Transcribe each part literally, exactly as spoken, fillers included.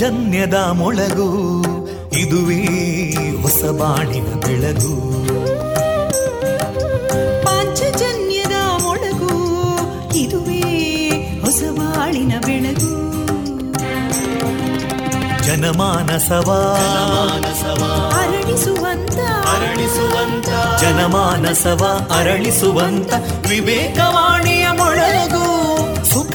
ಜನ್ಯದ ಮೊಳಗು ಇದುವೇ ಹೊಸ ಬಾಳಿನ ಬೆಳಗು, ಪಾಂಚಜನ್ಯದ ಮೊಳಗು ಇದುವೇ ಹೊಸ ಬಾಳಿನ ಬೆಳಗು, ಜನಮಾನಸವ ಅರಳಿಸುವಂತ ಅರಳಿಸುವಂತ ಜನಮಾನಸವ ಅರಳಿಸುವಂತ ವಿವೇಕವಾಣಿಯ ಮೊಳಗು, ಸುಖ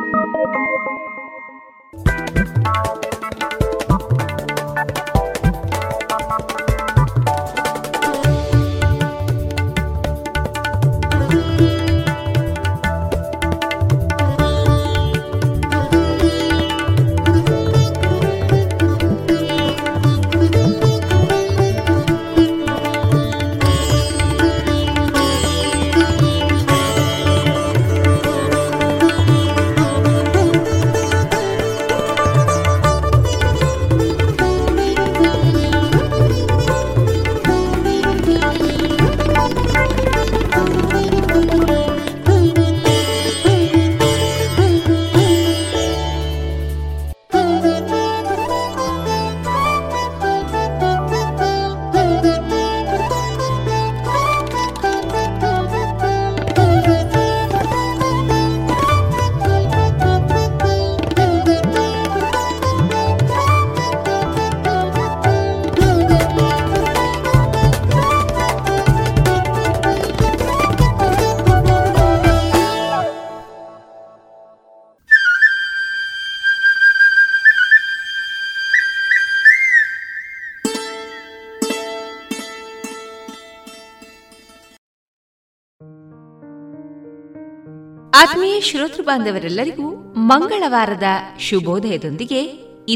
ಆತ್ಮೀಯ ಶ್ರೋತೃ ಬಾಂಧವರೆಲ್ಲರಿಗೂ ಮಂಗಳವಾರದ ಶುಭೋದಯದೊಂದಿಗೆ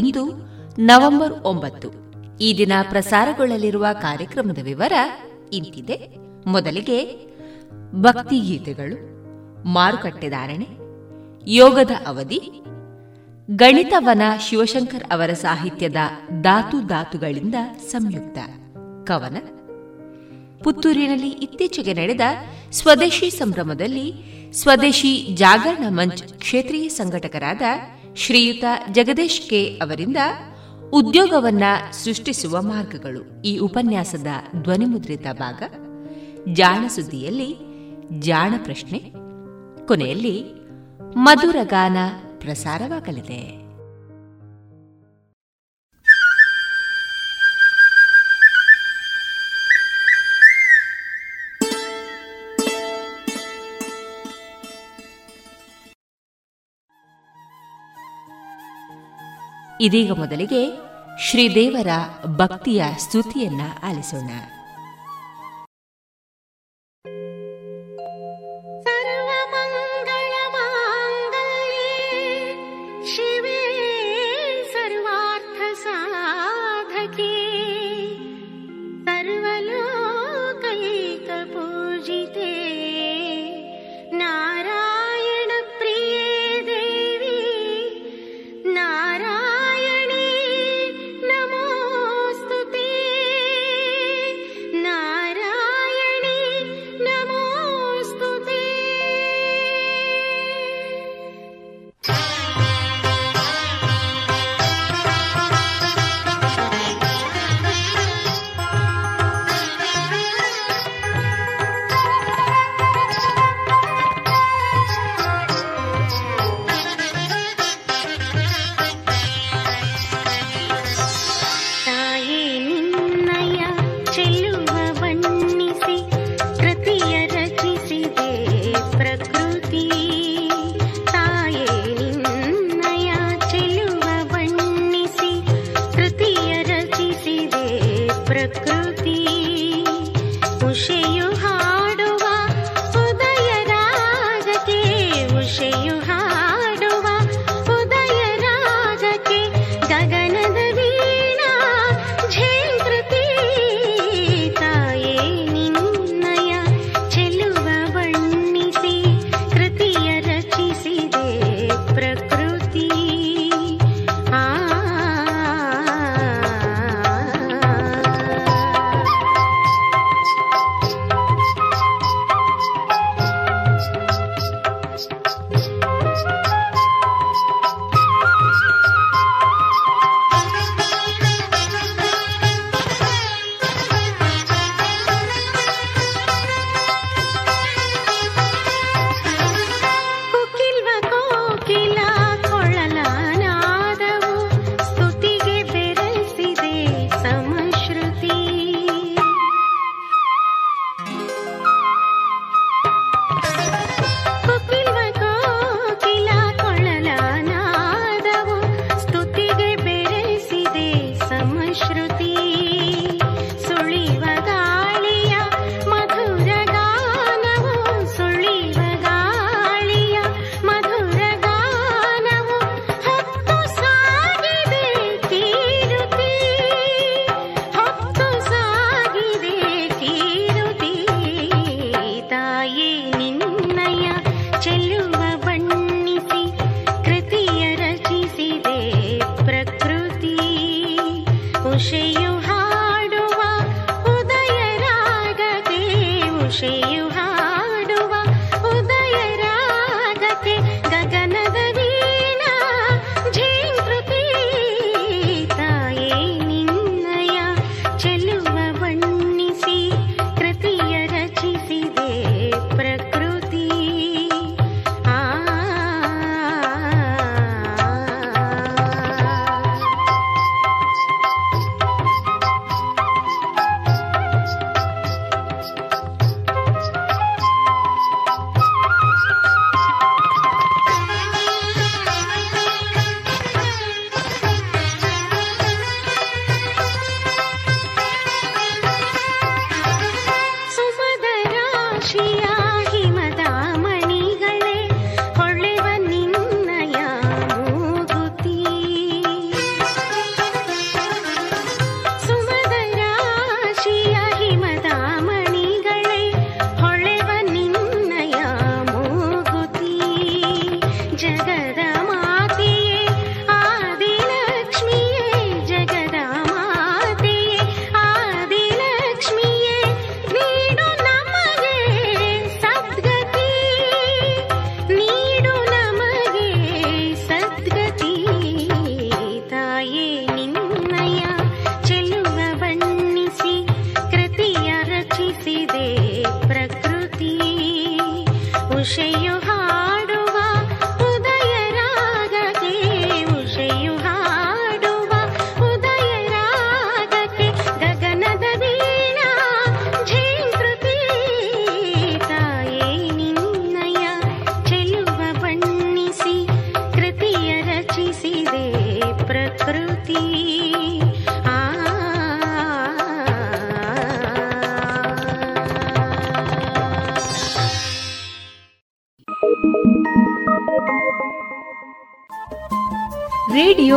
ಇಂದು ನವೆಂಬರ್ ಒಂಬತ್ತು ಈ ದಿನ ಪ್ರಸಾರಗೊಳ್ಳಲಿರುವ ಕಾರ್ಯಕ್ರಮದ ವಿವರ ಇಂತಿದೆ. ಮೊದಲಿಗೆ ಭಕ್ತಿಗೀತೆಗಳು, ಮಾರುಕಟ್ಟೆ ಧಾರಣೆ, ಯೋಗದ ಅವಧಿ, ಗಣಿತವನ ಶಿವಶಂಕರ್ ಅವರ ಸಾಹಿತ್ಯದ ಧಾತು ಧಾತುಗಳಿಂದ ಸಂಯುಕ್ತ ಕವನ, ಪುತ್ತೂರಿನಲ್ಲಿ ಇತ್ತೀಚೆಗೆ ನಡೆದ ಸ್ವದೇಶಿ ಸಂಭ್ರಮದಲ್ಲಿ ಸ್ವದೇಶಿ ಜಾಗರಣ ಮಂಚ್ ಕ್ಷೇತ್ರೀಯ ಸಂಘಟಕರಾದ ಶ್ರೀಯುತ ಜಗದೀಶ್ ಕೆ ಅವರಿಂದ ಉದ್ಯೋಗವನ್ನ ಸೃಷ್ಟಿಸುವ ಮಾರ್ಗಗಳು ಈ ಉಪನ್ಯಾಸದ ಧ್ವನಿಮುದ್ರಿತ ಭಾಗ, ಜಾಣ ಸುದ್ದಿಯಲ್ಲಿ ಜಾಣ ಪ್ರಶ್ನೆ, ಕೊನೆಯಲ್ಲಿ ಮಧುರ ಗಾನ ಪ್ರಸಾರವಾಗಲಿದೆ. ಇದೀಗ ಮೊದಲಿಗೆ ಶ್ರೀದೇವರ ಭಕ್ತಿಯ ಸ್ತುತಿಯನ್ನ ಆಲಿಸೋಣ. ನಮೋ ರೇಡಿಯೋ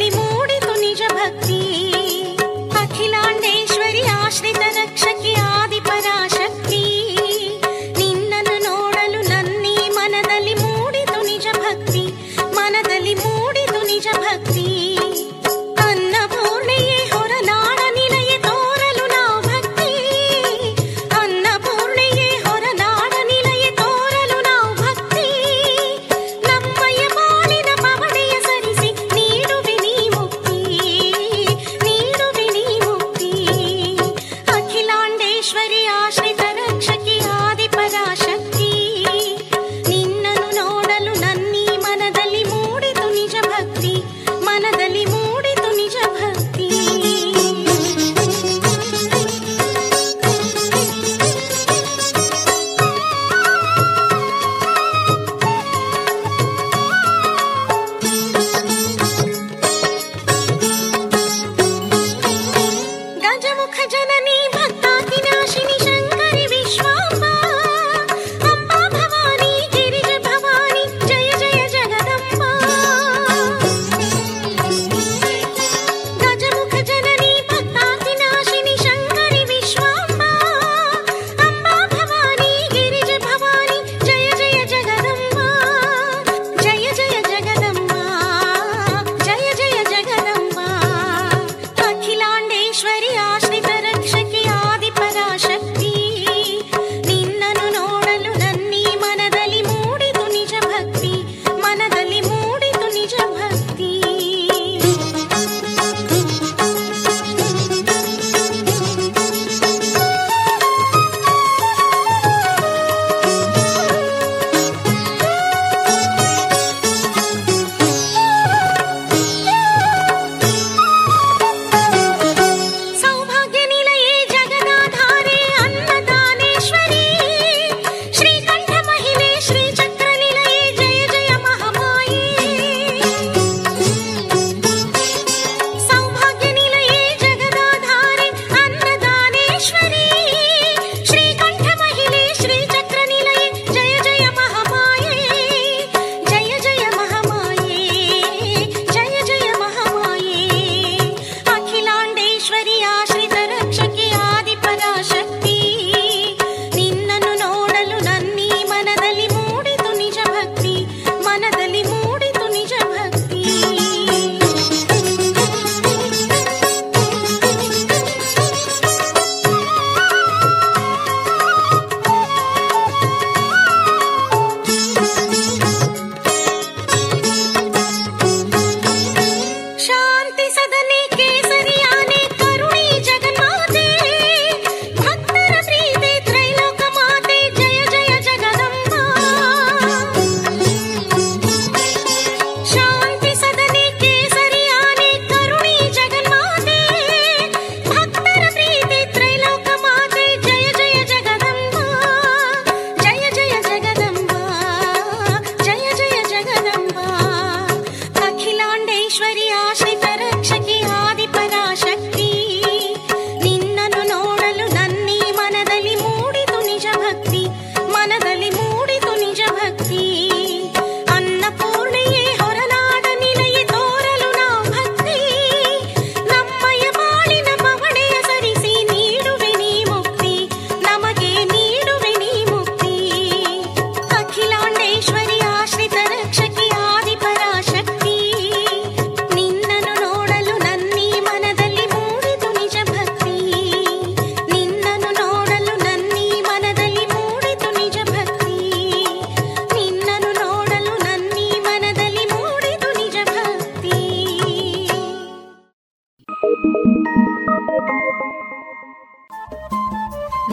ಲಿ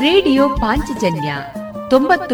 ರೇಡಿಯೋ ಪಾಂಚಜನ್ಯ ತೊಂಬತ್ತು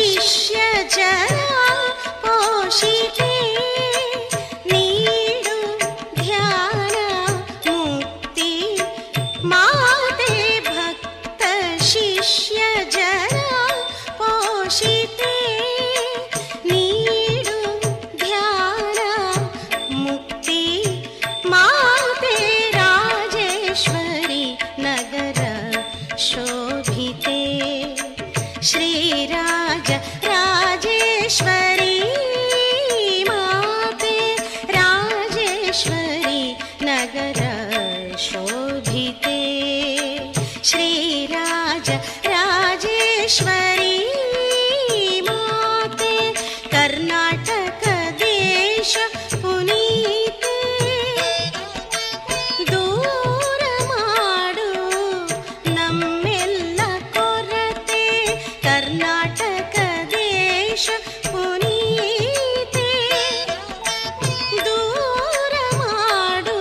ಶಿಷ್ಯ ಜನ ಪೋಷಿತೆ ನೀಡು ईश्वरी नगर शोभिते श्रीराज राजेश्वरी माते कर्नाटक देश पुनीते दूर माडु नम्मेल्ल कोरते कर्नाटक देश पुनीते दूರ ಮಾಡು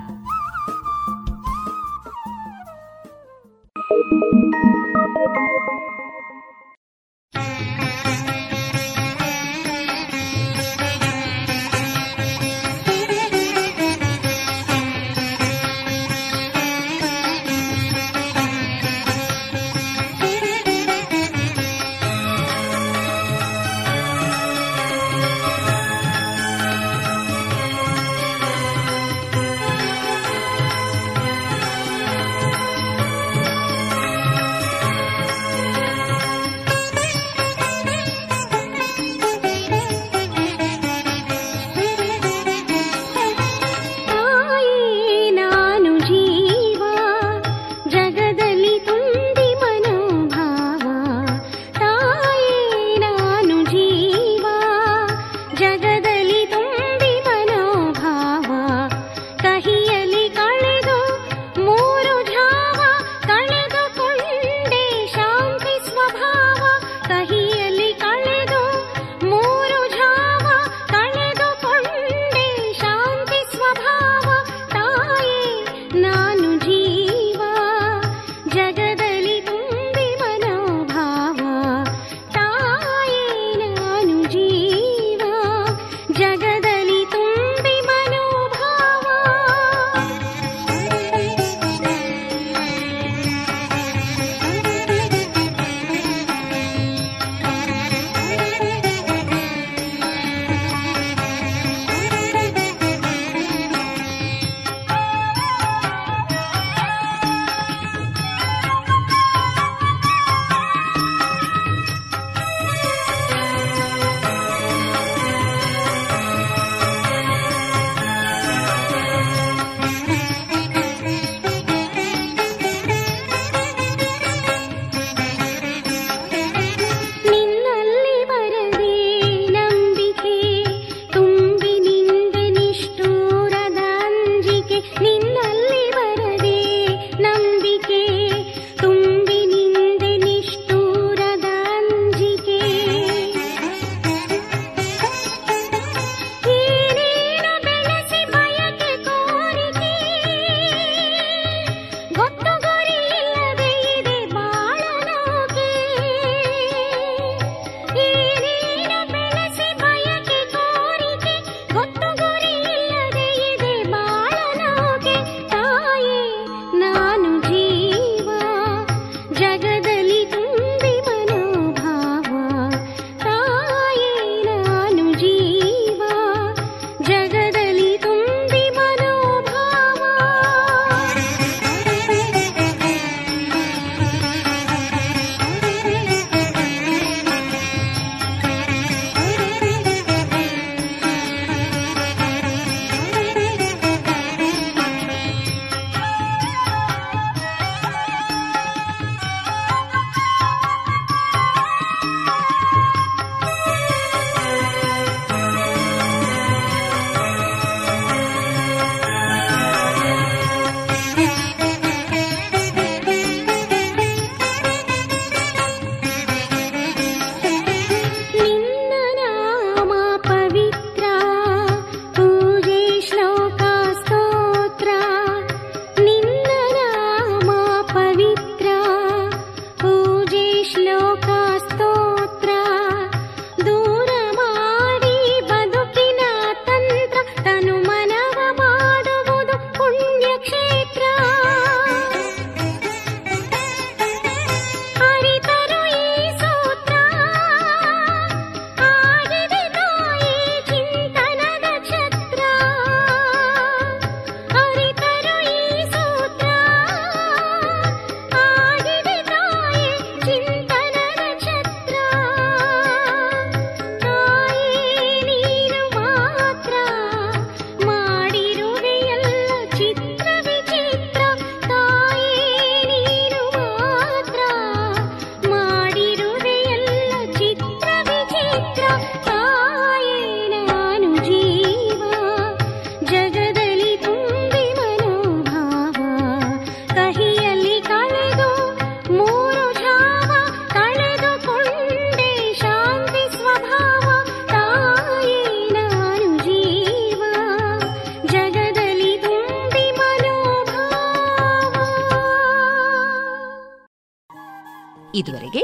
ಇದುವರೆಗೆ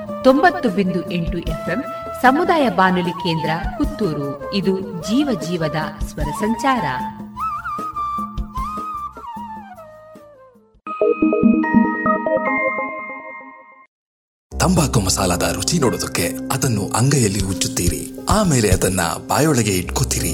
ತೊಂಬತ್ತು ಬಿಂದು ಎಂಟು ಎಫ್ಎಂ ಸಮುದಾಯ ಬಾನುಲಿ ಕೇಂದ್ರ ಪುತ್ತೂರು. ಇದು ಜೀವ ಜೀವದ ಸ್ವರ ಸಂಚಾರ. ತಂಬಾಕು ಮಸಾಲದ ರುಚಿ ನೋಡೋದಕ್ಕೆ ಅದನ್ನು ಅಂಗೈಯಲ್ಲಿ ಉಚ್ಚುತ್ತೀರಿ, ಆಮೇಲೆ ಅದನ್ನ ಬಾಯೊಳಗೆ ಇಟ್ಕೋತೀರಿ.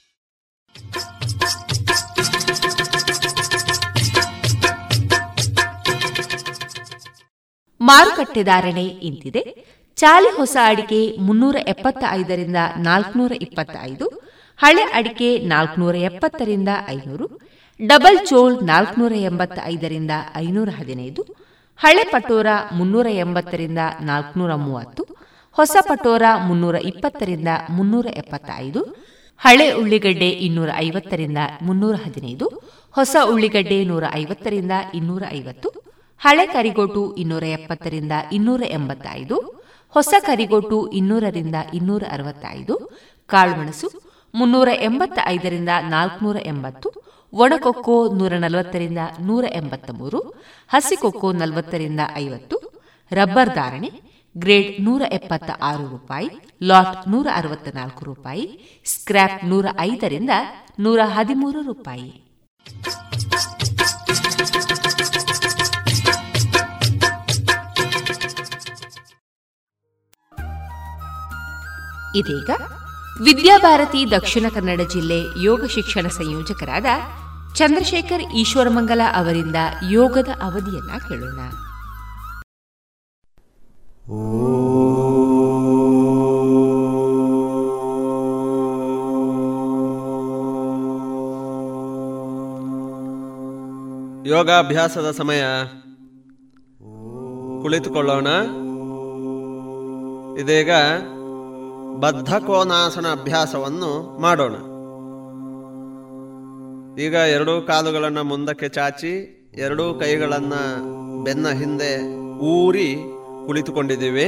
ಮಾರುಕಟ್ಟೆ ಧಾರಣೆ ಇಂತಿದೆ. ಚಾಲಿ ಹೊಸ ಅಡಿಕೆ ಮುನ್ನೂರ ಎಪ್ಪತ್ತ ಐದರಿಂದ ನಾಲ್ಕುನೂರ ಇಪ್ಪತ್ತ ಐದು, ಹಳೆ ಅಡಿಕೆ ನಾಲ್ಕುನೂರ ಎಪ್ಪತ್ತರಿಂದ ಐನೂರು, ಡಬಲ್ ಚೋಲ್ ನಾಲ್ಕುನೂರ ಎಂಬತ್ತ ಐದರಿಂದ ಐನೂರ ಹದಿನೈದು, ಹಳೆ ಪಟೋರ ಮುನ್ನೂರ ಎಂಬತ್ತರಿಂದ ನಾಲ್ಕುನೂರ ಮೂವತ್ತು, ಹೊಸ ಪಟೋರ ಮುನ್ನೂರ ಇಪ್ಪತ್ತರಿಂದ ಮುನ್ನೂರ ಎಪ್ಪತ್ತ ಐದು, ಹಳೆ ಉಳ್ಳಿಗಡ್ಡೆ ಇನ್ನೂರ ಐವತ್ತರಿಂದ ಮುನ್ನೂರ ಹದಿನೈದು, ಹೊಸ ಉಳ್ಳಿಗಡ್ಡೆ ನೂರ ಐವತ್ತರಿಂದ ಇನ್ನೂರ ಐವತ್ತು, ಹಳೆ ಕರಿಗೋಟು ಇನ್ನೂರ ಎಪ್ಪತ್ತರಿಂದ ಇನ್ನೂರ ಎಂಬತ್ತೈದು, ಹೊಸ ಕರಿಗೋಟು ಇನ್ನೂರರಿಂದ ಇನ್ನೂರ ಅರವತ್ತೈದು, ಕಾಳುಮೆಣಸು ಮುನ್ನೂರ ಎಂಬತ್ತ ಐದರಿಂದ ನಾಲ್ಕುನೂರ ಎಂಬತ್ತು, ಒಣಕೊಕ್ಕೋ ನೂರ ನಲವತ್ತರಿಂದ ನೂರ ಎಂಬತ್ತ ಮೂರು, ಹಸಿಕೊಕ್ಕೋ ನಲವತ್ತರಿಂದ ಐವತ್ತು. ರಬ್ಬರ್ ಧಾರಣೆ ಗ್ರೇಡ್ ನೂರ ಎಪ್ಪತ್ತ ಆರು ರೂಪಾಯಿ, ಲಾಟ್ ನೂರ ಅರವತ್ತ ನಾಲ್ಕು ರೂಪಾಯಿ, ಸ್ಕ್ರ್ಯಾಪ್ ನೂರ ಐದರಿಂದ ನೂರ ಹದಿಮೂರು ರೂಪಾಯಿ. ಇದೀಗ ವಿದ್ಯಾಭಾರತಿ ದಕ್ಷಿಣ ಕನ್ನಡ ಜಿಲ್ಲೆ ಯೋಗ ಶಿಕ್ಷಣ ಸಂಯೋಜಕರಾದ ಚಂದ್ರಶೇಖರ್ ಈಶ್ವರಮಂಗಲ ಅವರಿಂದ ಯೋಗದ ಅವಧಿಯನ್ನ ಕೇಳೋಣ. ಯೋಗಾಭ್ಯಾಸದ ಸಮಯ, ಕುಳಿತುಕೊಳ್ಳೋಣ. ಇದೀಗ ಬದ್ಧ ಕೋನಾಸನ ಅಭ್ಯಾಸವನ್ನು ಮಾಡೋಣ. ಈಗ ಎರಡೂ ಕಾಲುಗಳನ್ನು ಮುಂದಕ್ಕೆ ಚಾಚಿ, ಎರಡೂ ಕೈಗಳನ್ನು ಬೆನ್ನ ಹಿಂದೆ ಊರಿ ಕುಳಿತುಕೊಂಡಿದ್ದೀವಿ.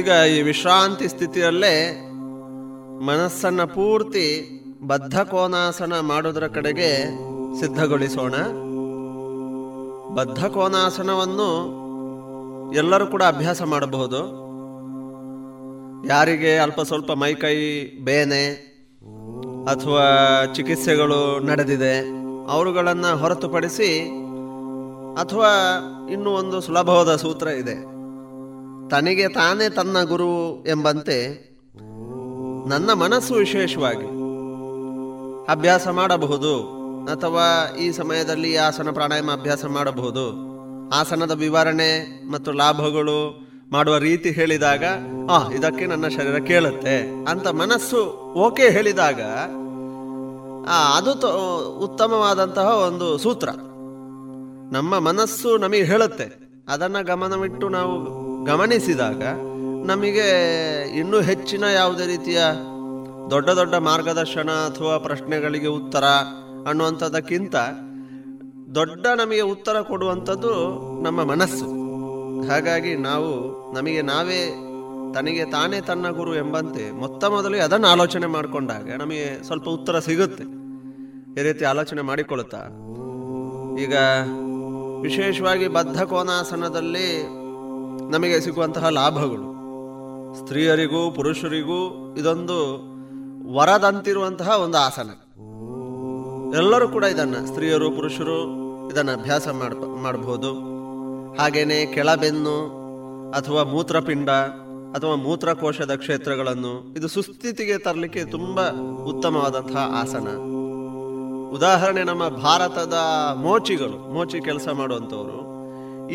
ಈಗ ಈ ವಿಶ್ರಾಂತಿ ಸ್ಥಿತಿಯಲ್ಲೇ ಮನಸ್ಸನ್ನು ಪೂರ್ತಿ ಬದ್ಧ ಕೋನಾಸನ ಮಾಡೋದರ ಕಡೆಗೆ ಸಿದ್ಧಗೊಳಿಸೋಣ. ಬದ್ಧ ಕೋನಾಸನವನ್ನು ಎಲ್ಲರೂ ಕೂಡ ಅಭ್ಯಾಸ ಮಾಡಬಹುದು. ಯಾರಿಗೆ ಅಲ್ಪ ಸ್ವಲ್ಪ ಮೈಕೈ ಬೇನೆ ಅಥವಾ ಚಿಕಿತ್ಸೆಗಳು ನಡೆದಿದೆ ಅವರುಗಳನ್ನು ಹೊರತುಪಡಿಸಿ, ಅಥವಾ ಇನ್ನೂ ಒಂದು ಸುಲಭವಾದ ಸೂತ್ರ ಇದೆ, ತನಗೆ ತಾನೇ ತನ್ನ ಗುರು ಎಂಬಂತೆ ನನ್ನ ಮನಸ್ಸು ವಿಶೇಷವಾಗಿ ಅಭ್ಯಾಸ ಮಾಡಬಹುದು. ಅಥವಾ ಈ ಸಮಯದಲ್ಲಿ ಆಸನ ಪ್ರಾಣಾಯಾಮ ಅಭ್ಯಾಸ ಮಾಡಬಹುದು. ಆಸನದ ವಿವರಣೆ ಮತ್ತು ಲಾಭಗಳು ಮಾಡುವ ರೀತಿ ಹೇಳಿದಾಗ, ಆ ಇದಕ್ಕೆ ನನ್ನ ಶರೀರ ಕೇಳುತ್ತೆ ಅಂತ ಮನಸ್ಸು ಓಕೆ ಹೇಳಿದಾಗ ಅದು ಉತ್ತಮವಾದಂತಹ ಒಂದು ಸೂತ್ರ. ನಮ್ಮ ಮನಸ್ಸು ನಮಗೆ ಹೇಳುತ್ತೆ, ಅದನ್ನು ಗಮನವಿಟ್ಟು ನಾವು ಗಮನಿಸಿದಾಗ ನಮಗೆ ಇನ್ನೂ ಹೆಚ್ಚಿನ ಯಾವುದೇ ರೀತಿಯ ದೊಡ್ಡ ದೊಡ್ಡ ಮಾರ್ಗದರ್ಶನ ಅಥವಾ ಪ್ರಶ್ನೆಗಳಿಗೆ ಉತ್ತರ ಅನ್ನುವಂಥದ್ದಕ್ಕಿಂತ ದೊಡ್ಡ ನಮಗೆ ಉತ್ತರ ಕೊಡುವಂಥದ್ದು ನಮ್ಮ ಮನಸ್ಸು. ಹಾಗಾಗಿ ನಾವು ನಮಗೆ ನಾವೇ ತನಗೆ ತಾನೇ ತನ್ನ ಗುರು ಎಂಬಂತೆ ಮೊತ್ತ ಮೊದಲು ಅದನ್ನು ಆಲೋಚನೆ ಮಾಡಿಕೊಂಡಾಗ ನಮಗೆ ಸ್ವಲ್ಪ ಉತ್ತರ ಸಿಗುತ್ತೆ. ಈ ರೀತಿ ಆಲೋಚನೆ ಮಾಡಿಕೊಳ್ಳುತ್ತಾ ಈಗ ವಿಶೇಷವಾಗಿ ಬದ್ಧ ಕೋನಾಸನದಲ್ಲಿ ನಮಗೆ ಸಿಕ್ಕುವಂತಹ ಲಾಭಗಳು, ಸ್ತ್ರೀಯರಿಗೂ ಪುರುಷರಿಗೂ ಇದೊಂದು ವರದಂತಿರುವಂತಹ ಒಂದು ಆಸನ. ಎಲ್ಲರೂ ಕೂಡ ಇದನ್ನು, ಸ್ತ್ರೀಯರು ಪುರುಷರು ಇದನ್ನು ಅಭ್ಯಾಸ ಮಾಡ್ಬೋದು. ಹಾಗೆಯೇ ಕೆಳಬೆನ್ನು ಅಥವಾ ಮೂತ್ರಪಿಂಡ ಅಥವಾ ಮೂತ್ರಕೋಶದ ಕ್ಷೇತ್ರಗಳನ್ನು ಇದು ಸುಸ್ಥಿತಿಗೆ ತರಲಿಕ್ಕೆ ತುಂಬ ಉತ್ತಮವಾದಂತಹ ಆಸನ. ಉದಾಹರಣೆ, ನಮ್ಮ ಭಾರತದ ಮೋಚಿಗಳು, ಮೋಚಿ ಕೆಲಸ ಮಾಡುವಂಥವರು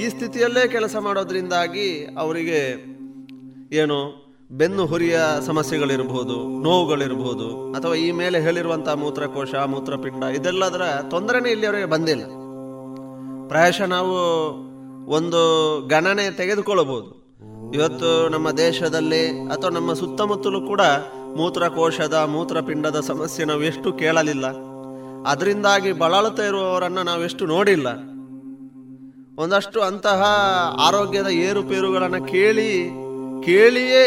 ಈ ಸ್ಥಿತಿಯಲ್ಲೇ ಕೆಲಸ ಮಾಡೋದ್ರಿಂದಾಗಿ ಅವರಿಗೆ ಏನು ಬೆನ್ನು ಹುರಿಯ ಸಮಸ್ಯೆಗಳಿರ್ಬೋದು, ನೋವುಗಳಿರ್ಬೋದು, ಅಥವಾ ಈ ಮೇಲೆ ಹೇಳಿರುವಂಥ ಮೂತ್ರಕೋಶ ಮೂತ್ರಪಿಂಡ ಇದೆಲ್ಲದರ ತೊಂದರೆನೇ ಇಲ್ಲಿ ಅವರಿಗೆ ಬಂದಿಲ್ಲ. ಪ್ರಾಯಶಃ ನಾವು ಒಂದು ಗಣನೆ ತೆಗೆದುಕೊಳ್ಳಬಹುದು. ಇವತ್ತು ನಮ್ಮ ದೇಶದಲ್ಲಿ ಅಥವಾ ನಮ್ಮ ಸುತ್ತಮುತ್ತಲೂ ಕೂಡ ಮೂತ್ರಕೋಶದ ಮೂತ್ರಪಿಂಡದ ಸಮಸ್ಯೆ ನಾವು ಎಷ್ಟು ಕೇಳಲಿಲ್ಲ, ಅದರಿಂದಾಗಿ ಬಳಲುತ್ತಾ ಇರುವವರನ್ನು ನಾವೆಷ್ಟು ನೋಡಿಲ್ಲ. ಒಂದಷ್ಟು ಅಂತಹ ಆರೋಗ್ಯದ ಏರುಪೇರುಗಳನ್ನು ಕೇಳಿ ಕೇಳಿಯೇ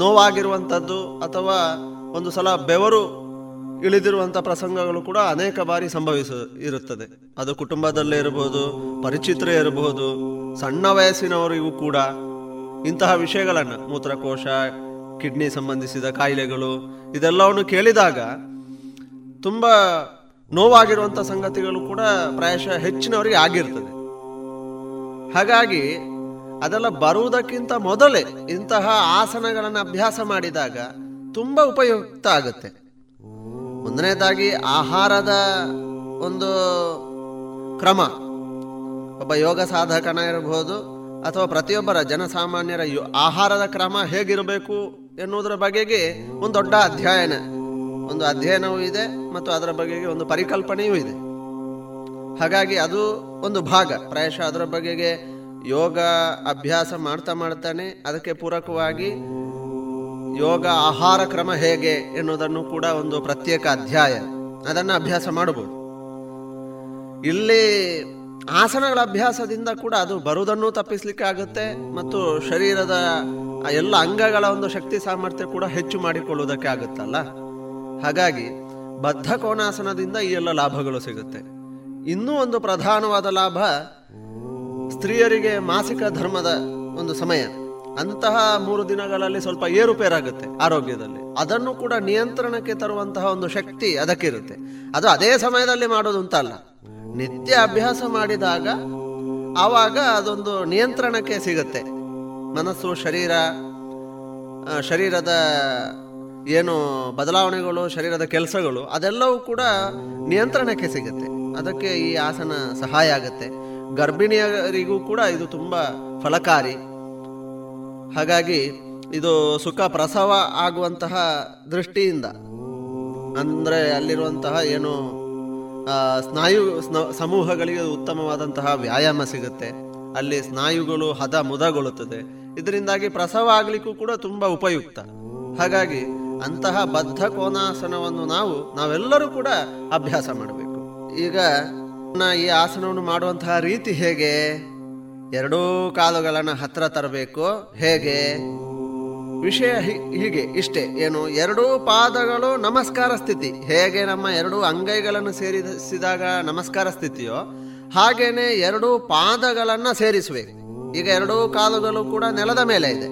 ನೋವಾಗಿರುವಂಥದ್ದು ಅಥವಾ ಒಂದು ಸಲ ಬೆವರು ಇಳಿದಿರುವಂಥ ಪ್ರಸಂಗಗಳು ಕೂಡ ಅನೇಕ ಬಾರಿ ಸಂಭವಿಸ ಇರುತ್ತದೆ. ಅದು ಕುಟುಂಬದಲ್ಲೇ ಇರಬಹುದು, ಪರಿಚಿತರೇ ಇರಬಹುದು, ಸಣ್ಣ ವಯಸ್ಸಿನವರಿಗೂ ಕೂಡ ಇಂತಹ ವಿಷಯಗಳನ್ನು, ಮೂತ್ರಕೋಶ, ಕಿಡ್ನಿ ಸಂಬಂಧಿಸಿದ ಕಾಯಿಲೆಗಳು ಇದೆಲ್ಲವನ್ನು ಕೇಳಿದಾಗ ತುಂಬ ನೋವಾಗಿರುವಂಥ ಸಂಗತಿಗಳು ಕೂಡ ಪ್ರಾಯಶಃ ಹೆಚ್ಚಿನವರಿಗೆ ಆಗಿರ್ತದೆ. ಹಾಗಾಗಿ ಅದೆಲ್ಲ ಬರುವುದಕ್ಕಿಂತ ಮೊದಲೇ ಇಂತಹ ಆಸನಗಳನ್ನು ಅಭ್ಯಾಸ ಮಾಡಿದಾಗ ತುಂಬ ಉಪಯುಕ್ತ ಆಗುತ್ತೆ. ಒಂದನೇದಾಗಿ ಆಹಾರದ ಒಂದು ಕ್ರಮ, ಒಬ್ಬ ಯೋಗ ಸಾಧಕನ ಇರಬಹುದು ಅಥವಾ ಪ್ರತಿಯೊಬ್ಬರ ಜನಸಾಮಾನ್ಯರ ಆಹಾರದ ಕ್ರಮ ಹೇಗಿರಬೇಕು ಎನ್ನುವುದರ ಬಗೆಗೆ ಒಂದು ದೊಡ್ಡ ಅಧ್ಯಯನ, ಒಂದು ಅಧ್ಯಯನವೂ ಇದೆ ಮತ್ತು ಅದರ ಬಗೆಗೆ ಒಂದು ಪರಿಕಲ್ಪನೆಯೂ ಇದೆ. ಹಾಗಾಗಿ ಅದು ಒಂದು ಭಾಗ. ಪ್ರಾಯಶಃ ಅದರ ಬಗೆಗೆ ಯೋಗ ಅಭ್ಯಾಸ ಮಾಡ್ತಾ ಮಾಡ್ತಾನೆ ಅದಕ್ಕೆ ಪೂರಕವಾಗಿ ಯೋಗ ಆಹಾರ ಕ್ರಮ ಹೇಗೆ ಎನ್ನುವುದನ್ನು ಕೂಡ ಒಂದು ಪ್ರತ್ಯೇಕ ಅಧ್ಯಾಯ, ಅದನ್ನು ಅಭ್ಯಾಸ ಮಾಡಬಹುದು. ಇಲ್ಲಿ ಆಸನಗಳ ಅಭ್ಯಾಸದಿಂದ ಕೂಡ ಅದು ಬರುವುದನ್ನು ತಪ್ಪಿಸಲಿಕ್ಕೆ ಆಗುತ್ತೆ ಮತ್ತು ಶರೀರದ ಎಲ್ಲ ಅಂಗಗಳ ಒಂದು ಶಕ್ತಿ ಸಾಮರ್ಥ್ಯ ಕೂಡ ಹೆಚ್ಚು ಮಾಡಿಕೊಳ್ಳುವುದಕ್ಕೆ ಆಗುತ್ತಲ್ಲ. ಹಾಗಾಗಿ ಬದ್ಧ ಕೋನಾಸನದಿಂದ ಈ ಎಲ್ಲ ಲಾಭಗಳು ಸಿಗುತ್ತೆ. ಇನ್ನೂ ಒಂದು ಪ್ರಧಾನವಾದ ಲಾಭ, ಸ್ತ್ರೀಯರಿಗೆ ಮಾಸಿಕ ಧರ್ಮದ ಒಂದು ಸಮಯ, ಅಂತಹ ಮೂರು ದಿನಗಳಲ್ಲಿ ಸ್ವಲ್ಪ ಏರುಪೇರಾಗುತ್ತೆ ಆರೋಗ್ಯದಲ್ಲಿ, ಅದನ್ನು ಕೂಡ ನಿಯಂತ್ರಣಕ್ಕೆ ತರುವಂತಹ ಒಂದು ಶಕ್ತಿ ಅದಕ್ಕಿರುತ್ತೆ. ಅದು ಅದೇ ಸಮಯದಲ್ಲಿ ಮಾಡೋದು ಅಂತಲ್ಲ, ನಿತ್ಯ ಅಭ್ಯಾಸ ಮಾಡಿದಾಗ ಆವಾಗ ಅದೊಂದು ನಿಯಂತ್ರಣಕ್ಕೆ ಸಿಗುತ್ತೆ. ಮನಸ್ಸು, ಶರೀರ, ಶರೀರದ ಏನು ಬದಲಾವಣೆಗಳು, ಶರೀರದ ಕೆಲಸಗಳು ಅದೆಲ್ಲವೂ ಕೂಡ ನಿಯಂತ್ರಣಕ್ಕೆ ಸಿಗುತ್ತೆ. ಅದಕ್ಕೆ ಈ ಆಸನ ಸಹಾಯ ಆಗುತ್ತೆ. ಗರ್ಭಿಣಿಯರಿಗೂ ಕೂಡ ಇದು ತುಂಬ ಫಲಕಾರಿ. ಹಾಗಾಗಿ ಇದು ಸುಖ ಪ್ರಸವ ಆಗುವಂತಹ ದೃಷ್ಟಿಯಿಂದ, ಅಂದರೆ ಅಲ್ಲಿರುವಂತಹ ಏನು ಸ್ನಾಯು ಸಮೂಹಗಳಿಗೆ ಉತ್ತಮವಾದಂತಹ ವ್ಯಾಯಾಮ ಸಿಗುತ್ತೆ. ಅಲ್ಲಿ ಸ್ನಾಯುಗಳು ಹದ ಮುದಗೊಳ್ಳುತ್ತದೆ. ಇದರಿಂದಾಗಿ ಪ್ರಸವ ಆಗಲಿಕ್ಕೂ ಕೂಡ ತುಂಬ ಉಪಯುಕ್ತ. ಹಾಗಾಗಿ ಅಂತಹ ಬದ್ಧ ಕೋನಾಸನವನ್ನು ನಾವು ನಾವೆಲ್ಲರೂ ಕೂಡ ಅಭ್ಯಾಸ ಮಾಡಬೇಕು. ಈಗ ಈ ಆಸನವನ್ನು ಮಾಡುವಂತಹ ರೀತಿ ಹೇಗೆ? ಎರಡೂ ಕಾಲುಗಳನ್ನು ಹತ್ತಿರ ತರಬೇಕು. ಹೇಗೆ? ವಿಷಯ ಹೀಗೆ ಇಷ್ಟೇ, ಏನು, ಎರಡೂ ಪಾದಗಳು ನಮಸ್ಕಾರ ಸ್ಥಿತಿ. ಹೇಗೆ ನಮ್ಮ ಎರಡೂ ಅಂಗೈಗಳನ್ನು ಸೇರಿಸಿದಾಗ ನಮಸ್ಕಾರ ಸ್ಥಿತಿಯೋ ಹಾಗೇನೆ ಎರಡೂ ಪಾದಗಳನ್ನು ಸೇರಿಸಬೇಕು. ಈಗ ಎರಡೂ ಕಾಲುಗಳು ಕೂಡ ನೆಲದ ಮೇಲೆ ಇದೆ.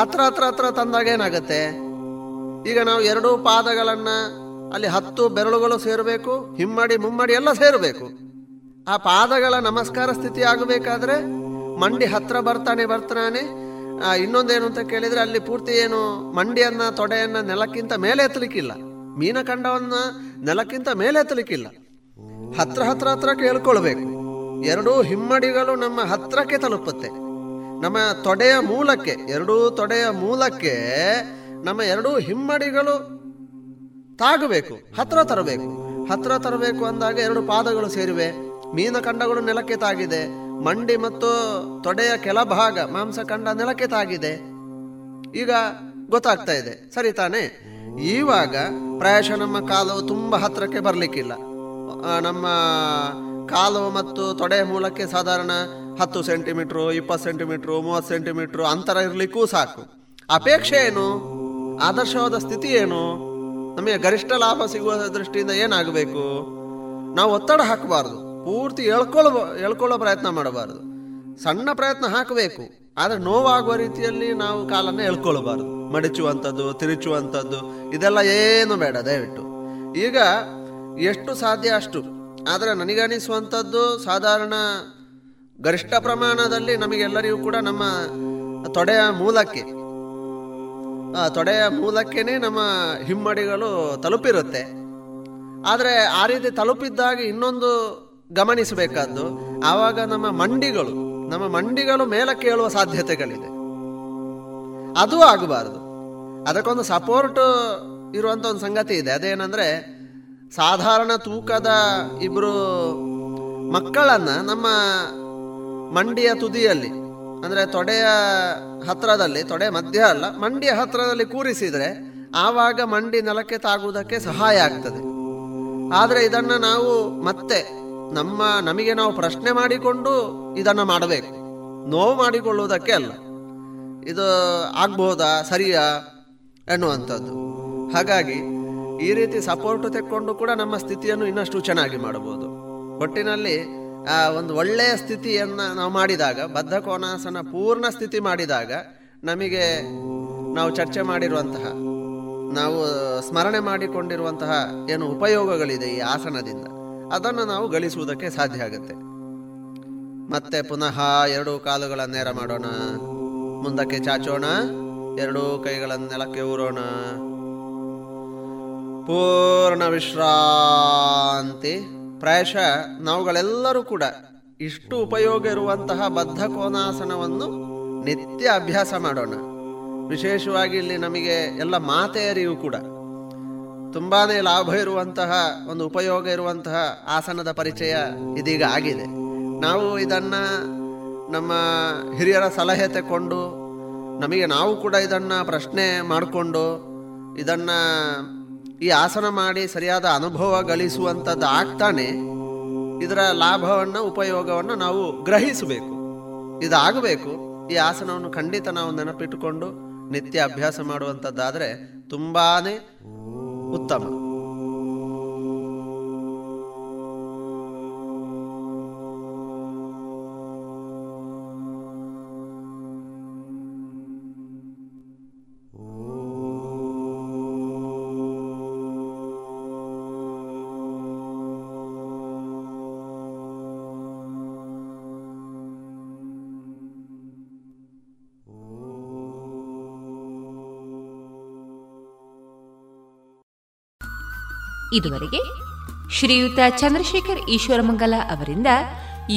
ಹತ್ರ ಹತ್ರ ಹತ್ರ ತಂದಾಗ ಏನಾಗುತ್ತೆ? ಈಗ ನಾವು ಎರಡೂ ಪಾದಗಳನ್ನು ಅಲ್ಲಿ ಹತ್ತು ಬೆರಳುಗಳು ಸೇರಬೇಕು, ಹಿಮ್ಮಡಿ ಮುಮ್ಮಡಿ ಎಲ್ಲ ಸೇರಬೇಕು. ಆ ಪಾದಗಳ ನಮಸ್ಕಾರ ಸ್ಥಿತಿ ಆಗಬೇಕಾದ್ರೆ ಮಂಡಿ ಹತ್ರ ಬರ್ತಾನೆ ಬರ್ತಾನೆ ಇನ್ನೊಂದೇನು ಅಂತ ಕೇಳಿದರೆ ಅಲ್ಲಿ ಪೂರ್ತಿ ಏನು ಮಂಡಿಯನ್ನು, ತೊಡೆಯನ್ನು ನೆಲಕ್ಕಿಂತ ಮೇಲೆ ಎತ್ತಲಿಕ್ಕಿಲ್ಲ, ಮೀನಖಂಡವನ್ನು ನೆಲಕ್ಕಿಂತ ಮೇಲೆ ಎತ್ತಲಿಕ್ಕಿಲ್ಲ, ಹತ್ರ ಹತ್ರ ಹತ್ರ ಕೇಳ್ಕೊಳ್ಬೇಕು. ಎರಡೂ ಹಿಮ್ಮಡಿಗಳು ನಮ್ಮ ಹತ್ರಕ್ಕೆ ತಲುಪುತ್ತೆ, ನಮ್ಮ ತೊಡೆಯ ಮೂಲಕ್ಕೆ, ಎರಡೂ ತೊಡೆಯ ಮೂಲಕ್ಕೆ ನಮ್ಮ ಎರಡೂ ಹಿಮ್ಮಡಿಗಳು ತಾಗಬೇಕು, ಹತ್ರ ತರಬೇಕು. ಹತ್ರ ತರಬೇಕು ಅಂದಾಗ ಎರಡು ಪಾದಗಳು ಸೇರಿವೆ, ಮೀನಖಂಡಗಳು ನೆಲಕ್ಕೆ ತಾಗಿದೆ, ಮಂಡಿ ಮತ್ತು ತೊಡೆಯ ಕೆಳಭಾಗ ಮಾಂಸಖಂಡ ನೆಲಕ್ಕೆ ತಾಗಿದೆ. ಈಗ ಗೊತ್ತಾಗ್ತಾ ಇದೆ, ಸರಿ ತಾನೆ? ಈವಾಗ ಪ್ರಾಯಶಃ ನಮ್ಮ ಕಾಲು ತುಂಬ ಹತ್ರಕ್ಕೆ ಬರಲಿಕ್ಕಿಲ್ಲ. ನಮ್ಮ ಕಾಲು ಮತ್ತು ತೊಡೆಯ ಮೂಲಕ್ಕೆ ಸಾಧಾರಣ ಹತ್ತು ಸೆಂಟಿಮೀಟ್ರು, ಇಪ್ಪತ್ತು ಸೆಂಟಿಮೀಟ್ರು, ಮೂವತ್ತು ಸೆಂಟಿಮೀಟ್ರು ಅಂತರ ಇರಲಿಕ್ಕೂ ಸಾಕು. ಅಪೇಕ್ಷೆ ಏನು? ಆದರ್ಶವಾದ ಸ್ಥಿತಿ ಏನು? ನಮಗೆ ಗರಿಷ್ಠ ಲಾಭ ಸಿಗುವ ದೃಷ್ಟಿಯಿಂದ ಏನಾಗಬೇಕು? ನಾವು ಒತ್ತಡ ಹಾಕಬಾರ್ದು. ಪೂರ್ತಿ ಎಳ್ಕೊಳ್ಳ ಎಳ್ಕೊಳ್ಳೋ ಪ್ರಯತ್ನ ಮಾಡಬಾರ್ದು. ಸಣ್ಣ ಪ್ರಯತ್ನ ಹಾಕಬೇಕು, ಆದರೆ ನೋವಾಗುವ ರೀತಿಯಲ್ಲಿ ನಾವು ಕಾಲನ್ನು ಎಳ್ಕೊಳ್ಬಾರ್ದು. ಮಡಚುವಂಥದ್ದು, ತಿರುಚುವಂಥದ್ದು ಇದೆಲ್ಲ ಏನು ಬೇಡ. ದಯವಿಟ್ಟು ಈಗ ಎಷ್ಟು ಸಾಧ್ಯ ಅಷ್ಟು. ಆದರೆ ನನಗನಿಸುವಂಥದ್ದು ಸಾಧಾರಣ ಗರಿಷ್ಠ ಪ್ರಮಾಣದಲ್ಲಿ ನಮಗೆಲ್ಲರಿಗೂ ಕೂಡ ನಮ್ಮ ತೊಡೆಯ ಮೂಲಕ್ಕೆ ತೊಡೆಯ ಮೂಲಕ್ಕೇ ನಮ್ಮ ಹಿಮ್ಮಡಿಗಳು ತಲುಪಿರುತ್ತೆ. ಆದರೆ ಆ ರೀತಿ ತಲುಪಿದ್ದಾಗ ಇನ್ನೊಂದು ಗಮನಿಸಬೇಕಾದ್ದು, ಆವಾಗ ನಮ್ಮ ಮಂಡಿಗಳು ನಮ್ಮ ಮಂಡಿಗಳು ಮೇಲಕ್ಕೆ ಏಳುವ ಸಾಧ್ಯತೆಗಳಿದೆ. ಅದು ಆಗಬಾರ್ದು. ಅದಕ್ಕೊಂದು ಸಪೋರ್ಟ್ ಇರುವಂಥ ಒಂದು ಸಂಗತಿ ಇದೆ. ಅದೇನೆಂದರೆ, ಸಾಧಾರಣ ತೂಕದ ಇಬ್ಬರು ಮಕ್ಕಳನ್ನು ನಮ್ಮ ಮಂಡಿಯ ತುದಿಯಲ್ಲಿ, ಅಂದರೆ ತೊಡೆಯ ಹತ್ತಿರದಲ್ಲಿ, ತೊಡೆ ಮಧ್ಯ ಅಲ್ಲ, ಮಂಡಿಯ ಹತ್ತಿರದಲ್ಲಿ ಕೂರಿಸಿದರೆ ಆವಾಗ ಮಂಡಿ ನೆಲಕ್ಕೆ ತಾಗುವುದಕ್ಕೆ ಸಹಾಯ ಆಗ್ತದೆ. ಆದರೆ ಇದನ್ನು ನಾವು ಮತ್ತೆ ನಮ್ಮ ನಮಗೆ ನಾವು ಪ್ರಶ್ನೆ ಮಾಡಿಕೊಂಡು ಇದನ್ನು ಮಾಡಬೇಕು, ನೋವು ಮಾಡಿಕೊಳ್ಳುವುದಕ್ಕೆ ಅಲ್ಲ. ಇದು ಆಗ್ಬೋದಾ, ಸರಿಯಾ ಎನ್ನುವಂಥದ್ದು. ಹಾಗಾಗಿ ಈ ರೀತಿ ಸಪೋರ್ಟ್ ತೆಕ್ಕೊಂಡು ಕೂಡ ನಮ್ಮ ಸ್ಥಿತಿಯನ್ನು ಇನ್ನಷ್ಟು ಚೆನ್ನಾಗಿ ಮಾಡಬಹುದು. ಒಟ್ಟಿನಲ್ಲಿ ಆ ಒಂದು ಒಳ್ಳೆಯ ಸ್ಥಿತಿಯನ್ನು ನಾವು ಮಾಡಿದಾಗ, ಬದ್ಧ ಕೋನಾಸನ ಪೂರ್ಣ ಸ್ಥಿತಿ ಮಾಡಿದಾಗ, ನಮಗೆ ನಾವು ಚರ್ಚೆ ಮಾಡಿರುವಂತಹ, ನಾವು ಸ್ಮರಣೆ ಮಾಡಿಕೊಂಡಿರುವಂತಹ ಏನು ಉಪಯೋಗಗಳಿದೆ ಈ ಆಸನದಿಂದ, ಅದನ್ನು ನಾವು ಗಳಿಸುವುದಕ್ಕೆ ಸಾಧ್ಯ ಆಗುತ್ತೆ. ಮತ್ತೆ ಪುನಃ ಎರಡೂ ಕಾಲುಗಳ ನೇರ ಮಾಡೋಣ, ಮುಂದಕ್ಕೆ ಚಾಚೋಣ, ಎರಡೂ ಕೈಗಳನ್ನು ನೆಲಕ್ಕೆ ಊರೋಣ. ಪೂರ್ಣ ವಿಶ್ರಾಂತಿ. ಪ್ರಾಯಶಃ ನಾವುಗಳೆಲ್ಲರೂ ಕೂಡ ಇಷ್ಟು ಉಪಯೋಗ ಇರುವಂತಹ ಬದ್ಧ ಕೋನಾಸನವನ್ನು ನಿತ್ಯ ಅಭ್ಯಾಸ ಮಾಡೋಣ. ವಿಶೇಷವಾಗಿ ಇಲ್ಲಿ ನಮಗೆ ಎಲ್ಲ ಮಾತೆಯರಿಗೂ ಕೂಡ ತುಂಬಾ ಲಾಭ ಇರುವಂತಹ ಒಂದು ಉಪಯೋಗ ಇರುವಂತಹ ಆಸನದ ಪರಿಚಯ ಇದೀಗ ಆಗಿದೆ. ನಾವು ಇದನ್ನು ನಮ್ಮ ಹಿರಿಯರ ಸಲಹೆ ತಗೊಂಡು, ನಮಗೆ ನಾವು ಕೂಡ ಇದನ್ನು ಪ್ರಶ್ನೆ ಮಾಡಿಕೊಂಡು, ಇದನ್ನು ಈ ಆಸನ ಮಾಡಿ ಸರಿಯಾದ ಅನುಭವ ಗಳಿಸುವಂಥದ್ದು ಆಗ್ತಾನೆ ಇದರ ಲಾಭವನ್ನು, ಉಪಯೋಗವನ್ನು ನಾವು ಗ್ರಹಿಸಬೇಕು. ಇದಾಗಬೇಕು. ಈ ಆಸನವನ್ನು ಖಂಡಿತ ನಾವು ನೆನಪಿಟ್ಟುಕೊಂಡು ನಿತ್ಯ ಅಭ್ಯಾಸ ಮಾಡುವಂಥದ್ದಾದರೆ ತುಂಬಾ ಉತ್ತಮ. ಇದುವರೆಗೆ ಶ್ರೀಯುತ ಚಂದ್ರಶೇಖರ್ ಈಶ್ವರಮಂಗಲ ಅವರಿಂದ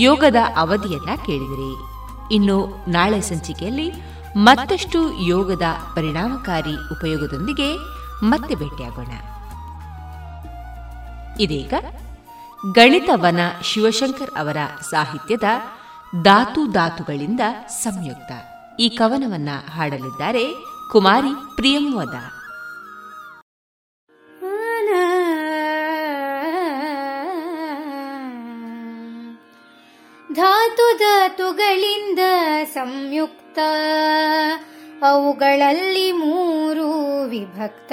ಯೋಗದ ಅವಧಿಯನ್ನ ಕೇಳಿದಿರಿ. ಇನ್ನು ನಾಳೆ ಸಂಚಿಕೆಯಲ್ಲಿ ಮತ್ತಷ್ಟು ಯೋಗದ ಪರಿಣಾಮಕಾರಿ ಉಪಯೋಗದೊಂದಿಗೆ ಮತ್ತೆ ಭೇಟಿಯಾಗೋಣ. ಇದೀಗ ಗಣಿತವನ ಶಿವಶಂಕರ್ ಅವರ ಸಾಹಿತ್ಯದ ಧಾತು ಧಾತುಗಳಿಂದ ಸಂಯುಕ್ತ ಈ ಕವನವನ್ನ ಹಾಡಲಿದ್ದಾರೆ ಕುಮಾರಿ ಪ್ರಿಯಂವದ. ಧಾತು ಧಾತುಗಳಿಂದ ಸಂಯುಕ್ತ, ಅವುಗಳಲ್ಲಿ ಮೂರು ವಿಭಕ್ತ.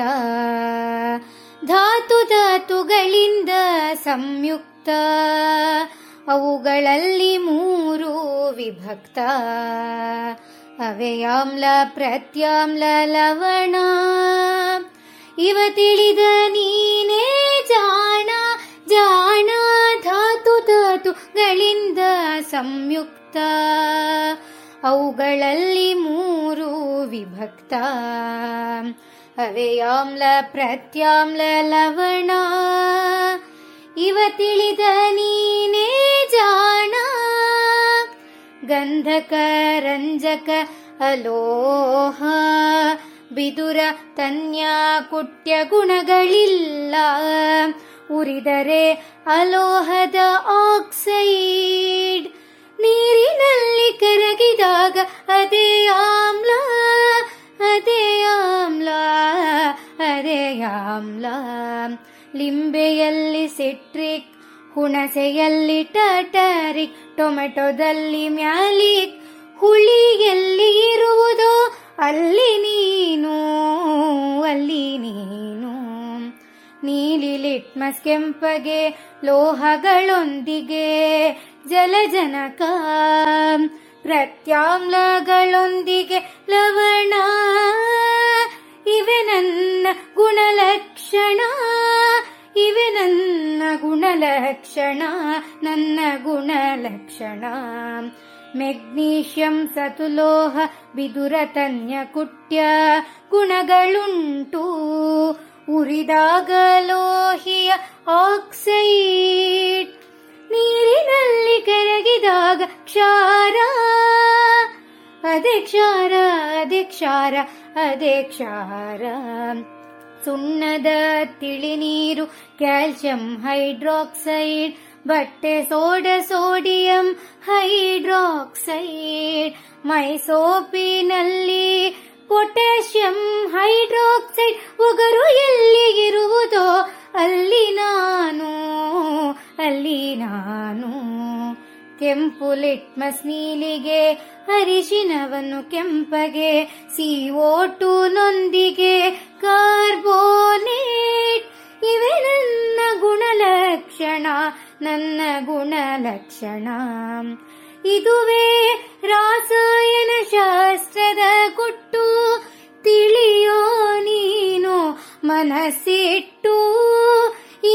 ಧಾತು ಧಾತುಗಳಿಂದ ಸಂಯುಕ್ತ, ಅವುಗಳಲ್ಲಿ ಮೂರು ವಿಭಕ್ತ. ಅವ್ಯಯಾಮ್ಲ, ಪ್ರತ್ಯಾಮ್ಲ, ಲವಣ ಇವ ತಿಳಿದ ನೀನೇ ಜಾಣ. ಜಾಣ ಧಾತು ಧಾತುಗಳಿಂದ ಸಂಯುಕ್ತ, ಅವುಗಳಲ್ಲಿ ಮೂರು ವಿಭಕ್ತ. ಅವ್ಯಯಾಮ್ಲ, ಪ್ರತ್ಯಾಮ್ಲ, ಲವಣ ಇವ ತಿಳಿದ ನೀನೇ ಜಾಣ. ಗಂಧಕ, ರಂಜಕ, ಅಲೋಹ, ಬಿದುರ, ತನ್ಯ, ಕುಟ್ಯ ಗುಣಗಳಿಲ್ಲ. ಉರಿದರೆ ಅಲೋಹದ ಆಕ್ಸೈಡ್, ನೀರಿನಲ್ಲಿ ಕರಗಿದಾಗ ಅದೇ ಆಮ್ಲ. ಅದೇ ಆಮ್ಲ, ಅದೇ ಆಮ್ಲ. ಲಿಂಬೆಯಲ್ಲಿ ಸಿಟ್ರಿಕ್, ಹುಣಸೆಯಲ್ಲಿ ಟರ್ಟರಿಕ್, ಟೊಮೆಟೊದಲ್ಲಿ ಮ್ಯಾಲಿಕ್. ಹುಳಿಯಲ್ಲಿ ಇರುವುದೋ ಅಲ್ಲಿ ನೀನು, ಅಲ್ಲಿ ನೀನು. ನೀಲಿ ಲಿಟ್ಮಸ್ ಕೆಂಪಗೆ ಲೋಹಗಳೊಂದಿಗೆ ಜಲಜನಕ ಪ್ರತ್ಯಾಂಗ್ಲಗಳೊಂದಿಗೆ ಲವಣ ಇವೆ ನನ್ನ ಗುಣಲಕ್ಷಣ ಇವೆ ನನ್ನ ಗುಣಲಕ್ಷಣ ನನ್ನ ಗುಣಲಕ್ಷಣ ಮೆಗ್ನೀಷಿಯಂ ಸತುಲೋಹ ಬಿದುರತನ್ಯ ಕುಟ್ಯ ಗುಣಗಳುಂಟು ಉರಿದಾಗ ಲೋಹಿಯ ಆಕ್ಸೈಡ್ ನೀರಿನಲ್ಲಿ ಕರಗಿದಾಗ ಕ್ಷಾರ ಅದೇ ಕ್ಷಾರ ಅದೇ ಕ್ಷಾರ ಅದೇ ಕ್ಷಾರ ಸುಣ್ಣದ ತಿಳಿ ನೀರು ಕ್ಯಾಲ್ಸಿಯಂ ಹೈಡ್ರಾಕ್ಸೈಡ್ ಬಟ್ಟೆ ಸೋಡ ಸೋಡಿಯಂ ಹೈಡ್ರಾಕ್ಸೈಡ್ ಮೈಸೋಪಿನಲ್ಲಿ ಪೊಟ್ಯಾಷಿಯಂ ಹೈಡ್ರಾಕ್ಸೈಡ್ ಒಗರು ಎಲ್ಲಿ ಇರುವುದೋ ಅಲ್ಲಿ ನಾನು ಅಲ್ಲಿ ನಾನು ಕೆಂಪು ಲಿಟ್ಮಸ್ ನೀಲಿಗೆ ಅರಿಶಿನವನ್ನು ಕೆಂಪಗೆ ಸಿಒ ಟು ನೊಂದಿಗೆ ಕಾರ್ಬೋನೇಟ್ ಇವೆ ನನ್ನ ಗುಣಲಕ್ಷಣ ನನ್ನ ಗುಣಲಕ್ಷಣ ಇದುವೇ ರಾಸಾಯನ ಶಾಸ್ತ್ರದ ಗುಟ್ಟು ತಿಳಿಯೋ ನೀನು ಮನಸ್ಸಿಟ್ಟು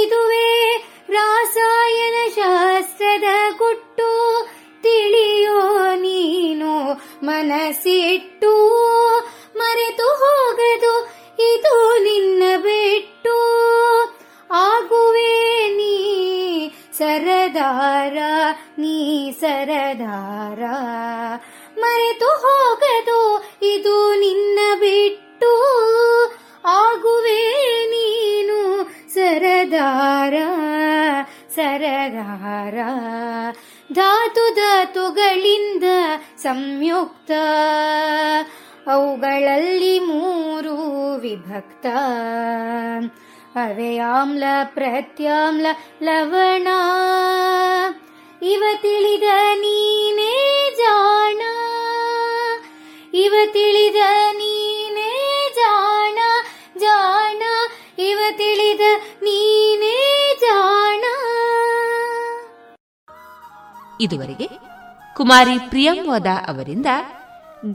ಇದುವೇ ರಾಸಾಯನ ಶಾಸ್ತ್ರದ ಗುಟ್ಟು ತಿಳಿಯೋ ನೀನು ಮನಸ್ಸಿಟ್ಟು ಮರೆತು ಹೋಗದು ಇದು ನಿನ್ನ ಬಿಟ್ಟು ಆಗುವೆ ನೀ ಸರದಾರ ನೀ ಸರದಾರ ಮರೆತು ಹೋಗದು ಇದು ನಿನ್ನ ಬಿಟ್ಟು ಆಗುವೆ ನೀನು ಸರದಾರ ಸರದಾರ ಧಾತು ಧಾತುಗಳಿಂದ ಸಂಯುಕ್ತ ಅವುಗಳಲ್ಲಿ ಮೂರು ವಿಭಕ್ತ ಅವೇ ಆಮ್ಲ ಪ್ರತ್ಯಾಮ್ಲ ಲವಣ ಇವ ತಿಳಿದ ನೀನೇ ಜಾಣ ಇವ ತಿಳಿದ ನೀನೇ ಜಾಣ ಜಾಣ ಇವ ತಿಳಿದ ನೀನೇ ಜಾಣ. ಇದುವರೆಗೆ ಕುಮಾರಿ ಪ್ರಿಯಂವದ ಅವರಿಂದ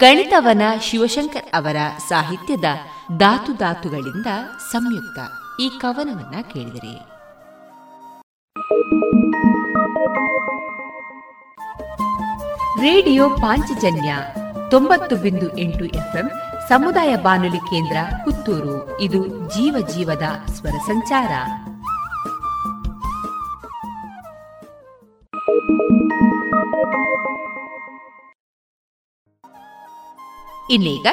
ಗಣಿತವನ ಶಿವಶಂಕರ್ ಅವರ ಸಾಹಿತ್ಯದ ಧಾತು ಧಾತುಗಳಿಂದ ಸಂಯುಕ್ತ ಈ ಕವನವನ್ನ ಕೇಳಿದರೆ. ರೇಡಿಯೋ ಪಾಂಚಜನ್ಯ ತೊಂಬತ್ತು ಬಿಂದು ಎಂಟು ಎಫ್ಎಂ ಸಮುದಾಯ ಬಾನುಲಿ ಕೇಂದ್ರ ಪುತ್ತೂರು. ಇದು ಜೀವ ಜೀವದ ಸ್ವರ ಸಂಚಾರ. ಇನ್ನೀಗ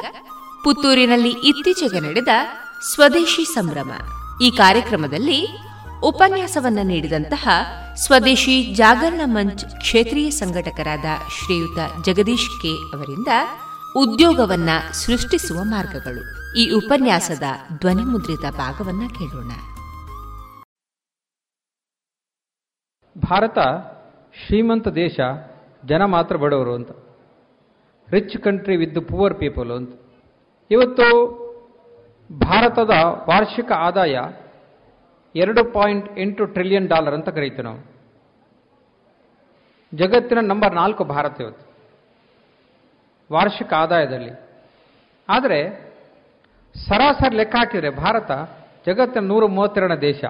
ಪುತ್ತೂರಿನಲ್ಲಿ ಇತ್ತೀಚೆಗೆ ನಡೆದ ಸ್ವದೇಶಿ ಸಂಭ್ರಮ ಈ ಕಾರ್ಯಕ್ರಮದಲ್ಲಿ ಉಪನ್ಯಾಸವನ್ನು ನೀಡಿದಂತಹ ಸ್ವದೇಶಿ ಜಾಗರಣ ಮಂಚ್ ಕ್ಷೇತ್ರೀಯ ಸಂಘಟಕರಾದ ಶ್ರೀಯುತ ಜಗದೀಶ್ ಕೆ ಅವರಿಂದ ಉದ್ಯೋಗವನ್ನ ಸೃಷ್ಟಿಸುವ ಮಾರ್ಗಗಳು ಈ ಉಪನ್ಯಾಸದ ಧ್ವನಿಮುದ್ರಿತ ಭಾಗವನ್ನ ಕೇಳೋಣ. ಭಾರತ ಶ್ರೀಮಂತ ದೇಶ, ಜನ ಮಾತ್ರ ಬಡವರು ಅಂತ, rich country with poor people ಅಂತ. ಇವತ್ತು ಭಾರತದ ವಾರ್ಷಿಕ ಆದಾಯ ಎರಡು ಪಾಯಿಂಟ್ ಎಂಟು ಟ್ರಿಲಿಯನ್ ಡಾಲರ್ ಅಂತ ಕರೀತೀವಿ ನಾವು. ಜಗತ್ತಿನ ನಂಬರ್ ನಾಲ್ಕು ಭಾರತ ಇವತ್ತು ವಾರ್ಷಿಕ ಆದಾಯದಲ್ಲಿ. ಆದರೆ ಸರಾಸರಿ ಲೆಕ್ಕ ಹಾಕಿದರೆ ಭಾರತ ಜಗತ್ತಿನ ನೂರ ಮೂವತ್ತೆರಡನೇ ದೇಶ.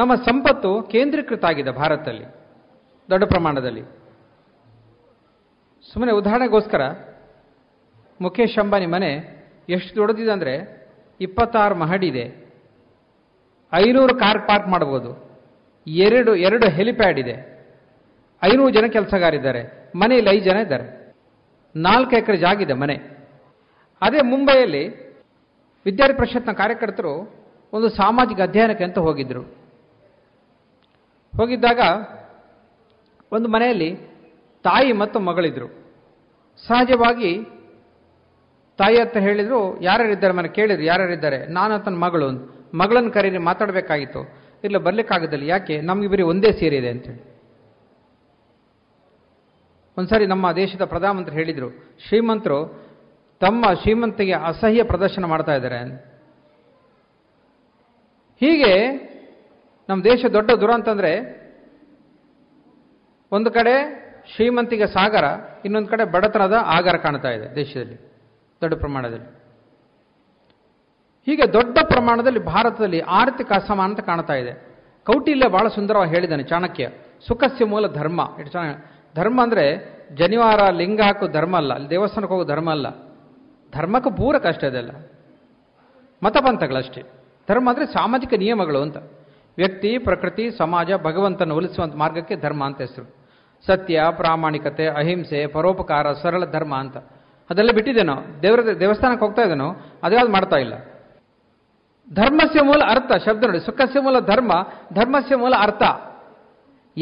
ನಮ್ಮ ಸಂಪತ್ತು ಕೇಂದ್ರೀಕೃತ ಆಗಿದೆ ಭಾರತದಲ್ಲಿ ದೊಡ್ಡ ಪ್ರಮಾಣದಲ್ಲಿ. ಸುಮ್ಮನೆ ಉದಾಹರಣೆಗೋಸ್ಕರ ಮುಖೇಶ್ ಅಂಬಾನಿ ಮನೆ ಎಷ್ಟು ದೊಡ್ಡದಿದೆ ಅಂದರೆ ಇಪ್ಪತ್ತಾರು ಮಹಡಿ ಇದೆ, ಐನೂರು ಕಾರ್ ಪಾರ್ಕ್ ಮಾಡ್ಬೋದು, ಎರಡು ಎರಡು ಹೆಲಿಪ್ಯಾಡ್ ಇದೆ, ಐನೂರು ಜನ ಕೆಲಸಗಾರಿದ್ದಾರೆ, ಮನೆಯಲ್ಲಿ ಐದು ಜನ ಇದ್ದಾರೆ, ನಾಲ್ಕು ಎಕರೆ ಜಾಗ ಇದೆ ಮನೆ. ಅದೇ ಮುಂಬೈಯಲ್ಲಿ ವಿದ್ಯಾರ್ಥಿ ಪರಿಷತ್ನ ಕಾರ್ಯಕರ್ತರು ಒಂದು ಸಾಮಾಜಿಕ ಅಧ್ಯಯನಕ್ಕೆ ಅಂತ ಹೋಗಿದ್ದರು. ಹೋಗಿದ್ದಾಗ ಒಂದು ಮನೆಯಲ್ಲಿ ತಾಯಿ ಮತ್ತು ಮಗಳಿದ್ರು. ಸಹಜವಾಗಿ ತಾಯಿ ಹತ್ರ ಹೇಳಿದ್ರು, ಯಾರ್ಯಾರಿದ್ದಾರೆ ಮನೆ ಕೇಳಿದ್ರು, ಯಾರ್ಯಾರಿದ್ದಾರೆ. ನಾನು ತನ್ನ ಮಗಳು ಅಂತ, ಮಗಳನ್ನು ಕರೀರಿ ಮಾತಾಡಬೇಕಾಗಿತ್ತು. ಇಲ್ಲ, ಬರ್ಲಿಕ್ಕಾಗದಿಲ್ಲ, ಯಾಕೆ, ನಮಗೆ ಬರೀ ಒಂದೇ ಸೀರೆ ಇದೆ ಅಂತೇಳಿ. ಒಂದ್ಸಾರಿ ನಮ್ಮ ದೇಶದ ಪ್ರಧಾನಮಂತ್ರಿ ಹೇಳಿದರು, ಶ್ರೀಮಂತರು ತಮ್ಮ ಶ್ರೀಮಂತಿಗೆ ಅಸಹ್ಯ ಪ್ರದರ್ಶನ ಮಾಡ್ತಾ ಇದ್ದಾರೆ. ಹೀಗೆ ನಮ್ಮ ದೇಶ ದೊಡ್ಡ ದುರಂತ ಅಂದರೆ ಒಂದು ಕಡೆ ಶ್ರೀಮಂತಿಗೆ ಸಾಗರ, ಇನ್ನೊಂದು ಕಡೆ ಬಡತನದ ಆಗರ ಕಾಣ್ತಾ ಇದೆ ದೇಶದಲ್ಲಿ ದೊಡ್ಡ ಪ್ರಮಾಣದಲ್ಲಿ. ಹೀಗೆ ದೊಡ್ಡ ಪ್ರಮಾಣದಲ್ಲಿ ಭಾರತದಲ್ಲಿ ಆರ್ಥಿಕ ಅಸಮಾನತೆ ಕಾಣ್ತಾ ಇದೆ. ಕೌಟಿಲ್ಯ ಬಹಳ ಸುಂದರವಾಗಿ ಹೇಳಿದ್ದಾನೆ ಚಾಣಕ್ಯ, ಸುಖಸ್ಯ ಮೂಲ ಧರ್ಮ. ಇಟ್ ಚೆನ್ನಾಗಿ ಧರ್ಮ ಅಂದರೆ ಜನಿವಾರ ಲಿಂಗ ಹಾಕೋ ಧರ್ಮ ಅಲ್ಲ, ಅಲ್ಲಿ ದೇವಸ್ಥಾನಕ್ಕೆ ಹೋಗೋ ಧರ್ಮ ಅಲ್ಲ, ಧರ್ಮಕ್ಕೆ ಪೂರಕ ಅಷ್ಟೇ ಅದೆಲ್ಲ, ಮತಪಂಥಗಳಷ್ಟೇ. ಧರ್ಮ ಅಂದರೆ ಸಾಮಾಜಿಕ ನಿಯಮಗಳು ಅಂತ, ವ್ಯಕ್ತಿ ಪ್ರಕೃತಿ ಸಮಾಜ ಭಗವಂತನ ಒಲಿಸುವಂಥ ಮಾರ್ಗಕ್ಕೆ ಧರ್ಮ ಅಂತ ಹೆಸರು. ಸತ್ಯ ಪ್ರಾಮಾಣಿಕತೆ ಅಹಿಂಸೆ ಪರೋಪಕಾರ ಸರಳ ಧರ್ಮ ಅಂತ ಅದೆಲ್ಲ ಬಿಟ್ಟಿದ್ದೇನೋ, ದೇವರ ದೇವಸ್ಥಾನಕ್ಕೆ ಹೋಗ್ತಾ ಇದ್ದೇನೋ ಅದ್ಯಾವ್ದು ಮಾಡ್ತಾ ಇಲ್ಲ. ಧರ್ಮಸ್ಯ ಮೂಲ ಅರ್ಥ, ಶಬ್ದ ನೋಡಿ, ಸುಖಸ್ಯ ಮೂಲ ಧರ್ಮ, ಧರ್ಮಸ್ಯ ಮೂಲ ಅರ್ಥ.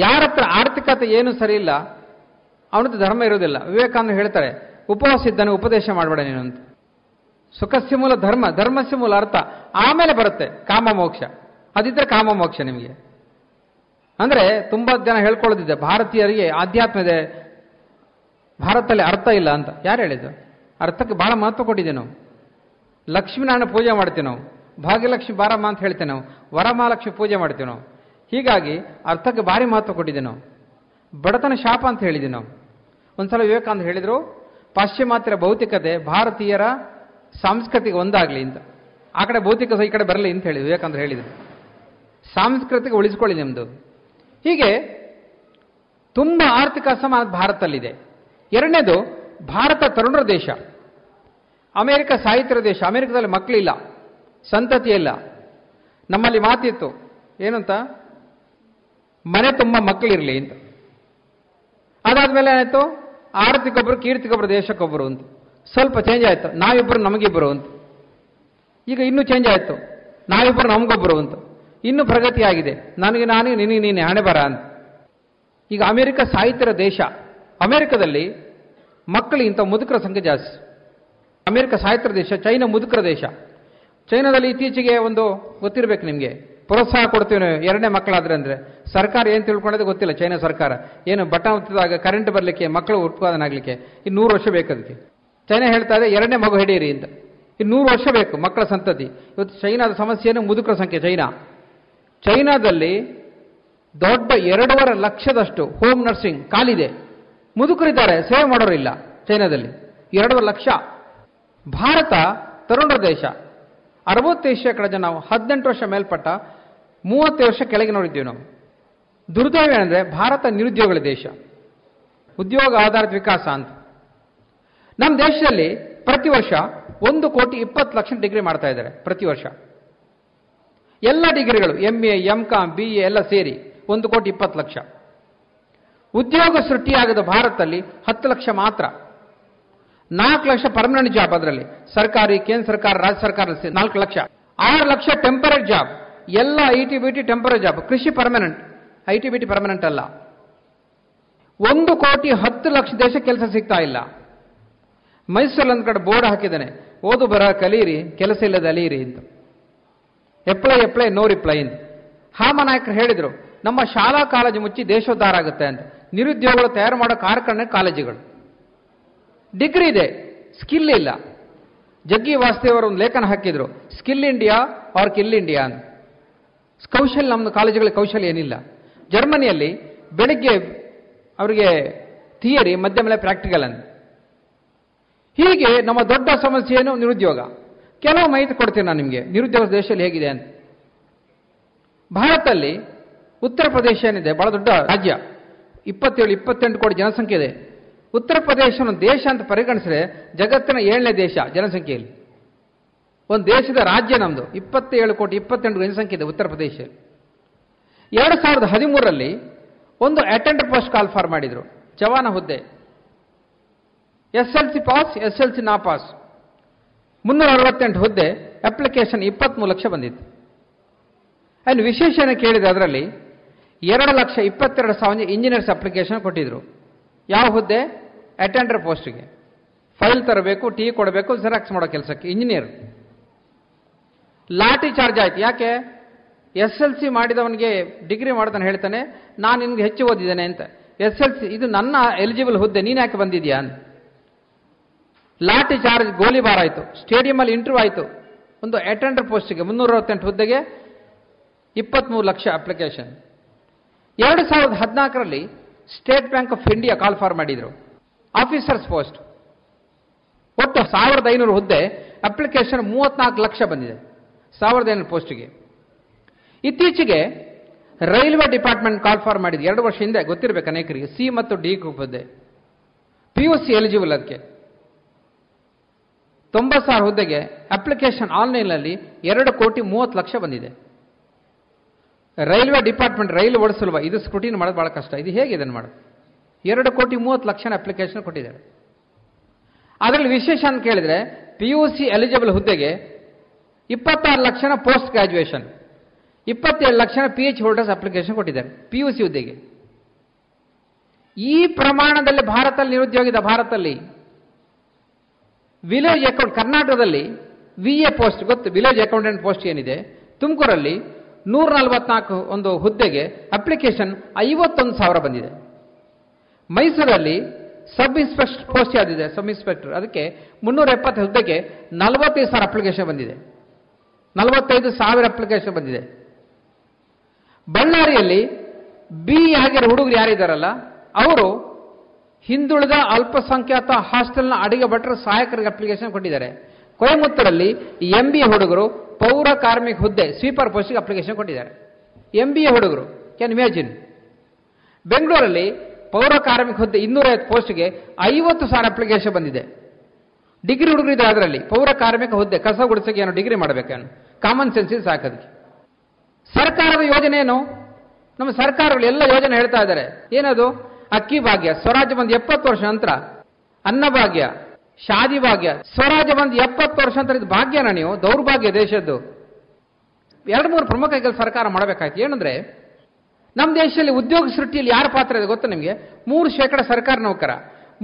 ಯಾರ ಹತ್ರ ಆರ್ಥಿಕತೆ ಏನು ಸರಿ ಇಲ್ಲ ಅವನದ್ದು ಧರ್ಮ ಇರೋದಿಲ್ಲ. ವಿವೇಕಾನಂದ ಹೇಳ್ತಾರೆ ಉಪವಾಸ ಇದ್ದಾನೆ ಉಪದೇಶ ಮಾಡಬೇಡ ನೀನು ಅಂತ. ಸುಖಸ್ಯ ಮೂಲ ಧರ್ಮ, ಧರ್ಮಸ್ಯ ಮೂಲ ಅರ್ಥ, ಆಮೇಲೆ ಬರುತ್ತೆ ಕಾಮ ಮೋಕ್ಷ. ಅದಿದ್ದರೆ ಕಾಮ ಮೋಕ್ಷ ನಿಮಗೆ. ಅಂದರೆ ತುಂಬ ಜನ ಹೇಳ್ಕೊಳ್ಳೋದಿದೆ ಭಾರತೀಯರಿಗೆ ಆಧ್ಯಾತ್ಮ ಇದೆ, ಭಾರತದಲ್ಲಿ ಅರ್ಥ ಇಲ್ಲ ಅಂತ. ಯಾರು ಹೇಳಿದ್ದು? ಅರ್ಥಕ್ಕೆ ಬಹಳ ಮಹತ್ವ ಕೊಟ್ಟಿದ್ದೀವಿ ನಾವು. ಲಕ್ಷ್ಮೀನಾರಾಯಣ ಪೂಜೆ ಮಾಡ್ತೀವಿ ನಾವು, ಭಾಗ್ಯಲಕ್ಷ್ಮಿ ಬಾರಮ್ಮ ಅಂತ ಹೇಳ್ತೇವೆ ನಾವು, ವರಮಹಾಲಕ್ಷ್ಮಿ ಪೂಜೆ ಮಾಡ್ತೀವಿ ನಾವು. ಹೀಗಾಗಿ ಅರ್ಥಕ್ಕೆ ಭಾರಿ ಮಹತ್ವ ಕೊಟ್ಟಿದ್ದೀವಿ ನಾವು. ಬಡತನ ಶಾಪ ಅಂತ ಹೇಳಿದ್ದೀವಿ ನಾವು. ಒಂದ್ಸಲ ವಿವೇಕಾನಂದ ಹೇಳಿದರು ಪಾಶ್ಚಿಮಾತ್ಯರ ಭೌತಿಕತೆ ಭಾರತೀಯರ ಸಾಂಸ್ಕೃತಿಗೆ ಒಂದಾಗಲಿ ಅಂತ. ಆ ಕಡೆ ಭೌತಿಕ ಈ ಕಡೆ ಬರಲಿ ಅಂತ ಹೇಳಿದ್ರು ವಿವೇಕಾನಂದ ಹೇಳಿದರು. ಸಾಂಸ್ಕೃತಿಕ ಉಳಿಸ್ಕೊಳ್ಳಿ ನಿಮ್ಮದು. ಹೀಗೆ ತುಂಬ ಆರ್ಥಿಕ ಅಸಮಾನ ಭಾರತದಲ್ಲಿದೆ. ಎರಡನೇದು, ಭಾರತ ತರುಣರ ದೇಶ, ಅಮೆರಿಕ ಸಾಹಿತ್ಯರ ದೇಶ. ಅಮೆರಿಕದಲ್ಲಿ ಮಕ್ಕಳಿಲ್ಲ, ಸಂತತಿಯಿಲ್ಲ. ನಮ್ಮಲ್ಲಿ ಮಾತಿತ್ತು ಏನಂತ, ಮನೆ ತುಂಬ ಮಕ್ಕಳಿರಲಿ ಅಂತ. ಅದಾದಮೇಲೆ ಏನಾಯಿತು, ಆರ್ಥಿಕೊಬ್ಬರು ಕೀರ್ತಿಗೊಬ್ಬರು ದೇಶಕ್ಕೊಬ್ಬರು ಅಂತ. ಸ್ವಲ್ಪ ಚೇಂಜ್ ಆಯಿತು, ನಾವಿಬ್ಬರು ನಮಗಿಬ್ಬರು ಅಂತ. ಈಗ ಇನ್ನೂ ಚೇಂಜ್ ಆಯಿತು, ನಾವಿಬ್ಬರು ನಮಗೊಬ್ಬರು ಅಂತ. ಇನ್ನೂ ಪ್ರಗತಿಯಾಗಿದೆ, ನನಗೆ ನಾನು ನಿನಗೆ ನೀನು ಹಣೆ ಬರ ಅಂತ. ಈಗ ಅಮೆರಿಕ ಸಾಹಿತ್ಯರ ದೇಶ. ಅಮೆರಿಕದಲ್ಲಿ ಮಕ್ಕಳಿಗಿಂತ ಮುದುಕರ ಸಂಖ್ಯೆ ಜಾಸ್ತಿ. ಅಮೆರಿಕ ಸಾಹಿತ್ಯರ ದೇಶ, ಚೈನಾ ಮುದುಕರ ದೇಶ. ಚೈನಾದಲ್ಲಿ ಇತ್ತೀಚೆಗೆ ಒಂದು ಗೊತ್ತಿರಬೇಕು ನಿಮಗೆ, ಪ್ರೋತ್ಸಾಹ ಕೊಡ್ತೀವಿ ನಾವು ಎರಡನೇ ಮಕ್ಕಳಾದ್ರೆ ಅಂದರೆ. ಸರ್ಕಾರ ಏನು ತಿಳ್ಕೊಳ್ಳೋದು ಗೊತ್ತಿಲ್ಲ ಚೈನಾ ಸರ್ಕಾರ. ಏನು ಬಟನ್ ಒತ್ತಿದಾಗ ಕರೆಂಟ್ ಬರಲಿಕ್ಕೆ ಮಕ್ಕಳು ಉತ್ಪಾದನೆ ಆಗಲಿಕ್ಕೆ ಇನ್ನು ನೂರು ವರ್ಷ ಬೇಕದಕ್ಕೆ. ಚೈನಾ ಹೇಳ್ತಾ ಇದೆ ಎರಡನೇ ಮಗು ಹಿಡೀರಿ ಅಂತ. ಇನ್ನು ನೂರು ವರ್ಷ ಬೇಕು ಮಕ್ಕಳ ಸಂತತಿ. ಇವತ್ತು ಚೈನಾದ ಸಮಸ್ಯೆ ಏನು? ಮುದುಕರ ಸಂಖ್ಯೆ. ಚೈನಾ ಚೈನಾದಲ್ಲಿ ದೊಡ್ಡ ಎರಡೂವರೆ ಲಕ್ಷದಷ್ಟು ಹೋಮ್ ನರ್ಸಿಂಗ್ ಕಾಲಿದೆ. ಮುದುಕರಿದ್ದಾರೆ, ಸೇವೆ ಮಾಡೋರಿಲ್ಲ ಚೈನಾದಲ್ಲಿ. ಎರಡೂವರೆ ಲಕ್ಷ. ಭಾರತ ತರುಣರ ದೇಶ. ಅರವತ್ತೈದು ಶೇಕಡ ಜನ ಹದಿನೆಂಟು ವರ್ಷ ಮೇಲ್ಪಟ್ಟ, ಮೂವತ್ತು ವರ್ಷ ಕೆಳಗೆ ನೋಡಿದ್ದೀವಿ ನಾವು. ದುರ್ದೈವ ಏನಂದರೆ ಭಾರತ ನಿರುದ್ಯೋಗಗಳ ದೇಶ, ಉದ್ಯೋಗ ಆಧಾರಿತ ವಿಕಾಸ ಅಂತ. ನಮ್ಮ ದೇಶದಲ್ಲಿ ಪ್ರತಿ ವರ್ಷ ಒಂದು ಕೋಟಿ ಇಪ್ಪತ್ತು ಲಕ್ಷ ಡಿಗ್ರಿ ಮಾಡ್ತಾ ಇದ್ದಾರೆ ಪ್ರತಿ ವರ್ಷ. ಎಲ್ಲ ಡಿಗ್ರಿಗಳು M A M com B A ಎಲ್ಲ ಸೇರಿ ಒಂದು ಕೋಟಿ ಇಪ್ಪತ್ತು ಲಕ್ಷ. ಉದ್ಯೋಗ ಸೃಷ್ಟಿಯಾಗದ ಭಾರತದಲ್ಲಿ ಹತ್ತು ಲಕ್ಷ ಮಾತ್ರ. ನಾಲ್ಕು ಲಕ್ಷ ಪರ್ಮನೆಂಟ್ ಜಾಬ್, ಅದರಲ್ಲಿ ಸರ್ಕಾರಿ ಕೇಂದ್ರ ಸರ್ಕಾರ ರಾಜ್ಯ ಸರ್ಕಾರ ನಾಲ್ಕು ಲಕ್ಷ. ಆರು ಲಕ್ಷ ಟೆಂಪರರಿ ಜಾಬ್, ಎಲ್ಲ I T B T temporary job, ಕೃಷಿ permanent, I T B T permanent ಅಲ್ಲ. ಒಂದು ಕೋಟಿ ಹತ್ತು ಲಕ್ಷ ದೇಶ ಕೆಲಸ ಸಿಗ್ತಾ ಇಲ್ಲ. ಮೈಸೂರಲ್ಲಿ ಒಂದು ಕಡೆ ಬೋರ್ಡ್ ಹಾಕಿದ್ದಾನೆ, ಓದು ಬರ ಕಲಿಯಿರಿ ಕೆಲಸ ಇಲ್ಲದೆ ಅಲಿಯಿರಿ ಅಂತ. ಎಪ್ಲೈ ಎಪ್ಲೈ ನೋ ರಿಪ್ಲೈ ಅಂತ. ಹಾಮನಾಯಕರು ಹೇಳಿದರು ನಮ್ಮ ಶಾಲಾ ಕಾಲೇಜು ಮುಚ್ಚಿ ದೇಶೋದ್ಧಾರ ಆಗುತ್ತೆ ಅಂತ. ನಿರುದ್ಯೋಗಗಳು ತಯಾರು ಮಾಡೋ ಕಾರ್ಖಾನೆ ಕಾಲೇಜುಗಳು. ಡಿಗ್ರಿ ಇದೆ, ಸ್ಕಿಲ್ ಇಲ್ಲ. ಜಗ್ಗಿ ವಾಸುದೇವರು ಒಂದು ಲೇಖನ ಹಾಕಿದ್ರು, skill India or kill India ಅಂತ. ಕೌಶಲ್ಯ ನಮ್ಮ ಕಾಲೇಜುಗಳಲ್ಲಿ ಕೌಶಲ್ಯ ಏನಿಲ್ಲ. ಜರ್ಮನಿಯಲ್ಲಿ ಬೆಳಿಗ್ಗೆ ಅವರಿಗೆ ಥಿಯರಿ, ಮಧ್ಯ ಮೇಲೆ ಪ್ರಾಕ್ಟಿಕಲ್ ಅಂತ. ಹೀಗೆ ನಮ್ಮ ದೊಡ್ಡ ಸಮಸ್ಯೆ ಏನು? ನಿರುದ್ಯೋಗ. ಕೆಲವು ಮಾಹಿತಿ ಕೊಡ್ತೀನಿ ನಾನು ನಿಮಗೆ ನಿರುದ್ಯೋಗ ದೇಶದಲ್ಲಿ ಹೇಗಿದೆ ಅಂತ. ಭಾರತದಲ್ಲಿ ಉತ್ತರ ಪ್ರದೇಶ ಏನಿದೆ ಬಹಳ ದೊಡ್ಡ ರಾಜ್ಯ, ಇಪ್ಪತ್ತೇಳು ಇಪ್ಪತ್ತೆಂಟು ಕೋಟಿ ಜನಸಂಖ್ಯೆ ಇದೆ. ಉತ್ತರ ಪ್ರದೇಶವನ್ನು ದೇಶ ಅಂತ ಪರಿಗಣಿಸಿದ್ರೆ ಜಗತ್ತಿನ ಏಳನೇ ದೇಶ ಜನಸಂಖ್ಯೆಯಲ್ಲಿ. ಒಂದು ದೇಶದ ರಾಜ್ಯ ನಮ್ಮದು, ಇಪ್ಪತ್ತೇಳು ಕೋಟಿ ಇಪ್ಪತ್ತೆಂಟು ಜನಸಂಖ್ಯೆ ಇದೆ ಉತ್ತರ ಪ್ರದೇಶ. ಎರಡು ಸಾವಿರದ ಹದಿಮೂರರಲ್ಲಿ ಒಂದು ಅಟೆಂಡರ್ ಪೋಸ್ಟ್ ಕಾಲ್ ಫಾರ್ ಮಾಡಿದರು, ಜವಾನ ಹುದ್ದೆ. S L C pass, S L C ನಾ ಪಾಸ್, ಮುನ್ನೂರ ಅರವತ್ತೆಂಟು ಹುದ್ದೆ. ಅಪ್ಲಿಕೇಶನ್ ಇಪ್ಪತ್ತ್ಮೂರು ಲಕ್ಷ ಬಂದಿತ್ತು. ಅಲ್ಲಿ ವಿಶೇಷನೇ ಕೇಳಿದೆ, ಅದರಲ್ಲಿ ಎರಡು ಲಕ್ಷ ಇಪ್ಪತ್ತೆರಡು ಸಾವಿರ ಇಂಜಿನಿಯರ್ಸ್ ಅಪ್ಲಿಕೇಶನ್ ಕೊಟ್ಟಿದ್ರು. ಯಾವ ಹುದ್ದೆ? ಅಟೆಂಡರ್ ಪೋಸ್ಟಿಗೆ. ಫೈಲ್ ತರಬೇಕು, ಟೀ ಕೊಡಬೇಕು, ಜೆರಾಕ್ಸ್ ಮಾಡೋ ಕೆಲಸಕ್ಕೆ ಇಂಜಿನಿಯರ್. ಲಾಟಿ ಚಾರ್ಜ್ ಆಯ್ತು. ಯಾಕೆ? ಎಸ್ ಎಲ್ ಸಿ ಮಾಡಿದವನಿಗೆ ಡಿಗ್ರಿ ಮಾಡ್ತಾನೆ ಹೇಳ್ತಾನೆ ನಾನು ನಿನ್ಗೆ ಹೆಚ್ಚು ಓದಿದ್ದೇನೆ ಅಂತ. ಎಸ್ ಎಲ್ ಸಿ ಇದು ನನ್ನ ಎಲಿಜಿಬಲ್ ಹುದ್ದೆ, ನೀನು ಯಾಕೆ ಬಂದಿದ್ಯಾ ಅಂತ. ಲಾಟಿ ಚಾರ್ಜ್, ಗೋಲಿಬಾರ್ ಆಯಿತು. ಸ್ಟೇಡಿಯಮಲ್ಲಿ ಇಂಟರ್ವ್ಯೂ ಆಯಿತು ಒಂದು ಅಟೆಂಡರ್ ಪೋಸ್ಟಿಗೆ, ಮುನ್ನೂರ ಅರವತ್ತೆಂಟು ಹುದ್ದೆಗೆ ಇಪ್ಪತ್ತ್ಮೂರು ಲಕ್ಷ ಅಪ್ಲಿಕೇಶನ್. ಎರಡು ಸಾವಿರದ ಹದಿನಾಲ್ಕರಲ್ಲಿ State Bank of India call for ಮಾಡಿದರು ಆಫೀಸರ್ಸ್ ಪೋಸ್ಟ್. ಒಟ್ಟು ಸಾವಿರದ ಐನೂರು ಹುದ್ದೆ ಅಪ್ಲಿಕೇಶನ್ ಮೂವತ್ತ್ನಾಲ್ಕು ಲಕ್ಷ ಬಂದಿದೆ ಸಾವಿರದ ಐನೂರು ಪೋಸ್ಟಿಗೆ. ಇತ್ತೀಚೆಗೆ ರೈಲ್ವೆ ಡಿಪಾರ್ಟ್ಮೆಂಟ್ ಕಾಲ್ ಫಾರ್ ಮಾಡಿದೆ ಎರಡು ವರ್ಷ ಹಿಂದೆ, ಗೊತ್ತಿರಬೇಕು ಅನೇಕರಿಗೆ, ಸಿ ಮತ್ತು ಡಿ ಗ್ರೂಪ್ ಹುದ್ದೆ ಪಿ ಯು ಸಿ ಎಲಿಜಿಬಲ್. ಅದಕ್ಕೆ ತೊಂಬತ್ತು ಸಾವಿರ ಹುದ್ದೆಗೆ ಅಪ್ಲಿಕೇಶನ್ ಆನ್ಲೈನ್ನಲ್ಲಿ ಎರಡು ಕೋಟಿ ಮೂವತ್ತು ಲಕ್ಷ ಬಂದಿದೆ. ರೈಲ್ವೆ ಡಿಪಾರ್ಟ್ಮೆಂಟ್ ರೈಲು ಓಡಿಸಲ್ವ, ಇದು ಸ್ಕ್ರೂಟಿನ್ ಮಾಡೋದು ಭಾಳ ಕಷ್ಟ, ಇದು ಹೇಗೆ ಇದನ್ನು ಮಾಡೋದು? ಎರಡು ಕೋಟಿ ಮೂವತ್ತು ಲಕ್ಷ ಅಪ್ಲಿಕೇಶನ್ ಕೊಟ್ಟಿದ್ದಾರೆ. ಅದರಲ್ಲಿ ವಿಶೇಷ ಅಂತ ಕೇಳಿದರೆ ಪಿ ಯು ಸಿ ಎಲಿಜಿಬಲ್ ಹುದ್ದೆಗೆ ಇಪ್ಪತ್ತಾರು ಲಕ್ಷ ಪೋಸ್ಟ್ ಗ್ರಾಜ್ಯುಯೇಷನ್, ಇಪ್ಪತ್ತೇಳು lakh P H holders application ಕೊಟ್ಟಿದ್ದಾರೆ ಪಿ ಯು ಸಿ ಹುದ್ದೆಗೆ. ಈ ಪ್ರಮಾಣದಲ್ಲಿ ಭಾರತದಲ್ಲಿ ನಿರುದ್ಯೋಗಿದ ಭಾರತದಲ್ಲಿ ವಿಲೇಜ್ ಅಕೌಂಟ್ ಕರ್ನಾಟಕದಲ್ಲಿ ವಿ ಎ ಪೋಸ್ಟ್ ಗೊತ್ತು, ವಿಲೇಜ್ ಅಕೌಂಟೆಂಟ್ ಪೋಸ್ಟ್ ಏನಿದೆ, ತುಮಕೂರಲ್ಲಿ ನೂರ ನಲವತ್ನಾಲ್ಕು ಒಂದು ಹುದ್ದೆಗೆ ಅಪ್ಲಿಕೇಶನ್ ಐವತ್ತೊಂದು ಸಾವಿರ ಬಂದಿದೆ. ಮೈಸೂರಲ್ಲಿ ಸಬ್ ಇನ್ಸ್ಪೆಕ್ಟರ್ ಪೋಸ್ಟ್ ಯಾವುದಿದೆ ಸಬ್ ಇನ್ಸ್ಪೆಕ್ಟರ್, ಅದಕ್ಕೆ ಮುನ್ನೂರ ಎಪ್ಪತ್ತು ಹುದ್ದೆಗೆ ನಲವತ್ತೈದು ಸಾವಿರ ಅಪ್ಲಿಕೇಶನ್ ಬಂದಿದೆ, ನಲವತ್ತೈದು ಸಾವಿರ ಅಪ್ಲಿಕೇಶನ್ ಬಂದಿದೆ. ಬಳ್ಳಾರಿಯಲ್ಲಿ ಬಿ ಆಗಿರೋ ಹುಡುಗರು ಯಾರಿದ್ದಾರಲ್ಲ ಅವರು ಹಿಂದುಳಿದ ಅಲ್ಪಸಂಖ್ಯಾತ ಹಾಸ್ಟೆಲ್ನ ಅಡಿಗೆ ಭಟ್ರ ಸಹಾಯಕರಿಗೆ ಅಪ್ಲಿಕೇಶನ್ ಕೊಟ್ಟಿದ್ದಾರೆ. ಕೊಯಮತ್ತೂರಲ್ಲಿ ಎಂ ಬಿ ಎ ಹುಡುಗರು ಪೌರ ಕಾರ್ಮಿಕ ಹುದ್ದೆ ಸ್ವೀಪರ್ ಪೋಸ್ಟಿಗೆ ಅಪ್ಲಿಕೇಶನ್ ಕೊಟ್ಟಿದ್ದಾರೆ ಎಂ ಬಿ ಎ ಹುಡುಗರು, ಕ್ಯಾನ್ ಇಮ್ಯಾಜಿನ್. ಬೆಂಗಳೂರಲ್ಲಿ ಪೌರ ಕಾರ್ಮಿಕ ಹುದ್ದೆ ಇನ್ನೂರೈವತ್ತು ಪೋಸ್ಟ್ಗೆ ಐವತ್ತು ಸಾವಿರ ಅಪ್ಲಿಕೇಶನ್ ಬಂದಿದೆ. ಡಿಗ್ರಿ ಹುಡುಗರು ಇದೆ ಅದರಲ್ಲಿ, ಪೌರ ಕಾರ್ಮಿಕ ಹುದ್ದೆ ಕಸ ಗುಡಿಸೋಕೆ ಏನೋ ಡಿಗ್ರಿ ಮಾಡಬೇಕೇನು, ಕಾಮನ್ ಸೆನ್ಸ್ ಇದು ಸಾಕೋದಕ್ಕೆ. ಸರ್ಕಾರದ ಯೋಜನೆ ಏನು? ನಮ್ಮ ಸರ್ಕಾರಗಳು ಎಲ್ಲ ಯೋಜನೆ ಹೇಳ್ತಾ ಇದ್ದಾರೆ, ಏನದು? ಅಕ್ಕಿ ಭಾಗ್ಯ, ಸ್ವರಾಜ್ಯ ಬಂದು ಎಪ್ಪತ್ತು ವರ್ಷ ನಂತರ, ಅನ್ನಭಾಗ್ಯ, ಶಾದಿ ಭಾಗ್ಯ, ಸ್ವರಾಜ್ಯ ಬಂದು ಎಪ್ಪತ್ತು ವರ್ಷ ನಂತರ, ಇದು ಭಾಗ್ಯನ ನೀವು? ದೌರ್ಭಾಗ್ಯ ದೇಶದ್ದು. ಎರಡು ಮೂರು ಪ್ರಮುಖ ಕೆಲಸ ಸರ್ಕಾರ ಮಾಡಬೇಕಾಯ್ತು. ಏನಂದ್ರೆ ನಮ್ಮ ದೇಶದಲ್ಲಿ ಉದ್ಯೋಗ ಸೃಷ್ಟಿಯಲ್ಲಿ ಯಾರ ಪಾತ್ರ ಇದೆ ಗೊತ್ತಾ ನಿಮಗೆ? ಮೂರು ಶೇಕಡ ಸರ್ಕಾರ ನೌಕರ,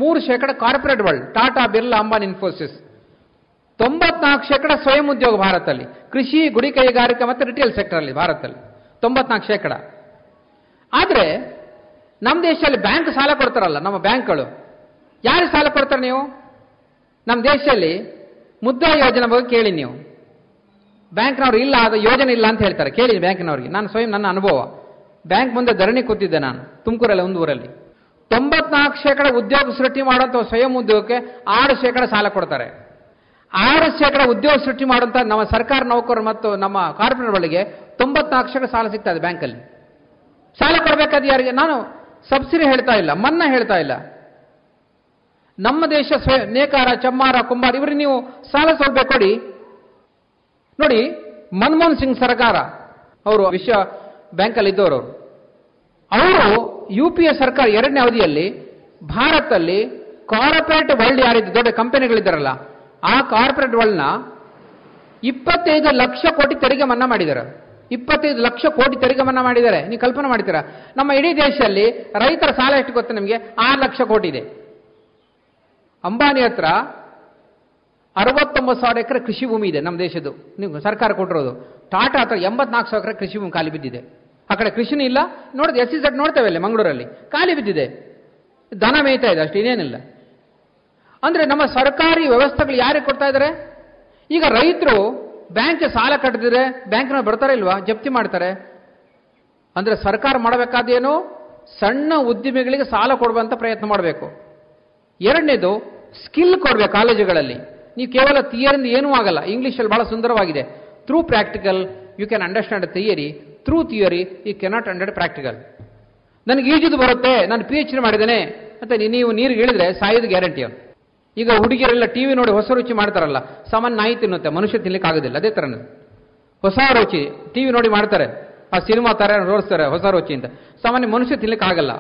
ಮೂರು ಶೇಕಡ ಕಾರ್ಪೊರೇಟ್ ವರ್ಲ್ಡ್, ಟಾಟಾ, ಬಿರ್ಲಾ, ಅಂಬಾನಿ, ಇನ್ಫೋಸಿಸ್. ತೊಂಬತ್ನಾಲ್ಕು ಶೇಕಡ ಸ್ವಯಂ ಉದ್ಯೋಗ ಭಾರತದಲ್ಲಿ, ಕೃಷಿ, ಗುಡಿ ಕೈಗಾರಿಕೆ ಮತ್ತು ರಿಟೇಲ್ ಸೆಕ್ಟರ್ ಅಲ್ಲಿ ಭಾರತದಲ್ಲಿ ತೊಂಬತ್ನಾಲ್ಕು ಶೇಕಡ. ಆದರೆ ನಮ್ಮ ದೇಶದಲ್ಲಿ ಬ್ಯಾಂಕ್ ಸಾಲ ಕೊಡ್ತಾರಲ್ಲ ನಮ್ಮ ಬ್ಯಾಂಕ್ಗಳು, ಯಾರಿಗೆ ಸಾಲ ಕೊಡ್ತಾರೆ ನೀವು? ನಮ್ಮ ದೇಶದಲ್ಲಿ ಮುದ್ರಾ ಯೋಜನೆ ಬಗ್ಗೆ ಕೇಳಿ ನೀವು, ಬ್ಯಾಂಕ್ನವ್ರು ಇಲ್ಲ ಅದು ಯೋಜನೆ ಇಲ್ಲ ಅಂತ ಹೇಳ್ತಾರೆ, ಕೇಳಿ ಬ್ಯಾಂಕ್ನವ್ರಿಗೆ. ನಾನು ಸ್ವಯಂ ನನ್ನ ಅನುಭವ, ಬ್ಯಾಂಕ್ ಮುಂದೆ ಧರಣಿ ಕೂತಿದ್ದೆ ನಾನು ತುಮಕೂರಲ್ಲಿ ಒಂದು ಊರಲ್ಲಿ. ತೊಂಬತ್ನಾಲ್ಕು ಶೇಕಡ ಉದ್ಯೋಗ ಸೃಷ್ಟಿ ಮಾಡುವಂಥ ಸ್ವಯಂ ಉದ್ಯೋಗಕ್ಕೆ ಆರು ಶೇಕಡ ಸಾಲ ಕೊಡ್ತಾರೆ. ಆರು ಶೇಕಡ ಉದ್ಯೋಗ ಸೃಷ್ಟಿ ಮಾಡುವಂಥ ನಮ್ಮ ಸರ್ಕಾರ ನೌಕರರು ಮತ್ತು ನಮ್ಮ ಕಾರ್ಪೊರೇಟ್ಗಳಿಗೆ ತೊಂಬತ್ನಾಲ್ಕು ಶೇಕಡ ಸಾಲ ಸಿಗ್ತಾ ಇದೆ ಬ್ಯಾಂಕಲ್ಲಿ. ಸಾಲ ಕೊಡಬೇಕಾದ ಯಾರಿಗೆ? ನಾನು ಸಬ್ಸಿಡಿ ಹೇಳ್ತಾ ಇಲ್ಲ, ಮನ್ನಾ ಹೇಳ್ತಾ ಇಲ್ಲ. ನಮ್ಮ ದೇಶ ಸ್ವಯಂ ನೇಕಾರ, ಚಮ್ಮಾರ, ಕುಂಬಾರ ಇವ್ರಿಗೆ ನೀವು ಸಾಲ ಸೌಲಭ್ಯ ಕೊಡಿ. ನೋಡಿ, ಮನಮೋಹನ್ ಸಿಂಗ್ ಸರ್ಕಾರ ಅವರು ವಿಶ್ವ ಬ್ಯಾಂಕಲ್ಲಿ ಇದ್ದವರು, ಅವರು ಯು ಪಿ ಎ ಸರ್ಕಾರ ಎರಡನೇ ಅವಧಿಯಲ್ಲಿ ಭಾರತದಲ್ಲಿ ಕಾರ್ಪೊರೇಟ್ ವರ್ಲ್ಡ್ ಯಾರಿದೆ ದೊಡ್ಡ ಕಂಪನಿಗಳಿದ್ದಾರಲ್ಲ ಆ ಕಾರ್ಪೊರೇಟ್ ವರ್ಲ್ಡ್ನ ಇಪ್ಪತ್ತೈದು ಲಕ್ಷ ಕೋಟಿ ತೆರಿಗೆ ಮನ್ನಾ ಮಾಡಿದ್ದಾರೆ. ಇಪ್ಪತ್ತೈದು ಲಕ್ಷ ಕೋಟಿ ತೆರಿಗೆ ಮನ್ನಾ ಮಾಡಿದ್ದಾರೆ. ನೀವು ಕಲ್ಪನೆ ಮಾಡ್ತೀರಾ? ನಮ್ಮ ಇಡೀ ದೇಶದಲ್ಲಿ ರೈತರ ಸಾಲ ಎಷ್ಟು ಗೊತ್ತು ನಿಮಗೆ? ಆರು ಲಕ್ಷ ಕೋಟಿ ಇದೆ. ಅಂಬಾನಿ ಹತ್ರ ಅರವತ್ತೊಂಬತ್ತು ಸಾವಿರ ಎಕರೆ ಕೃಷಿ ಭೂಮಿ ಇದೆ ನಮ್ಮ ದೇಶದ್ದು, ನೀವು ಸರ್ಕಾರ ಕೊಟ್ಟಿರೋದು. ಟಾಟಾ ಹತ್ರ ಎಂಬತ್ನಾಲ್ಕು ಸಾವಿರ ಎಕರೆ ಕೃಷಿ ಭೂಮಿ ಖಾಲಿ ಬಿದ್ದಿದೆ. ಆ ಕಡೆ ಕೃಷಿನೂ ಇಲ್ಲ, ನೋಡಿದ್ರೆ ಎಸ್ ಸಿ ಝಡ್ ನೋಡ್ತೇವೆ ಅಲ್ಲಿ ಮಂಗಳೂರಲ್ಲಿ ಖಾಲಿ ಬಿದ್ದಿದೆ, ದನ ಮೇಯ್ತಾ ಇದೆ ಅಷ್ಟು, ಇನ್ನೇನಿಲ್ಲ. ಅಂದರೆ ನಮ್ಮ ಸರ್ಕಾರಿ ವ್ಯವಸ್ಥೆಗಳು ಯಾರಿಗೆ ಕೊಡ್ತಾ ಇದ್ದಾರೆ? ಈಗ ರೈತರು ಬ್ಯಾಂಕ್ ಸಾಲ ಕಟ್ಟಿದ್ರೆ ಬ್ಯಾಂಕ್ನವ್ರು ಬರ್ತಾರೆ ಇಲ್ವಾ? ಜಪ್ತಿ ಮಾಡ್ತಾರೆ. ಅಂದರೆ ಸರ್ಕಾರ ಮಾಡಬೇಕಾದೇನು? ಸಣ್ಣ ಉದ್ಯಮಿಗಳಿಗೆ ಸಾಲ ಕೊಡುವಂಥ ಪ್ರಯತ್ನ ಮಾಡಬೇಕು. ಎರಡನೇದು, ಸ್ಕಿಲ್ ಕೊಡಬೇಕು ಕಾಲೇಜುಗಳಲ್ಲಿ. ನೀವು ಕೇವಲ ಥಿಯರಿಂದ ಏನೂ ಆಗಲ್ಲ. ಇಂಗ್ಲೀಷಲ್ಲಿ ಭಾಳ ಸುಂದರವಾಗಿದೆ, through practical you can understand theory, through theory you cannot understand practical. ನನಗೆ ಈಜುದು ಬರುತ್ತೆ, ನಾನು ಪಿ ಎಚ್ ಡಿ ಮಾಡಿದ್ದೇನೆ ಅಂತ ನೀವು ನೀರಿಗೆ ಇಳಿದ್ರೆ ಸಾಯೋದು ಗ್ಯಾರಂಟಿ. ಅವನು ಈಗ ಹುಡುಗಿಯರೆಲ್ಲ ಟಿ ವಿ ನೋಡಿ ಹೊಸ ರುಚಿ ಮಾಡ್ತಾರಲ್ಲ, ಸಾಮಾನ್ಯ ನಾಯಿ ತಿನ್ನುತ್ತೆ, ಮನುಷ್ಯ ತಿನ್ಲಿಕ್ಕೆ ಆಗೋದಿಲ್ಲ. ಅದೇ ಥರ ಹೊಸ ರುಚಿ ಟಿ ವಿ ನೋಡಿ ಮಾಡ್ತಾರೆ, ಆ ಸಿನಿಮಾ ಥರ ನೋಡಿಸ್ತಾರೆ ಹೊಸ ರುಚಿ ಅಂತ, ಸಾಮಾನ್ಯ ಮನುಷ್ಯ ತಿನ್ಲಿಕ್ಕೆ ಆಗಲ್ಲ.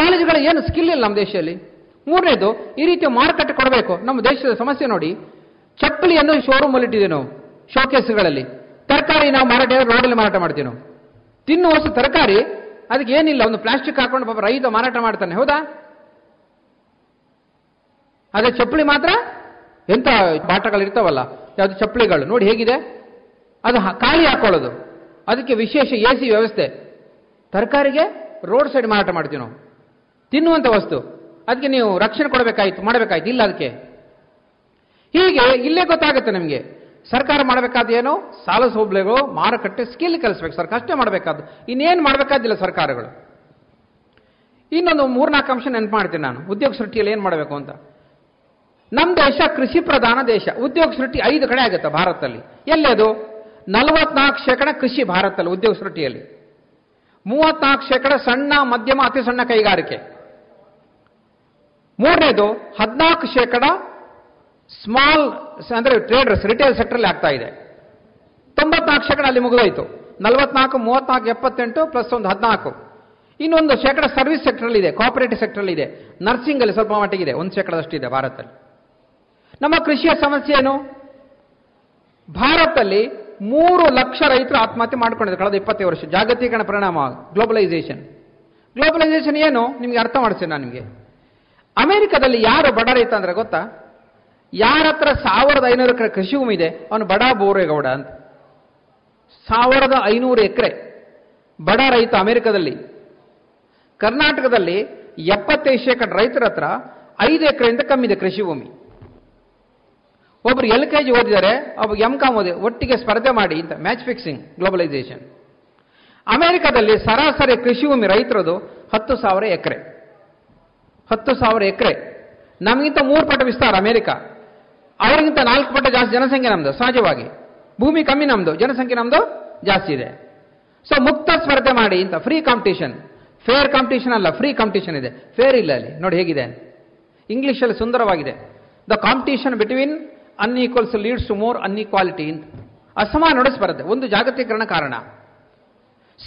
ಕಾಲೇಜುಗಳು ಏನು ಸ್ಕಿಲ್ ಇಲ್ಲ ನಮ್ಮ ದೇಶದಲ್ಲಿ. ಮೂರನೇದು, ಈ ರೀತಿ ಮಾರ್ಕೆಟ್ ಕೊಡಬೇಕು. ನಮ್ಮ ದೇಶದ ಸಮಸ್ಯೆ ನೋಡಿ, ಚಪ್ಪಲಿಯನ್ನು ಶೋರೂಮಲ್ಲಿ ಇಟ್ಟಿದ್ದೀವಿ ನಾವು, ಶೋಕೇಸ್ಗಳಲ್ಲಿ. ತರಕಾರಿ ನಾವು ಮಾರಾಟ ರೋಡಲ್ಲಿ ಮಾರಾಟ ಮಾಡ್ತೀವಿ ನಾವು, ತಿನ್ನುವ ಹೊಸ ತರಕಾರಿ ಅದಕ್ಕೆ ಏನಿಲ್ಲ, ಒಂದು ಪ್ಲಾಸ್ಟಿಕ್ ಹಾಕೊಂಡು ಪಾಪ ರೈತ ಮಾರಾಟ ಮಾಡ್ತಾನೆ, ಹೌದಾ? ಅದೇ ಚಪ್ಪಲಿ ಮಾತ್ರ ಎಂಥ ಪಾಠಗಳಿರ್ತಾವಲ್ಲ, ಯಾವುದು ಚಪ್ಪಲಿಗಳು ನೋಡಿ ಹೇಗಿದೆ, ಅದು ಖಾಲಿ ಹಾಕೊಳ್ಳೋದು, ಅದಕ್ಕೆ ವಿಶೇಷ ಎ ಸಿ ವ್ಯವಸ್ಥೆ. ತರಕಾರಿಗೆ ರೋಡ್ ಸೈಡ್ ಮಾರಾಟ ಮಾಡ್ತೀವಿ ನಾವು, ತಿನ್ನುವಂಥ ವಸ್ತು, ಅದಕ್ಕೆ ನೀವು ರಕ್ಷಣೆ ಕೊಡಬೇಕಾಯ್ತು, ಮಾಡಬೇಕಾಯ್ತು ಇಲ್ಲ ಅದಕ್ಕೆ. ಹೀಗೆ ಇಲ್ಲೇ ಗೊತ್ತಾಗುತ್ತೆ ನಮಗೆ ಸರ್ಕಾರ ಮಾಡಬೇಕಾದ ಏನು? ಸಾಲ ಸೌಲಭ್ಯಗಳು, ಮಾರುಕಟ್ಟೆ, ಸ್ಕಿಲ್ ಕಲಿಸ್ಬೇಕು ಸರ್ಕಾರ, ಅಷ್ಟೇ ಮಾಡಬೇಕಾದ್ದು. ಇನ್ನೇನು ಮಾಡಬೇಕಾದಿಲ್ಲ ಸರ್ಕಾರಗಳು. ಇನ್ನೊಂದು ಮೂರ್ನಾಲ್ಕು ಅಂಶ ನೆನಪು ಮಾಡ್ತೀನಿ ನಾನು ಉದ್ಯೋಗ ಸೃಷ್ಟಿಯಲ್ಲಿ ಏನು ಮಾಡಬೇಕು ಅಂತ. ನಮ್ಮ ದೇಶ ಕೃಷಿ ಪ್ರಧಾನ ದೇಶ. ಉದ್ಯೋಗ ಸೃಷ್ಟಿ ಐದು ಕಡೆ ಆಗುತ್ತೆ ಭಾರತದಲ್ಲಿ. ಎಲ್ಲೇದು? ನಲವತ್ನಾಲ್ಕು ಶೇಕಡ ಕೃಷಿ ಭಾರತದಲ್ಲಿ ಉದ್ಯೋಗ ಸೃಷ್ಟಿಯಲ್ಲಿ, ಮೂವತ್ನಾಲ್ಕು ಶೇಕಡ ಸಣ್ಣ ಮಧ್ಯಮ ಅತಿ ಸಣ್ಣ ಕೈಗಾರಿಕೆ, ಮೂರನೇದು ಹದಿನಾಲ್ಕು ಶೇಕಡ ಸ್ಮಾಲ್ ಅಂದರೆ ಟ್ರೇಡರ್ಸ್ ರಿಟೇಲ್ ಸೆಕ್ಟರ್ಲ್ಲಿ ಆಗ್ತಾ ಇದೆ, ತೊಂಬತ್ನಾಲ್ಕು ಶೇಕಡ ಅಲ್ಲಿ ಮುಗಿದೋಯ್ತು. ನಲವತ್ನಾಲ್ಕು ಮೂವತ್ನಾಲ್ಕು ಎಪ್ಪತ್ತೆಂಟು ಪ್ಲಸ್ ಒಂದು ಹದಿನಾಲ್ಕು. ಇನ್ನೊಂದು ಶೇಕಡ ಸರ್ವಿಸ್ ಸೆಕ್ಟರ್ಲ್ಲಿ ಇದೆ, ಕೋಪರೇಟಿವ್ ಸೆಕ್ಟರ್ಲ್ಲಿ ಇದೆ, ನರ್ಸಿಂಗಲ್ಲಿ ಸ್ವಲ್ಪ ಮಟ್ಟಿಗಿದೆ, ಒಂದು ಶೇಕಡದಷ್ಟಿದೆ ಭಾರತದಲ್ಲಿ. ನಮ್ಮ ಕೃಷಿಯ ಸಮಸ್ಯೆ ಏನು? ಭಾರತದಲ್ಲಿ ಮೂರು ಲಕ್ಷ ರೈತರು ಆತ್ಮಹತ್ಯೆ ಮಾಡಿಕೊಂಡಿದ್ದಾರೆ ಕಳೆದ ಇಪ್ಪತ್ತೈದು ವರ್ಷ. ಜಾಗತೀಕರಣ ಪರಿಣಾಮ, ಗ್ಲೋಬಲೈಸೇಷನ್. ಗ್ಲೋಬಲೈಸೇಷನ್ ಏನು ನಿಮಗೆ ಅರ್ಥ ಮಾಡಿಸ್ತೇನೆ ನಾನು ನಿಮಗೆ. ಅಮೆರಿಕದಲ್ಲಿ ಯಾರು ಬಡ ರೈತ ಅಂದರೆ ಗೊತ್ತಾ? ಯಾರ ಹತ್ರ ಸಾವಿರದ ಐನೂರು ಎಕರೆ ಕೃಷಿ ಭೂಮಿ ಇದೆ ಅವನು ಬಡ ಬೋರೇಗೌಡ ಅಂತ. ಸಾವಿರದ ಐನೂರು ಎಕರೆ ಬಡ ರೈತ ಅಮೆರಿಕದಲ್ಲಿ. ಕರ್ನಾಟಕದಲ್ಲಿ ಎಪ್ಪತ್ತೈದು ಶೇಕಡ ರೈತರ ಹತ್ರ ಐದು ಎಕರೆಯಿಂದ ಕಮ್ಮಿದೆ ಕೃಷಿ ಭೂಮಿ. ಒಬ್ರು ಎಲ್ ಕೆ ಜಿ ಓದಿದ್ದಾರೆ, ಒಬ್ಬ ಎಂ ಕಾಮ್ ಓದಿ, ಒಟ್ಟಿಗೆ ಸ್ಪರ್ಧೆ ಮಾಡಿ ಅಂತ, ಮ್ಯಾಚ್ ಫಿಕ್ಸಿಂಗ್, ಗ್ಲೋಬಲೈಸೇಷನ್. ಅಮೆರಿಕದಲ್ಲಿ ಸರಾಸರಿ ಕೃಷಿ ಭೂಮಿ ರೈತರದು ಹತ್ತು ಸಾವಿರ ಎಕರೆ. ಹತ್ತು ಸಾವಿರ ಎಕರೆ ನಮಗಿಂತ ಮೂರು ಪಟ್ಟ ವಿಸ್ತಾರ ಅಮೆರಿಕ, ಅವರಿಗಿಂತ ನಾಲ್ಕು ಪಟ್ಟ ಜಾಸ್ತಿ ಜನಸಂಖ್ಯೆ ನಮ್ದು. ಸಹಜವಾಗಿ ಭೂಮಿ ಕಮ್ಮಿ ನಮ್ದು, ಜನಸಂಖ್ಯೆ ನಮ್ದು ಜಾಸ್ತಿ ಇದೆ. ಸೊ ಮುಕ್ತ ಸ್ಪರ್ಧೆ ಮಾಡಿ ಅಂತ, ಫ್ರೀ ಕಾಂಪಿಟೇಷನ್. ಫೇರ್ ಕಾಂಪಿಟೇಷನ್ ಅಲ್ಲ, ಫ್ರೀ ಕಾಂಪಿಟೇಷನ್ ಇದೆ. ಫೇರ್ ಇಲ್ಲ ಅಲ್ಲಿ, ನೋಡಿ ಹೇಗಿದೆ. ಇಂಗ್ಲೀಷಲ್ಲಿ ಸುಂದರವಾಗಿದೆ, the competition between unequals leads to more ಅನ್ಇಕ್ವಾಲಿಟಿ ಅಂತ. ಅಸಮಾನ ಸ್ಪರ್ಧೆ ಒಂದು ಜಾಗತೀಕರಣ ಕಾರಣ.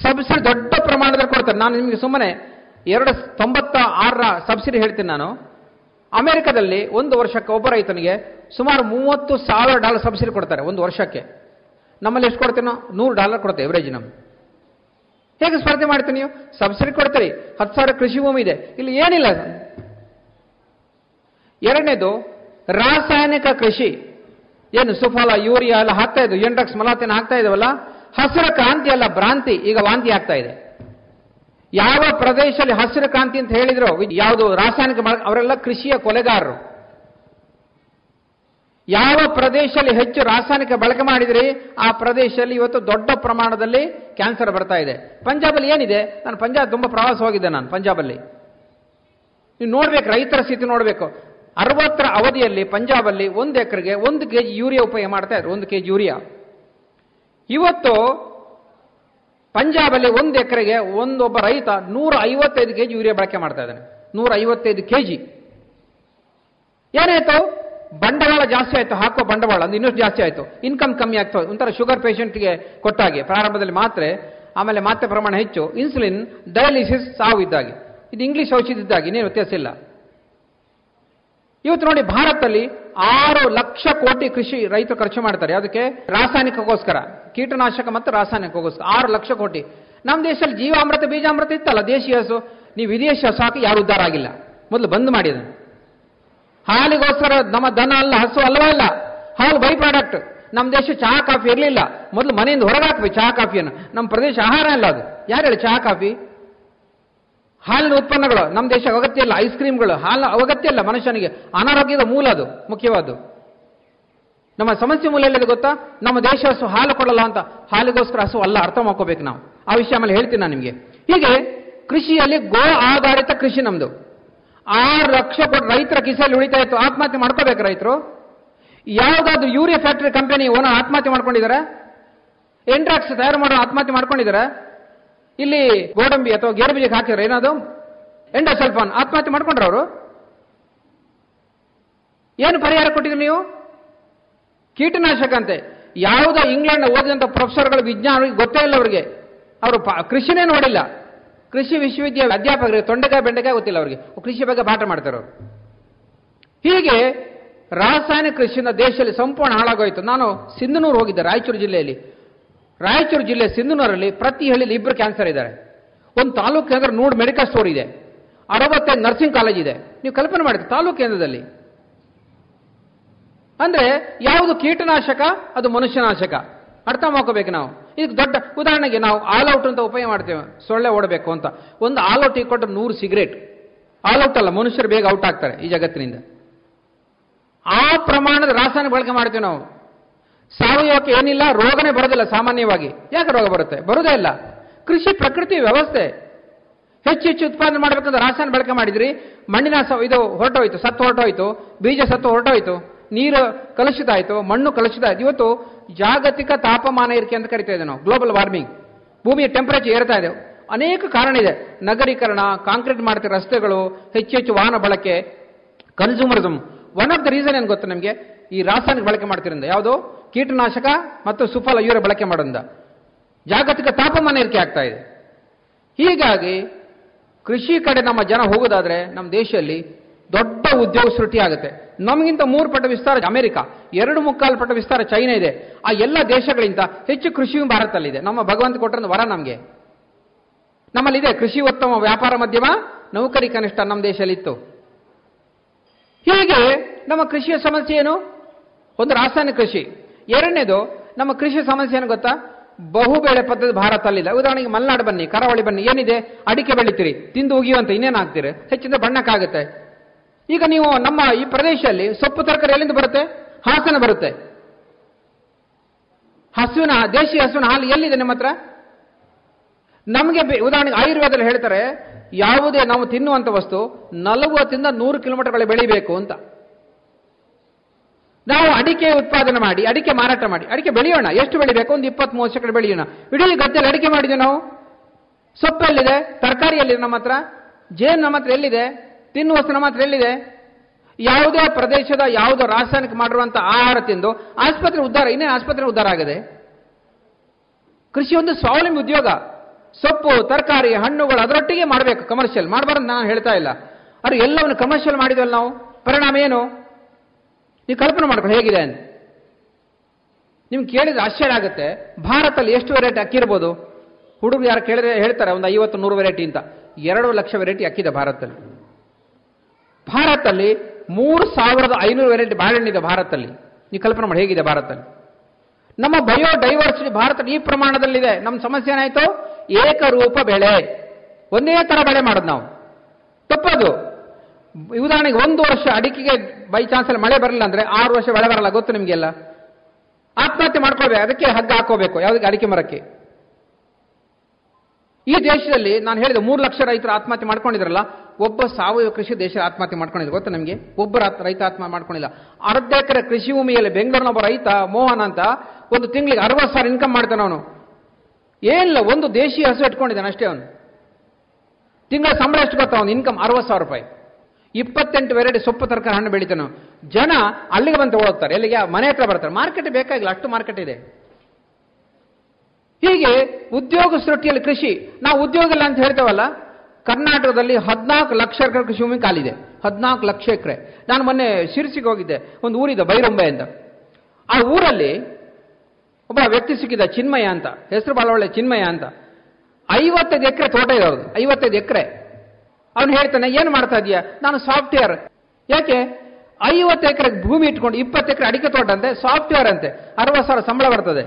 ಸಬ್ಸಿಡಿ ದೊಡ್ಡ ಪ್ರಮಾಣದಲ್ಲಿ ಕೊಡ್ತಾರೆ. ನಾನು ನಿಮಗೆ ಸುಮ್ಮನೆ ಎರಡು ತೊಂಬತ್ತ ಆರರ ಸಬ್ಸಿಡಿ ಹೇಳ್ತೀನಿ ನಾನು. ಅಮೆರಿಕದಲ್ಲಿ ಒಂದು ವರ್ಷಕ್ಕೆ ಒಬ್ಬ ರೈತನಿಗೆ ಸುಮಾರು ಮೂವತ್ತು ಸಾವಿರ ಡಾಲರ್ ಸಬ್ಸಿಡಿ ಕೊಡ್ತಾರೆ ಒಂದು ವರ್ಷಕ್ಕೆ. ನಮ್ಮಲ್ಲಿ ಎಷ್ಟು ಕೊಡ್ತೀನೋ ನೂರು ಡಾಲರ್ ಕೊಡ್ತೇವೆ ಎವರೇಜ್. ನಮ್ಮ ಹೇಗೆ ಸ್ಪರ್ಧೆ ಮಾಡ್ತೀನಿ? ನೀವು ಸಬ್ಸಿಡಿ ಕೊಡ್ತೀರಿ, ಹತ್ತು ಸಾವಿರ ಕೃಷಿ ಭೂಮಿ ಇದೆ, ಇಲ್ಲಿ ಏನಿಲ್ಲ. ಎರಡನೇದು ರಾಸಾಯನಿಕ ಕೃಷಿ. ಏನು ಸುಫಲ, ಯೂರಿಯಾ ಎಲ್ಲ ಹಾಕ್ತಾ ಇದ್ದು, ಎಂಡ್ರಕ್ಸ್ ಮಲಾತೇನ ಹಾಕ್ತಾ ಇದ್ದಾವಲ್ಲ, ಹಸಿರು ಕ್ರಾಂತಿ ಅಲ್ಲ ಭ್ರಾಂತಿ, ಈಗ ವಾಂತಿ ಆಗ್ತಾ ಇದೆ. ಯಾವ ಪ್ರದೇಶದಲ್ಲಿ ಹಸಿರು ಕ್ರಾಂತಿ ಅಂತ ಹೇಳಿದ್ರು ಯಾವುದು ರಾಸಾಯನಿಕ, ಅವರೆಲ್ಲ ಕೃಷಿಯ ಕೊಲೆಗಾರರು. ಯಾವ ಪ್ರದೇಶದಲ್ಲಿ ಹೆಚ್ಚು ರಾಸಾಯನಿಕ ಬಳಕೆ ಮಾಡಿದ್ರಿ ಆ ಪ್ರದೇಶದಲ್ಲಿ ಇವತ್ತು ದೊಡ್ಡ ಪ್ರಮಾಣದಲ್ಲಿ ಕ್ಯಾನ್ಸರ್ ಬರ್ತಾ ಇದೆ. ಪಂಜಾಬಲ್ಲಿ ಏನಿದೆ, ನಾನು ಪಂಜಾಬ್ ತುಂಬ ಪ್ರವಾಸ ಹೋಗಿದ್ದೆ. ನಾನು ಪಂಜಾಬಲ್ಲಿ ನೀವು ನೋಡ್ಬೇಕು, ರೈತರ ಸ್ಥಿತಿ ನೋಡಬೇಕು. ಅರವತ್ತರ ಅವಧಿಯಲ್ಲಿ ಪಂಜಾಬಲ್ಲಿ ಒಂದು ಎಕರೆಗೆ ಒಂದು ಕೆ ಜಿ ಯೂರಿಯಾ ಉಪಯೋಗ ಮಾಡ್ತಾ ಇದ್ರು, ಒಂದು ಕೆ ಜಿ ಯೂರಿಯಾ. ಇವತ್ತು ಪಂಜಾಬಲ್ಲಿ ಒಂದು ಎಕರೆಗೆ ಒಂದೊಬ್ಬ ರೈತ ನೂರ ಐವತ್ತೈದು ಕೆ ಜಿ ಯೂರಿಯಾ ಬಳಕೆ ಮಾಡ್ತಾ ಇದ್ದಾನೆ, ನೂರ ಐವತ್ತೈದು ಕೆ ಜಿ. ಏನಾಯ್ತು? ಬಂಡವಾಳ ಜಾಸ್ತಿ ಆಯಿತು, ಹಾಕೋ ಬಂಡವಾಳ ಅಂದ್ರೆ ಇನ್ನಷ್ಟು ಜಾಸ್ತಿ ಆಯಿತು, ಇನ್ಕಮ್ ಕಮ್ಮಿ ಆಗ್ತಾ ಹೋಯ್ತು. ಒಂಥರ ಶುಗರ್ ಪೇಷಂಟ್ಗೆ ಕೊಟ್ಟಾಗೆ, ಪ್ರಾರಂಭದಲ್ಲಿ ಮಾತ್ರೆ, ಆಮೇಲೆ ಮಾತ್ರೆ ಪ್ರಮಾಣ ಹೆಚ್ಚು, ಇನ್ಸುಲಿನ್, ಡಯಾಲಿಸಿಸ್, ಸಾವು ಇದ್ದಾಗೆ. ಇದು ಇಂಗ್ಲೀಷ್ ಔಷಧಿ ಇದ್ದಾಗೆ, ಇನ್ನೇನು ವ್ಯತ್ಯಾಸ ಇಲ್ಲ. ಇವತ್ತು ನೋಡಿ ಭಾರತದಲ್ಲಿ ಆರು ಲಕ್ಷ ಕೋಟಿ ಕೃಷಿ ರೈತರು ಖರ್ಚು ಮಾಡ್ತಾರೆ. ಅದಕ್ಕೆ ರಾಸಾಯನಿಕಕ್ಕೋಸ್ಕರ, ಕೀಟನಾಶಕ ಮತ್ತು ರಾಸಾಯನಿಕಕ್ಕೋಸ್ಕರ ಆರು ಲಕ್ಷ ಕೋಟಿ. ನಮ್ಮ ದೇಶದಲ್ಲಿ ಜೀವಾಮೃತ, ಬೀಜಾಮೃತ ಇತ್ತಲ್ಲ, ದೇಶೀಯ ಹಸು. ನೀವು ವಿದೇಶಿ ಹಸು ಹಾಕಿ ಯಾರು ಉದ್ಧಾರ ಆಗಿಲ್ಲ, ಮೊದಲು ಬಂದ್ ಮಾಡಿದ. ಹಾಲಿಗೋಸ್ಕರ ನಮ್ಮ ದನ ಅಲ್ಲ, ಹಸು ಅಲ್ಲವೇ ಇಲ್ಲ, ಹಾಲು ಬೈ ಪ್ರಾಡಕ್ಟ್. ನಮ್ಮ ದೇಶ ಚಹಾ ಕಾಫಿ ಇರಲಿಲ್ಲ, ಮೊದಲು ಮನೆಯಿಂದ ಹೊರಗಾಕ್ಬೇಕು ಚಹಾ ಕಾಫಿಯನ್ನು. ನಮ್ಮ ಪ್ರದೇಶ ಆಹಾರ ಇಲ್ಲ ಅದು. ಯಾರು ಹೇಳಿ ಚಹಾ ಕಾಫಿ? ಹಾಲಿನ ಉತ್ಪನ್ನಗಳು ನಮ್ಮ ದೇಶ ಅಗತ್ಯ ಇಲ್ಲ, ಐಸ್ ಕ್ರೀಮ್ಗಳು, ಹಾಲು ಅಗತ್ಯ ಇಲ್ಲ ಮನುಷ್ಯನಿಗೆ, ಅನಾರೋಗ್ಯದ ಮೂಲ ಅದು, ಮುಖ್ಯವಾದ್ದು. ನಮ್ಮ ಸಮಸ್ಯೆ ಮೂಲ ಎಲ್ಲದು ಗೊತ್ತಾ? ನಮ್ಮ ದೇಶ ಹಸು ಹಾಲು ಕೊಡಲ್ಲ ಅಂತ. ಹಾಲಿಗೋಸ್ಕರ ಹಸು ಅಲ್ಲ, ಅರ್ಥ ಮಾಡ್ಕೋಬೇಕು ನಾವು. ಆ ವಿಷಯ ಆಮೇಲೆ ಹೇಳ್ತೀನಿ ನಾನು ನಿಮಗೆ. ಹೀಗೆ ಕೃಷಿಯಲ್ಲಿ ಗೋ ಆಧಾರಿತ ಕೃಷಿ ನಮ್ಮದು. ಆರು ಲಕ್ಷ ಕೋಟಿ ರೈತರ ಕಿಸೆಯಲ್ಲಿ ಉಳಿತಾ ಇತ್ತು. ಆತ್ಮಹತ್ಯೆ ಮಾಡ್ಕೋಬೇಕು ರೈತರು? ಯಾವುದಾದ್ರೂ ಯೂರಿಯಾ ಫ್ಯಾಕ್ಟರಿ ಕಂಪನಿ ಓನರ್ ಆತ್ಮಹತ್ಯೆ ಮಾಡ್ಕೊಂಡಿದ್ದಾರೆ? ಎಂಟ್ರಾಕ್ಸ್ ತಯಾರು ಮಾಡೋ ಆತ್ಮಹತ್ಯೆ ಮಾಡ್ಕೊಂಡಿದ್ದಾರೆ? ಇಲ್ಲಿ ಗೋಡಂಬಿ ಅಥವಾ ಗೇರು ಬೀಜಕ್ಕೆ ಹಾಕಿದ್ರೆ ಏನಾದ್ರು ಎಂಡೋಸಲ್ಫಾನ್ ಆತ್ಮಹತ್ಯೆ ಮಾಡ್ಕೊಂಡ್ರೆ ಅವರು ಏನು ಪರಿಹಾರ ಕೊಟ್ಟಿದ್ರು ನೀವು? ಕೀಟನಾಶಕ ಅಂತೆ. ಯಾವುದೋ ಇಂಗ್ಲೆಂಡ್ ಓದಿದಂಥ ಪ್ರೊಫೆಸರ್ಗಳು, ವಿಜ್ಞಾನಿಗಳಿಗೆ ಗೊತ್ತೇ ಇಲ್ಲ ಅವರಿಗೆ, ಅವರು ಕೃಷಿನೇ ನೋಡಿಲ್ಲ. ಕೃಷಿ ವಿಶ್ವವಿದ್ಯಾಲಯ ಅಧ್ಯಾಪಕರಿಗೆ ತೊಂಡೆಕಾಯಿ ಬೆಂಡೆಕಾಯಿ ಗೊತ್ತಿಲ್ಲ ಅವರಿಗೆ, ಕೃಷಿ ಬಗ್ಗೆ ಪಾಠ ಮಾಡ್ತಾರೆ ಅವರು. ಹೀಗೆ ರಾಸಾಯನಿಕ ಕೃಷಿಯಿಂದ ದೇಶದಲ್ಲಿ ಸಂಪೂರ್ಣ ಹಾಳಾಗೋಯಿತು. ನಾನು ಸಿಂಧನೂರು ಹೋಗಿದ್ದೆ, ರಾಯಚೂರು ಜಿಲ್ಲೆಯಲ್ಲಿ. ರಾಯಚೂರು ಜಿಲ್ಲೆ ಸಿಂಧನೂರಲ್ಲಿ ಪ್ರತಿ ಹಳ್ಳಿಯಲ್ಲಿ ಇಬ್ಬರು ಕ್ಯಾನ್ಸರ್ ಇದ್ದಾರೆ. ಒಂದು ತಾಲೂಕು ಕೇಂದ್ರ ನೂರು ಮೆಡಿಕಲ್ ಸ್ಟೋರ್ ಇದೆ, ಅರವತ್ತೈದು ನರ್ಸಿಂಗ್ ಕಾಲೇಜ್ ಇದೆ. ನೀವು ಕಲ್ಪನೆ ಮಾಡಿ ತಾಲೂಕು ಕೇಂದ್ರದಲ್ಲಿ ಅಂದರೆ ಯಾವುದು ಕೀಟನಾಶಕ, ಅದು ಮನುಷ್ಯನಾಶಕ, ಅರ್ಥ ಮಾಡ್ಕೋಬೇಕು ನಾವು. ಇದಕ್ಕೆ ದೊಡ್ಡ ಉದಾಹರಣೆಗೆ ನಾವು ಆಲ್ಔಟ್ ಅಂತ ಉಪಯೋಗ ಮಾಡ್ತೇವೆ, ಸೊಳ್ಳೆ ಓಡಬೇಕು ಅಂತ. ಒಂದು ಆಲ್ಔಟ್ ಇಕ್ಕೊಟ್ಟು ನೂರು ಸಿಗರೇಟ್. ಆಲ್ಔಟ್ ಅಲ್ಲ, ಮನುಷ್ಯರು ಬೇಗ ಔಟ್ ಆಗ್ತಾರೆ ಈ ಜಗತ್ತಿನಿಂದ. ಆ ಪ್ರಮಾಣದ ರಾಸಾಯನಿಕ ಬಳಕೆ ಮಾಡ್ತೇವೆ ನಾವು. ಸಾವಯವಕ್ಕೆ ಏನಿಲ್ಲ, ರೋಗನೇ ಬರೋದಿಲ್ಲ ಸಾಮಾನ್ಯವಾಗಿ. ಯಾಕೆ ರೋಗ ಬರುತ್ತೆ? ಬರೋದೇ ಇಲ್ಲ. ಕೃಷಿ ಪ್ರಕೃತಿ ವ್ಯವಸ್ಥೆ. ಹೆಚ್ಚು ಹೆಚ್ಚು ಉತ್ಪಾದನೆ ಮಾಡಬೇಕಂದ್ರೆ ರಾಸಾಯನ ಬಳಕೆ ಮಾಡಿದ್ರಿ, ಮಣ್ಣಿನ ಇದು ಹೊರಟೋಯ್ತು, ಸತ್ತು ಹೊರಟೋಯ್ತು, ಬೀಜ ಸತ್ತು ಹೊರಟೋಯ್ತು, ನೀರು ಕಲುಷಿತ ಆಯಿತು, ಮಣ್ಣು ಕಲುಷಿತ ಆಯಿತು. ಇವತ್ತು ಜಾಗತಿಕ ತಾಪಮಾನ ಏರಿಕೆ ಅಂತ ಕರಿತಾ ಇದೆ ನಾವು, ಗ್ಲೋಬಲ್ ವಾರ್ಮಿಂಗ್. ಭೂಮಿಯ ಟೆಂಪರೇಚರ್ ಏರ್ತಾ ಇದೆ. ಅನೇಕ ಕಾರಣ ಇದೆ. ನಗರೀಕರಣ, ಕಾಂಕ್ರೀಟ್ ಮಾಡ್ತಿರೋ ರಸ್ತೆಗಳು, ಹೆಚ್ಚು ಹೆಚ್ಚು ವಾಹನ ಬಳಕೆ, consumerism. One of the reason ಏನು ಗೊತ್ತು ನಮಗೆ? ಈ ರಾಸಾಯನಿಕ ಬಳಕೆ ಮಾಡ್ತಿರೋದ್ರಿಂದ. ಯಾವುದು? ಕೀಟನಾಶಕ ಮತ್ತು ಸುಫಲ ಇವರ ಬಳಕೆ ಮಾಡೋದ್ರಿಂದ ಜಾಗತಿಕ ತಾಪಮಾನ ಏರಿಕೆ ಆಗ್ತಾ ಇದೆ. ಹೀಗಾಗಿ ಕೃಷಿ ಕಡೆ ನಮ್ಮ ಜನ ಹೋಗೋದಾದ್ರೆ ನಮ್ಮ ದೇಶದಲ್ಲಿ ದೊಡ್ಡ ಉದ್ಯೋಗ ಸೃಷ್ಟಿಯಾಗುತ್ತೆ. ನಮಗಿಂತ ಮೂರು ಪಟ್ಟು ವಿಸ್ತಾರ ಅಮೆರಿಕಾ, ಎರಡು ಮುಕ್ಕಾಲು ಪಟ್ಟು ವಿಸ್ತಾರ ಚೈನಾ ಇದೆ. ಆ ಎಲ್ಲ ದೇಶಗಳಿಂದ ಹೆಚ್ಚು ಕೃಷಿಯು ಭಾರತದಲ್ಲಿದೆ. ನಮ್ಮ ಭಗವಂತ ಕೊಟ್ಟರೆ ವರ ನಮಗೆ. ನಮ್ಮಲ್ಲಿದೆ ಕೃಷಿ ಉತ್ತಮ, ವ್ಯಾಪಾರ ಮಧ್ಯಮ, ನೌಕರಿ ಕನಿಷ್ಠ ನಮ್ಮ ದೇಶದಲ್ಲಿ ಇತ್ತು. ಹೀಗೆ ನಮ್ಮ ಕೃಷಿಯ ಸಮಸ್ಯೆ ಏನು? ಒಂದು, ರಾಸಾಯನಿಕ ಕೃಷಿ. ಎರಡನೇದು, ನಮ್ಮ ಕೃಷಿ ಸಮಸ್ಯೆ ಏನು ಗೊತ್ತಾ? ಬಹುಬೇಳೆ ಪದ್ಧತಿ ಭಾರತ ಅಲ್ಲಿಲ್ಲ. ಉದಾಹರಣೆಗೆ ಮಲೆನಾಡು ಬನ್ನಿ, ಕರಾವಳಿ ಬನ್ನಿ, ಏನಿದೆ? ಅಡಿಕೆ ಬೆಳಿತೀರಿ, ತಿಂದು ಉಗಿಯುವಂತ, ಇನ್ನೇನು ಹಾಕ್ತೀರಿ? ಹೆಚ್ಚಿಂದ ಬಣ್ಣಕ್ಕಾಗುತ್ತೆ. ಈಗ ನೀವು ನಮ್ಮ ಈ ಪ್ರದೇಶದಲ್ಲಿ ಸೊಪ್ಪು ತರಕಾರಿ ಎಲ್ಲಿಂದ ಬರುತ್ತೆ? ಹಾಸನ ಬರುತ್ತೆ. ಹಸುವಿನ, ದೇಶಿ ಹಸುವಿನ ಹಾಲು ಎಲ್ಲಿದೆ ನಿಮ್ಮ ಹತ್ರ? ನಮಗೆ ಉದಾಹರಣೆಗೆ ಆಯುರ್ವೇದದಲ್ಲಿ ಹೇಳ್ತಾರೆ, ಯಾವುದೇ ನಾವು ತಿನ್ನುವಂಥ ವಸ್ತು ನಲವತ್ತಿಂದ ನೂರು ಕಿಲೋಮೀಟರ್ಗಳ ಬೆಳಿಬೇಕು ಅಂತ. ನಾವು ಅಡಿಕೆ ಉತ್ಪಾದನೆ ಮಾಡಿ, ಅಡಿಕೆ ಮಾರಾಟ ಮಾಡಿ, ಅಡಿಕೆ ಬೆಳೆಯೋಣ. ಎಷ್ಟು ಬೆಳಿಬೇಕು? ಒಂದು ಇಪ್ಪತ್ತ್ ಮೂವತ್ತು ಶೇಕಡ ಬೆಳೆಯೋಣ. ಇಡೀ ಗದ್ದೆಯಲ್ಲಿ ಅಡಿಕೆ ಮಾಡಿದ್ವಿ ನಾವು. ಸೊಪ್ಪು ಎಲ್ಲಿದೆ? ತರಕಾರಿ ಎಲ್ಲಿದೆ ನಮ್ಮ ಹತ್ರ? ಜೇನು ನಮ್ಮ ಹತ್ರ ಎಲ್ಲಿದೆ? ತಿನ್ನುವ ವಸ್ತು ನಮ್ಮ ಹತ್ರ ಎಲ್ಲಿದೆ? ಯಾವುದೇ ಪ್ರದೇಶದ ಯಾವುದೋ ರಾಸಾಯನಿಕ ಮಾಡಿರುವಂಥ ಆಹಾರ ತಿಂದು ಆಸ್ಪತ್ರೆ ಉದ್ಧಾರ, ಇನ್ನೇನು ಆಸ್ಪತ್ರೆ ಉದ್ಧಾರ ಆಗಿದೆ? ಕೃಷಿ ಒಂದು ಸ್ವಾವಲಂಬಿ ಉದ್ಯೋಗ. ಸೊಪ್ಪು, ತರಕಾರಿ, ಹಣ್ಣುಗಳು ಅದರೊಟ್ಟಿಗೆ ಮಾಡಬೇಕು. ಕಮರ್ಷಿಯಲ್ ಮಾಡಬಾರ್ದು ನಾನು ಹೇಳ್ತಾ ಇಲ್ಲ. ಆದರೆ ಎಲ್ಲವನ್ನು ಕಮರ್ಷಿಯಲ್ ಮಾಡಿದ್ವಲ್ಲ ನಾವು, ಪರಿಣಾಮ ಏನು ನೀವು ಕಲ್ಪನೆ ಮಾಡ್ಕೊಂಡು ಹೇಗಿದೆ ಅಂತ ನಿಮ್ಗೆ ಕೇಳಿದ್ರೆ ಆಶ್ಚರ್ಯ ಆಗುತ್ತೆ. ಭಾರತದಲ್ಲಿ ಎಷ್ಟು ವೆರೈಟಿ ಅಕ್ಕಿರ್ಬೋದು? ಹುಡುಗರು ಯಾರು ಕೇಳಿದ್ರೆ ಹೇಳ್ತಾರೆ ಒಂದು ಐವತ್ತು ನೂರು ವೆರೈಟಿ ಅಂತ. ಎರಡು ಲಕ್ಷ ವೆರೈಟಿ ಅಕ್ಕಿದೆ ಭಾರತದಲ್ಲಿ. ಭಾರತದಲ್ಲಿ ಮೂರು ಸಾವಿರದ ಐನೂರು ವೆರೈಟಿ ಬಾಳೆಹಣ್ಣಿದೆ ಭಾರತದಲ್ಲಿ. ನೀವು ಕಲ್ಪನೆ ಮಾಡಿ ಹೇಗಿದೆ ಭಾರತದಲ್ಲಿ. ನಮ್ಮ ಬಯೋಡೈವರ್ಸಿಟಿ ಭಾರತ ಈ ಪ್ರಮಾಣದಲ್ಲಿದೆ. ನಮ್ಮ ಸಮಸ್ಯೆ ಏನಾಯಿತು? ಏಕರೂಪ ಬೆಳೆ, ಒಂದೇ ಥರ ಬೆಳೆ ಮಾಡೋದು ನಾವು. ತಪ್ಪದು. ಉದಾಹರಣೆಗೆ ಒಂದು ವರ್ಷ ಅಡಿಕೆಗೆ ಬೈ ಚಾನ್ಸಲ್ಲಿ ಮಳೆ ಬರಲಿಲ್ಲ ಅಂದರೆ ಆರು ವರ್ಷ ಬೆಳೆ ಬರಲ್ಲ, ಗೊತ್ತು ನಿಮಗೆಲ್ಲ. ಆತ್ಮಹತ್ಯೆ ಮಾಡ್ಕೊಳ್ಬೇಕು, ಅದಕ್ಕೆ ಹಗ್ಗ ಹಾಕೋಬೇಕು. ಯಾವುದಕ್ಕೆ? ಅಡಿಕೆ ಮರಕ್ಕೆ. ಈ ದೇಶದಲ್ಲಿ ನಾನು ಹೇಳಿದೆ ಮೂರು ಲಕ್ಷ ರೈತರು ಆತ್ಮಹತ್ಯೆ ಮಾಡ್ಕೊಂಡಿದ್ರಲ್ಲ, ಒಬ್ಬ ಸಾವಯವ ಕೃಷಿ ದೇಶ ಆತ್ಮಹತ್ಯೆ ಮಾಡ್ಕೊಂಡಿದ್ರು, ಗೊತ್ತಾ ನಿಮಗೆ? ಒಬ್ಬ ರೈತ ಆತ್ಮಹತ್ಯೆ ಮಾಡ್ಕೊಂಡಿಲ್ಲ. ಅರ್ಧ ಎಕರೆ ಕೃಷಿ ಭೂಮಿಯಲ್ಲಿ ಬೆಂಗಳೂರಿನ ಒಬ್ಬ ರೈತ ಮೋಹನ್ ಅಂತ, ಒಂದು ತಿಂಗಳಿಗೆ ಅರವತ್ತು ಸಾವಿರ ಇನ್ಕಮ್ ಮಾಡ್ತಾನೆ ಅವನು. ಏನಿಲ್ಲ, ಒಂದು ದೇಶೀಯ ಹಸು ಇಟ್ಕೊಂಡಿದ್ದಾನೆ ಅಷ್ಟೇ ಅವನು. ತಿಂಗಳ ಸಂಬಳ ಎಷ್ಟು ಗೊತ್ತಾ ಅವನು? ಇನ್ಕಮ್ ಅರವತ್ತು ಸಾವಿರ ರೂಪಾಯಿ. ಇಪ್ಪತ್ತೆಂಟು ವೆರೈಟಿ ಸೊಪ್ಪು ತರಕಾರಿ ಹಣ್ಣು ಬೆಳಿತಾನೆ. ಜನ ಅಲ್ಲಿಗೆ ಬಂದು ಹೋಗ್ತಾರೆ. ಎಲ್ಲಿಗೆ? ಮನೆ ಹತ್ರ ಬರ್ತಾರೆ. ಮಾರ್ಕೆಟ್ ಬೇಕಾಗಿಲ್ಲ, ಅಷ್ಟು ಮಾರ್ಕೆಟ್ ಇದೆ. ಹೀಗೆ ಉದ್ಯೋಗ ಸೃಷ್ಟಿಯಲ್ಲಿ ಕೃಷಿ. ನಾವು ಉದ್ಯೋಗ ಇಲ್ಲ ಅಂತ ಹೇಳ್ತೇವಲ್ಲ. ಕರ್ನಾಟಕದಲ್ಲಿ ಹದಿನಾಲ್ಕು ಲಕ್ಷ ಎಕರೆ ಕೃಷಿ ಭೂಮಿ ಕಾಲಿದೆ. ಹದಿನಾಲ್ಕು ಲಕ್ಷ ಎಕರೆ. ನಾನು ಮೊನ್ನೆ ಶಿರ್ಸಿಗೆ ಹೋಗಿದ್ದೆ, ಒಂದು ಊರಿದೆ ಬೈರೊಂಬೆ ಅಂತ. ಆ ಊರಲ್ಲಿ ಒಬ್ಬ ವ್ಯಕ್ತಿ ಸಿಕ್ಕಿದ್ದ, ಚಿನ್ಮಯ ಅಂತ ಹೆಸರು, ಬಹಳ ಒಳ್ಳೆ ಚಿನ್ಮಯ ಅಂತ. ಐವತ್ತೈದು ಎಕರೆ ತೋಟ ಇದೆ ಅವ್ರದ್ದು, ಐವತ್ತೈದು ಎಕರೆ. ಅವನು ಹೇಳ್ತಾನೆ, ಏನು ಮಾಡ್ತಾ ಇದೀಯ? ನಾನು ಸಾಫ್ಟ್ವೇರ್. ಯಾಕೆ? ಐವತ್ತು ಎಕರೆ ಭೂಮಿ ಇಟ್ಕೊಂಡು ಇಪ್ಪತ್ತು ಎಕರೆ ಅಡಿಕೆ ತೋಟ ಅಂತೆ, ಸಾಫ್ಟ್ವೇರ್ ಅಂತೆ, ಅರವತ್ತು ಸಾವಿರ ಸಂಬಳ ಬರ್ತದೆ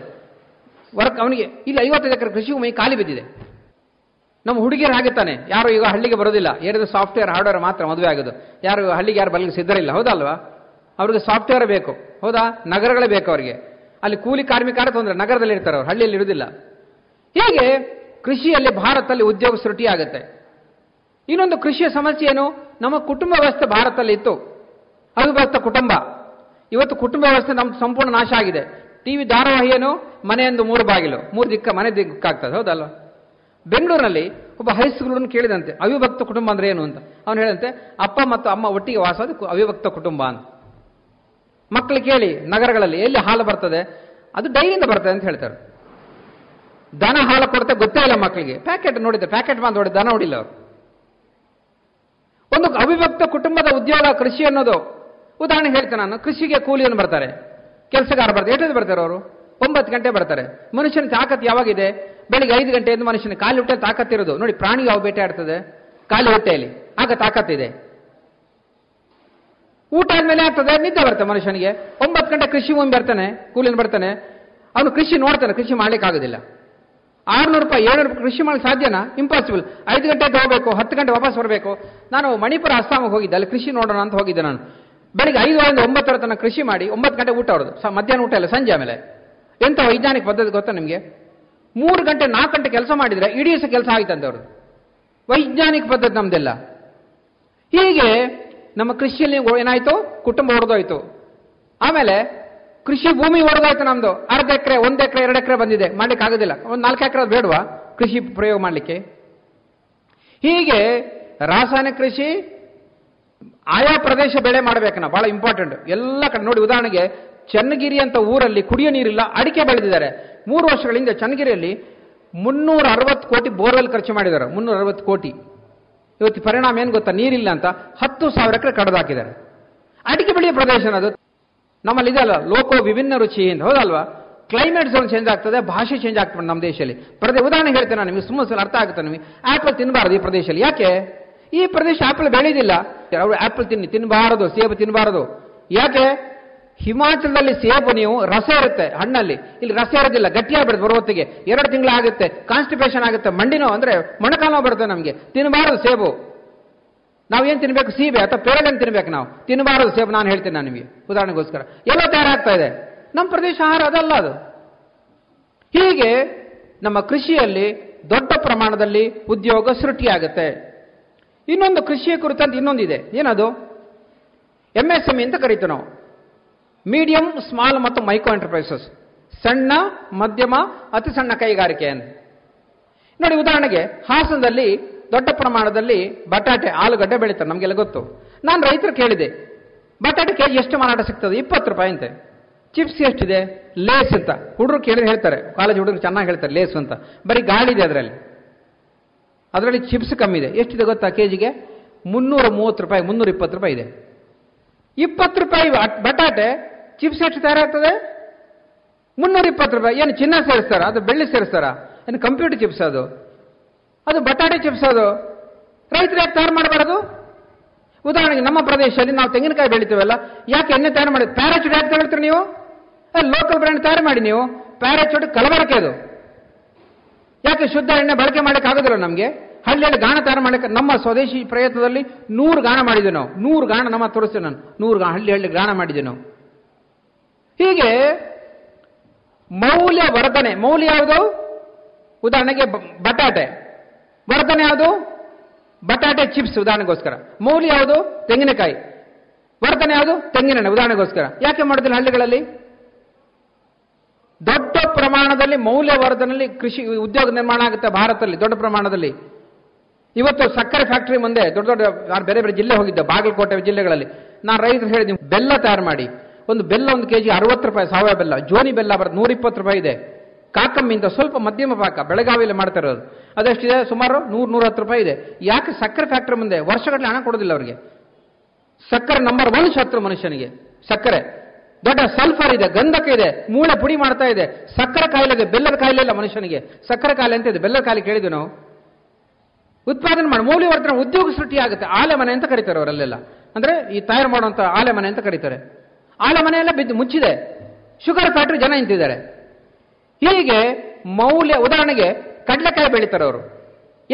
ವರ್ಕ್ ಅವನಿಗೆ. ಇಲ್ಲಿ ಐವತ್ತೈದು ಎಕರೆ ಕೃಷಿ ಭೂಮಿ ಖಾಲಿ ಬಿದ್ದಿದೆ. ನಮ್ಮ ಹುಡುಗಿಯರು ಹಾಗೆ ತಾನೆ, ಯಾರು ಈಗ ಹಳ್ಳಿಗೆ ಬರೋದಿಲ್ಲ. ಎರಡು ಸಾಫ್ಟ್ವೇರ್ ಹಾರ್ಡ್ವೇರ್ ಮಾತ್ರ ಮದುವೆ ಆಗೋದು. ಯಾರು ಹಳ್ಳಿಗೆ ಯಾರು ಬರಲಿಕ್ಕೆ ಸಿದ್ಧರಿಲ್ಲ, ಹೌದಲ್ವಾ? ಅವ್ರಿಗೆ ಸಾಫ್ಟ್ವೇರ್ ಬೇಕು, ಹೌದಾ? ನಗರಗಳೇ ಬೇಕು ಅವರಿಗೆ. ಅಲ್ಲಿ ಕೂಲಿ ಕಾರ್ಮಿಕರ ತೊಂದರೆ, ನಗರದಲ್ಲಿ ಇರ್ತಾರೆ ಅವ್ರು, ಹಳ್ಳಿಯಲ್ಲಿ ಇರುವುದಿಲ್ಲ. ಹೀಗೆ ಕೃಷಿಯಲ್ಲಿ ಭಾರತದಲ್ಲಿ ಉದ್ಯೋಗ ಸೃಷ್ಟಿ ಆಗುತ್ತೆ. ಇನ್ನೊಂದು ಕೃಷಿಯ ಸಮಸ್ಯೆ ಏನು? ನಮ್ಮ ಕುಟುಂಬ ವ್ಯವಸ್ಥೆ ಭಾರತದಲ್ಲಿ ಇತ್ತು, ಅವಿಭಕ್ತ ಕುಟುಂಬ. ಇವತ್ತು ಕುಟುಂಬ ವ್ಯವಸ್ಥೆ ನಮ್ದು ಸಂಪೂರ್ಣ ನಾಶ ಆಗಿದೆ. ಟಿವಿ ಧಾರಾವಾಹಿ ಏನು? ಮನೆಯೊಂದು ಮೂರು ಬಾಗಿಲು, ಮೂರು ದಿಕ್ಕ ಮನೆ ದಿಕ್ಕಾಗ್ತದೆ, ಹೌದಲ್ವಾ? ಬೆಂಗಳೂರಿನಲ್ಲಿ ಒಬ್ಬ ಹೈಸ್ಕೂಲನ್ನು ಕೇಳಿದಂತೆ ಅವಿಭಕ್ತ ಕುಟುಂಬ ಅಂದ್ರೆ ಏನು ಅಂತ. ಅವನು ಹೇಳಿದಂತೆ, ಅಪ್ಪ ಮತ್ತು ಅಮ್ಮ ಒಟ್ಟಿಗೆ ವಾಸೋದು ಅವಿಭಕ್ತ ಕುಟುಂಬ ಅಂತ. ಮಕ್ಕಳು ಕೇಳಿ, ನಗರಗಳಲ್ಲಿ ಎಲ್ಲಿ ಹಾಲು ಬರ್ತದೆ? ಅದು ಡೈರಿಯಿಂದ ಬರ್ತದೆ ಅಂತ ಹೇಳ್ತಾರೆ. ದನ ಹಾಲು ಕೊಡುತ್ತೆ ಗೊತ್ತೇ ಇಲ್ಲ ಮಕ್ಕಳಿಗೆ. ಪ್ಯಾಕೆಟ್ ನೋಡಿದ್ದೆ, ಪ್ಯಾಕೆಟ್ ಬಂದು ನೋಡಿ, ದನ ಹೊಡಿಲ್ಲ ಅವರು. ಒಂದು ಅವಿಭಕ್ತ ಕುಟುಂಬದ ಉದ್ಯೋಗ ಕೃಷಿ ಅನ್ನೋದು. ಉದಾಹರಣೆ ಹೇಳ್ತೇನೆ ನಾನು, ಕೃಷಿಗೆ ಕೂಲಿಯನ್ನು ಬರ್ತಾರೆ, ಕೆಲಸಗಾರ ಬರ್ತಾರೆ. ಎಷ್ಟೊತ್ತು ಬರ್ತಾರೆ ಅವರು? ಒಂಬತ್ತು ಗಂಟೆ ಬರ್ತಾರೆ. ಮನುಷ್ಯನ ತಾಕತ್ತು ಯಾವಾಗಿದೆ? ಬೆಳಿಗ್ಗೆ ಐದು ಗಂಟೆಯಿಂದ ಮನುಷ್ಯನ ಖಾಲಿ ಹೊಟ್ಟೆ ತಾಕತ್ತಿರೋದು ನೋಡಿ. ಪ್ರಾಣಿ ಯಾವ ಬೇಟೆ ಆಡ್ತದೆ? ಖಾಲಿ ಹೊಟ್ಟೆಯಲ್ಲಿ. ಆಗ ತಾಕತ್ತಿದೆ. ಊಟ ಆದ್ಮೇಲೆ ಆಗ್ತದೆ, ನಿದ್ದೆ ಬರ್ತದೆ ಮನುಷ್ಯನಿಗೆ. ಒಂಬತ್ತು ಗಂಟೆ ಕೃಷಿ ಭೂಮಿ ಬರ್ತಾನೆ, ಕೂಲಿನ ಬರ್ತಾನೆ. ಅವನು ಕೃಷಿ ನೋಡ್ತಾನೆ, ಕೃಷಿ ಮಾಡ್ಲಿಕ್ಕಾಗೋದಿಲ್ಲ. ಆರ್ನೂರು ರೂಪಾಯಿ ಏಳ್ನೂರು ರೂಪಾಯಿ ಕೃಷಿ ಮಾಡಲು ಸಾಧ್ಯನಾ? ಇಂಪಾಸಿಬಲ್. ಐದು ಗಂಟೆಗೆ ಹೋಗಬೇಕು, ಹತ್ತು ಗಂಟೆ ವಾಪಸ್ ಬರಬೇಕು. ನಾನು ಮಣಿಪುರ ಅಸ್ಸಾಮಿಗೆ ಹೋಗಿದ್ದೆ, ಅಲ್ಲಿ ಕೃಷಿ ನೋಡೋಣ ಅಂತ ಹೋಗಿದ್ದೆ ನಾನು. ಬೆಳಿಗ್ಗೆ ಐದರಿಂದ ಒಂಬತ್ತರ ತನಕ ಕೃಷಿ ಮಾಡಿ ಒಂಬತ್ತು ಗಂಟೆ ಊಟ ಅವ್ರದ್ದು, ಮಧ್ಯಾಹ್ನ ಊಟ ಇಲ್ಲ, ಸಂಜೆ ಆಮೇಲೆ. ಎಂಥ ವೈಜ್ಞಾನಿಕ ಪದ್ಧತಿ ಗೊತ್ತಾ ನಿಮಗೆ? ಮೂರು ಗಂಟೆ ನಾಲ್ಕು ಗಂಟೆ ಕೆಲಸ ಮಾಡಿದರೆ ಇಡೀ ದಿವಸ ಕೆಲಸ ಆಯ್ತಂತೆ ಅವ್ರದ್ದು. ವೈಜ್ಞಾನಿಕ ಪದ್ಧತಿ ನಮ್ದೆಲ್ಲ. ಹೀಗೆ ನಮ್ಮ ಕೃಷಿಯಲ್ಲಿ ಏನಾಯಿತು? ಕುಟುಂಬ ಹೊಡೆದೋಯ್ತು. ಆಮೇಲೆ ಕೃಷಿ ಭೂಮಿ ಹೊಡೆದೋಯ್ತು ನಮ್ದು. ಅರ್ಧ ಎಕರೆ, ಒಂದು ಎಕರೆ, ಎರಡು ಎಕರೆ ಬಂದಿದೆ, ಮಾಡ್ಲಿಕ್ಕೆ ಆಗೋದಿಲ್ಲ. ಒಂದು ನಾಲ್ಕು ಎಕರೆ ಬೇಡವಾ ಕೃಷಿ ಪ್ರಯೋಗ ಮಾಡಲಿಕ್ಕೆ? ಹೀಗೆ ರಾಸಾಯನಿಕ ಕೃಷಿ, ಆಯಾ ಪ್ರದೇಶ ಬೆಳೆ ಮಾಡಬೇಕು ನಾವು, ಬಹಳ ಇಂಪಾರ್ಟೆಂಟ್. ಎಲ್ಲ ಕಡೆ ನೋಡಿ, ಉದಾಹರಣೆಗೆ ಚನ್ನಗಿರಿ ಅಂತ ಊರಲ್ಲಿ ಕುಡಿಯೋ ನೀರಿಲ್ಲ, ಅಡಿಕೆ ಬೆಳೆದಿದ್ದಾರೆ. ಮೂರು ವರ್ಷಗಳಿಂದ ಚನ್ನಗಿರಿಯಲ್ಲಿ ಮುನ್ನೂರ ಅರವತ್ತು ಕೋಟಿ ಬೋರ್ವೆಲ್ ಖರ್ಚು ಮಾಡಿದ್ದಾರೆ, ಮುನ್ನೂರ ಅರವತ್ತು ಕೋಟಿ. ಇವತ್ತು ಪರಿಣಾಮ ಏನು ಗೊತ್ತಾ? ನೀರಿಲ್ಲ ಅಂತ ಹತ್ತು ಸಾವಿರ ಎಕರೆ ಕಡ್ದಾಕಿದ್ದಾರೆ. ಅಡಿಕೆ ಬೆಳೆಯ ಪ್ರದೇಶ ಅದು. ನಮ್ಮಲ್ಲಿ ಇದೆ ಅಲ್ವಾ, ಲೋಕೋ ವಿಭಿನ್ನ ರುಚಿ ಅಂತ, ಹೌದಲ್ವಾ? ಕ್ಲೈಮೇಟ್ ಝೋನ್ ಚೇಂಜ್ ಆಗ್ತದೆ, ಭಾಷೆ ಚೇಂಜ್ ಆಗ್ತದೆ ನಮ್ಮ ದೇಶದಲ್ಲಿ. ಪ್ರದೇಶ ಉದಾಹರಣೆ ಹೇಳ್ತೇನೆ ನಾನು ನಿಮಗೆ, ಸುಮ್ಮನೆ ಅರ್ಥ ಆಗುತ್ತೆ ನಿಮಗೆ. ಆ್ಯಪಲ್ ತಿನ್ನಬಾರದು ಈ ಪ್ರದೇಶದಲ್ಲಿ. ಯಾಕೆ? ಈ ಪ್ರದೇಶ ಆ್ಯಪಲ್ ಬೆಳೆದಿಲ್ಲ. ಅವರು ಆ್ಯಪಲ್ ತಿನ್ನಿ ತಿನ್ನಬಾರದು, ಸೇಬು ತಿನ್ನಬಾರದು. ಯಾಕೆ? ಹಿಮಾಚಲದಲ್ಲಿ ಸೇಬು ನೀವು ರಸ ಇರುತ್ತೆ ಹಣ್ಣಲ್ಲಿ, ಇಲ್ಲಿ ರಸ ಇರೋದಿಲ್ಲ, ಗಟ್ಟಿಯಾಗಿ ಬಿಡುತ್ತೆ. ಬರುವತ್ತಿಗೆ ಎರಡು ತಿಂಗಳಾಗುತ್ತೆ, ಕಾನ್ಸ್ಟಿಪೇಷನ್ ಆಗುತ್ತೆ, ಮಂಡಿನೋ ಅಂದರೆ ಮೊಣಕಾಲು ಬರುತ್ತೆ ನಮಗೆ. ತಿನ್ನಬಾರದು ಸೇಬು. ನಾವೇನು ತಿನ್ನಬೇಕು? ಸೀಬೆ ಅಥವಾ ಪೇರಳೆನ ತಿನ್ನಬೇಕು ನಾವು, ತಿನ್ನಬಾರದು ಸೇಬು. ನಾನು ಹೇಳ್ತೀನಿ ನಾನು ನಿಮಗೆ ಉದಾಹರಣೆಗೋಸ್ಕರ. ಎಲ್ಲ ತಯಾರಾಗ್ತಾ ಇದೆ ನಮ್ಮ ಪ್ರದೇಶ, ಆಹಾರ ಅದಲ್ಲ ಅದು. ಹೀಗೆ ನಮ್ಮ ಕೃಷಿಯಲ್ಲಿ ದೊಡ್ಡ ಪ್ರಮಾಣದಲ್ಲಿ ಉದ್ಯೋಗ ಸೃಷ್ಟಿಯಾಗುತ್ತೆ. ಇನ್ನೊಂದು ಕೃಷಿಯ ಕುರಿತಂತ ಇನ್ನೊಂದಿದೆ, ಏನದು? ಎಂ ಎಸ್ ಎಂ ಇ ಅಂತ ಕರೀತೀವಿ ನಾವು, ಮೀಡಿಯಂ ಸ್ಮಾಲ್ ಮತ್ತು ಮೈಕ್ರೋ ಎಂಟರ್ಪ್ರೈಸಸ್, ಸಣ್ಣ ಮಧ್ಯಮ ಅತಿ ಸಣ್ಣ ಕೈಗಾರಿಕೆ ಅಂತ ನೋಡಿ. ಉದಾಹರಣೆಗೆ ಹಾಸನದಲ್ಲಿ ದೊಡ್ಡ ಪ್ರಮಾಣದಲ್ಲಿ ಬಟಾಟೆ, ಆಲೂಗಡ್ಡೆ ಬೆಳೀತಾರೆ, ನಮಗೆಲ್ಲ ಗೊತ್ತು. ನಾನು ರೈತರು ಕೇಳಿದೆ, ಬಟಾಟೆ ಕೆ ಜಿ ಎಷ್ಟು ಮಾರಾಟ ಸಿಗ್ತದೆ? ಇಪ್ಪತ್ತು ರೂಪಾಯಿ ಅಂತೆ. ಚಿಪ್ಸ್ ಎಷ್ಟಿದೆ? ಲೇಸ್ ಅಂತ ಹುಡುಗರು ಕೇಳಿದ್ರೆ ಹೇಳ್ತಾರೆ, ಕಾಲೇಜ್ ಹುಡುಗರು ಚೆನ್ನಾಗಿ ಹೇಳ್ತಾರೆ ಲೇಸ್ ಅಂತ. ಬರೀ ಗಾಳಿ ಇದೆ ಅದರಲ್ಲಿ, ಅದರಲ್ಲಿ ಚಿಪ್ಸ್ ಕಮ್ಮಿ ಇದೆ. ಎಷ್ಟಿದೆ ಗೊತ್ತಾ? ಕೆ ಜಿಗೆ ಮುನ್ನೂರ ಮೂವತ್ತು ರೂಪಾಯಿ, ಮುನ್ನೂರ ಇಪ್ಪತ್ತು ರೂಪಾಯಿ ಇದೆ. ಇಪ್ಪತ್ತು ರೂಪಾಯಿ ಬಟಾಟೆ, ಚಿಪ್ಸ್ ಎಷ್ಟು ತಯಾರಾಗ್ತದೆ? ಮುನ್ನೂರ ಇಪ್ಪತ್ತು ರೂಪಾಯಿ. ಏನು ಚಿನ್ನ ಸೇರಿಸ್ತಾರ? ಅದು ಬೆಳ್ಳಿ ಸೇರಿಸ್ತಾರ? ಏನು ಕಂಪ್ಯೂಟರ್ ಚಿಪ್ಸ್ ಅದು? ಅದು ಬಟಾಟೆ ಚಿಪ್ಸ್ ಅದು. ರೈತರು ಯಾಕೆ ತಯಾರು ಮಾಡಬಾರದು? ಉದಾಹರಣೆಗೆ ನಮ್ಮ ಪ್ರದೇಶದಲ್ಲಿ ನಾವು ತೆಂಗಿನಕಾಯಿ ಬೆಳಿತೀವಲ್ಲ, ಯಾಕೆ ಎಣ್ಣೆ ತಯಾರು ಮಾಡಿ? ಪ್ಯಾರಾಚೂಟ್ ಯಾಕೆ ತಗೊಳ್ತೀರಿ ನೀವು? ಲೋಕಲ್ ಬ್ರ್ಯಾಂಡ್ ತಯಾರು ಮಾಡಿ ನೀವು. ಪ್ಯಾರಾಚೂಟ್ ಕಲಬರಕೆ ಅದು. ಯಾಕೆ ಶುದ್ಧ ಎಣ್ಣೆ ಬಳಕೆ ಮಾಡಕ್ಕೆ ಆಗೋದಿಲ್ಲ ನಮಗೆ? ಹಳ್ಳಿಯಲ್ಲಿ ಗಾಣ ತಯಾರು ಮಾಡಕ್ಕೆ ನಮ್ಮ ಸ್ವದೇಶಿ ಪ್ರಯತ್ನದಲ್ಲಿ ನೂರು ಗಾಣ ಮಾಡಿದ್ದೀವಿ ನಾವು. ನೂರು ಗಾಣ ನಮ್ಮ ತೋರಿಸ್ತೇವೆ ನಾನು, ನೂರು ಗಾಣ ಹಳ್ಳಿ ಹಳ್ಳಿ ಗಾಣ ಮಾಡಿದ್ದೀವಿ ನಾವು. ಹೀಗೆ ಮೌಲ್ಯ ವರ್ಧನೆ. ಮೌಲ್ಯ ಯಾವುದು? ಉದಾಹರಣೆಗೆ ಬಟಾಟೆ. ವರ್ಧನೆ ಯಾವುದು? ಬಟಾಟೆ ಚಿಪ್ಸ್ ಉದಾಹರಣೆಗೋಸ್ಕರ. ಮೌಲ್ಯ ಯಾವುದು? ತೆಂಗಿನಕಾಯಿ. ವರ್ಧನೆ ಯಾವುದು? ತೆಂಗಿನೆಣ್ಣೆ ಉದಾಹರಣೆಗೋಸ್ಕರ. ಯಾಕೆ ಮಾಡೋದಿಲ್ಲ ಹಳ್ಳಿಗಳಲ್ಲಿ? ದೊಡ್ಡ ಪ್ರಮಾಣದಲ್ಲಿ ಮೌಲ್ಯವರ್ಧನೆಯಲ್ಲಿ ಕೃಷಿ ಉದ್ಯೋಗ ನಿರ್ಮಾಣ ಆಗುತ್ತೆ ಭಾರತದಲ್ಲಿ ದೊಡ್ಡ ಪ್ರಮಾಣದಲ್ಲಿ. ಇವತ್ತು ಸಕ್ಕರೆ ಫ್ಯಾಕ್ಟರಿ ಮುಂದೆ ದೊಡ್ಡ ದೊಡ್ಡ ಬೇರೆ ಬೇರೆ ಜಿಲ್ಲೆ ಹೋಗಿದ್ದೆ, ಬಾಗಲಕೋಟೆ ಜಿಲ್ಲೆಗಳಲ್ಲಿ. ನಾನು ರೈತರು ಹೇಳಿದ್ದೀನಿ, ಬೆಲ್ಲ ತಯಾರು ಮಾಡಿ. ಒಂದು ಬೆಲ್ಲ ಒಂದು ಕೆ ಜಿ ಅರವತ್ತು ರೂಪಾಯಿ, ಸಾವಯವ ಬೆಲ್ಲ. ಜೋನಿ ಬೆಲ್ಲ ಬರೋದು ನೂರ ಇಪ್ಪತ್ತು ರೂಪಾಯಿ ಇದೆ. ಕಾಕಮ್ಮಿಂದ ಸ್ವಲ್ಪ ಮಧ್ಯಮ ಪಾಕ ಬೆಳಗಾವಿಯಲ್ಲಿ ಮಾಡ್ತಾ ಇರೋದು, ಅದೆಷ್ಟಿದೆ? ಸುಮಾರು ನೂರು ನೂರ ಹತ್ತು ರೂಪಾಯಿ ಇದೆ. ಯಾಕೆ? ಸಕ್ಕರೆ ಫ್ಯಾಕ್ಟರಿ ಮುಂದೆ ವರ್ಷಗಟ್ಟಲೆ ಹಣ ಕೊಡೋದಿಲ್ಲ ಅವರಿಗೆ. ಸಕ್ಕರೆ ನಂಬರ್ ಒನ್ ಶತ್ರು ಮನುಷ್ಯನಿಗೆ. ಸಕ್ಕರೆ ದೊಡ್ಡ ಸಲ್ಫರ್ ಇದೆ, ಗಂಧಕ ಇದೆ, ಮೂಳೆ ಪುಡಿ ಮಾಡ್ತಾ ಇದೆ. ಸಕ್ಕರೆ ಕಾಯಿಲೆಗೆ, ಬೆಲ್ಲದ ಕಾಯಿಲೆ ಇಲ್ಲ ಮನುಷ್ಯನಿಗೆ, ಸಕ್ಕರೆ ಕಾಯಿಲೆ ಅಂತ ಇದೆ, ಬೆಲ್ಲದ ಕಾಯಿಲೆ ಕೇಳಿದ್ವಿ ನಾವು. ಉತ್ಪಾದನೆ ಮಾಡಿ ಮೌಲ್ಯವರ್ಧನೆ, ಉದ್ಯೋಗ ಸೃಷ್ಟಿ ಆಗುತ್ತೆ. ಆಲೆ ಮನೆ ಅಂತ ಕರೀತಾರೆ ಅವರಲ್ಲೆಲ್ಲ, ಅಂದರೆ ಈ ತಯಾರು ಮಾಡುವಂಥ ಆಲೆ ಮನೆ ಅಂತ ಕರೀತಾರೆ. ಆಲೆ ಮನೆಯೆಲ್ಲ ಬಿದ್ದು ಮುಚ್ಚಿದೆ, ಶುಗರ್ ಫ್ಯಾಕ್ಟ್ರಿ ಜನ ನಿಂತಿದ್ದಾರೆ. ಹೀಗೆ ಮೌಲ್ಯ. ಉದಾಹರಣೆಗೆ ಕಡಲೆಕಾಯಿ ಬೆಳೀತಾರೆ ಅವರು,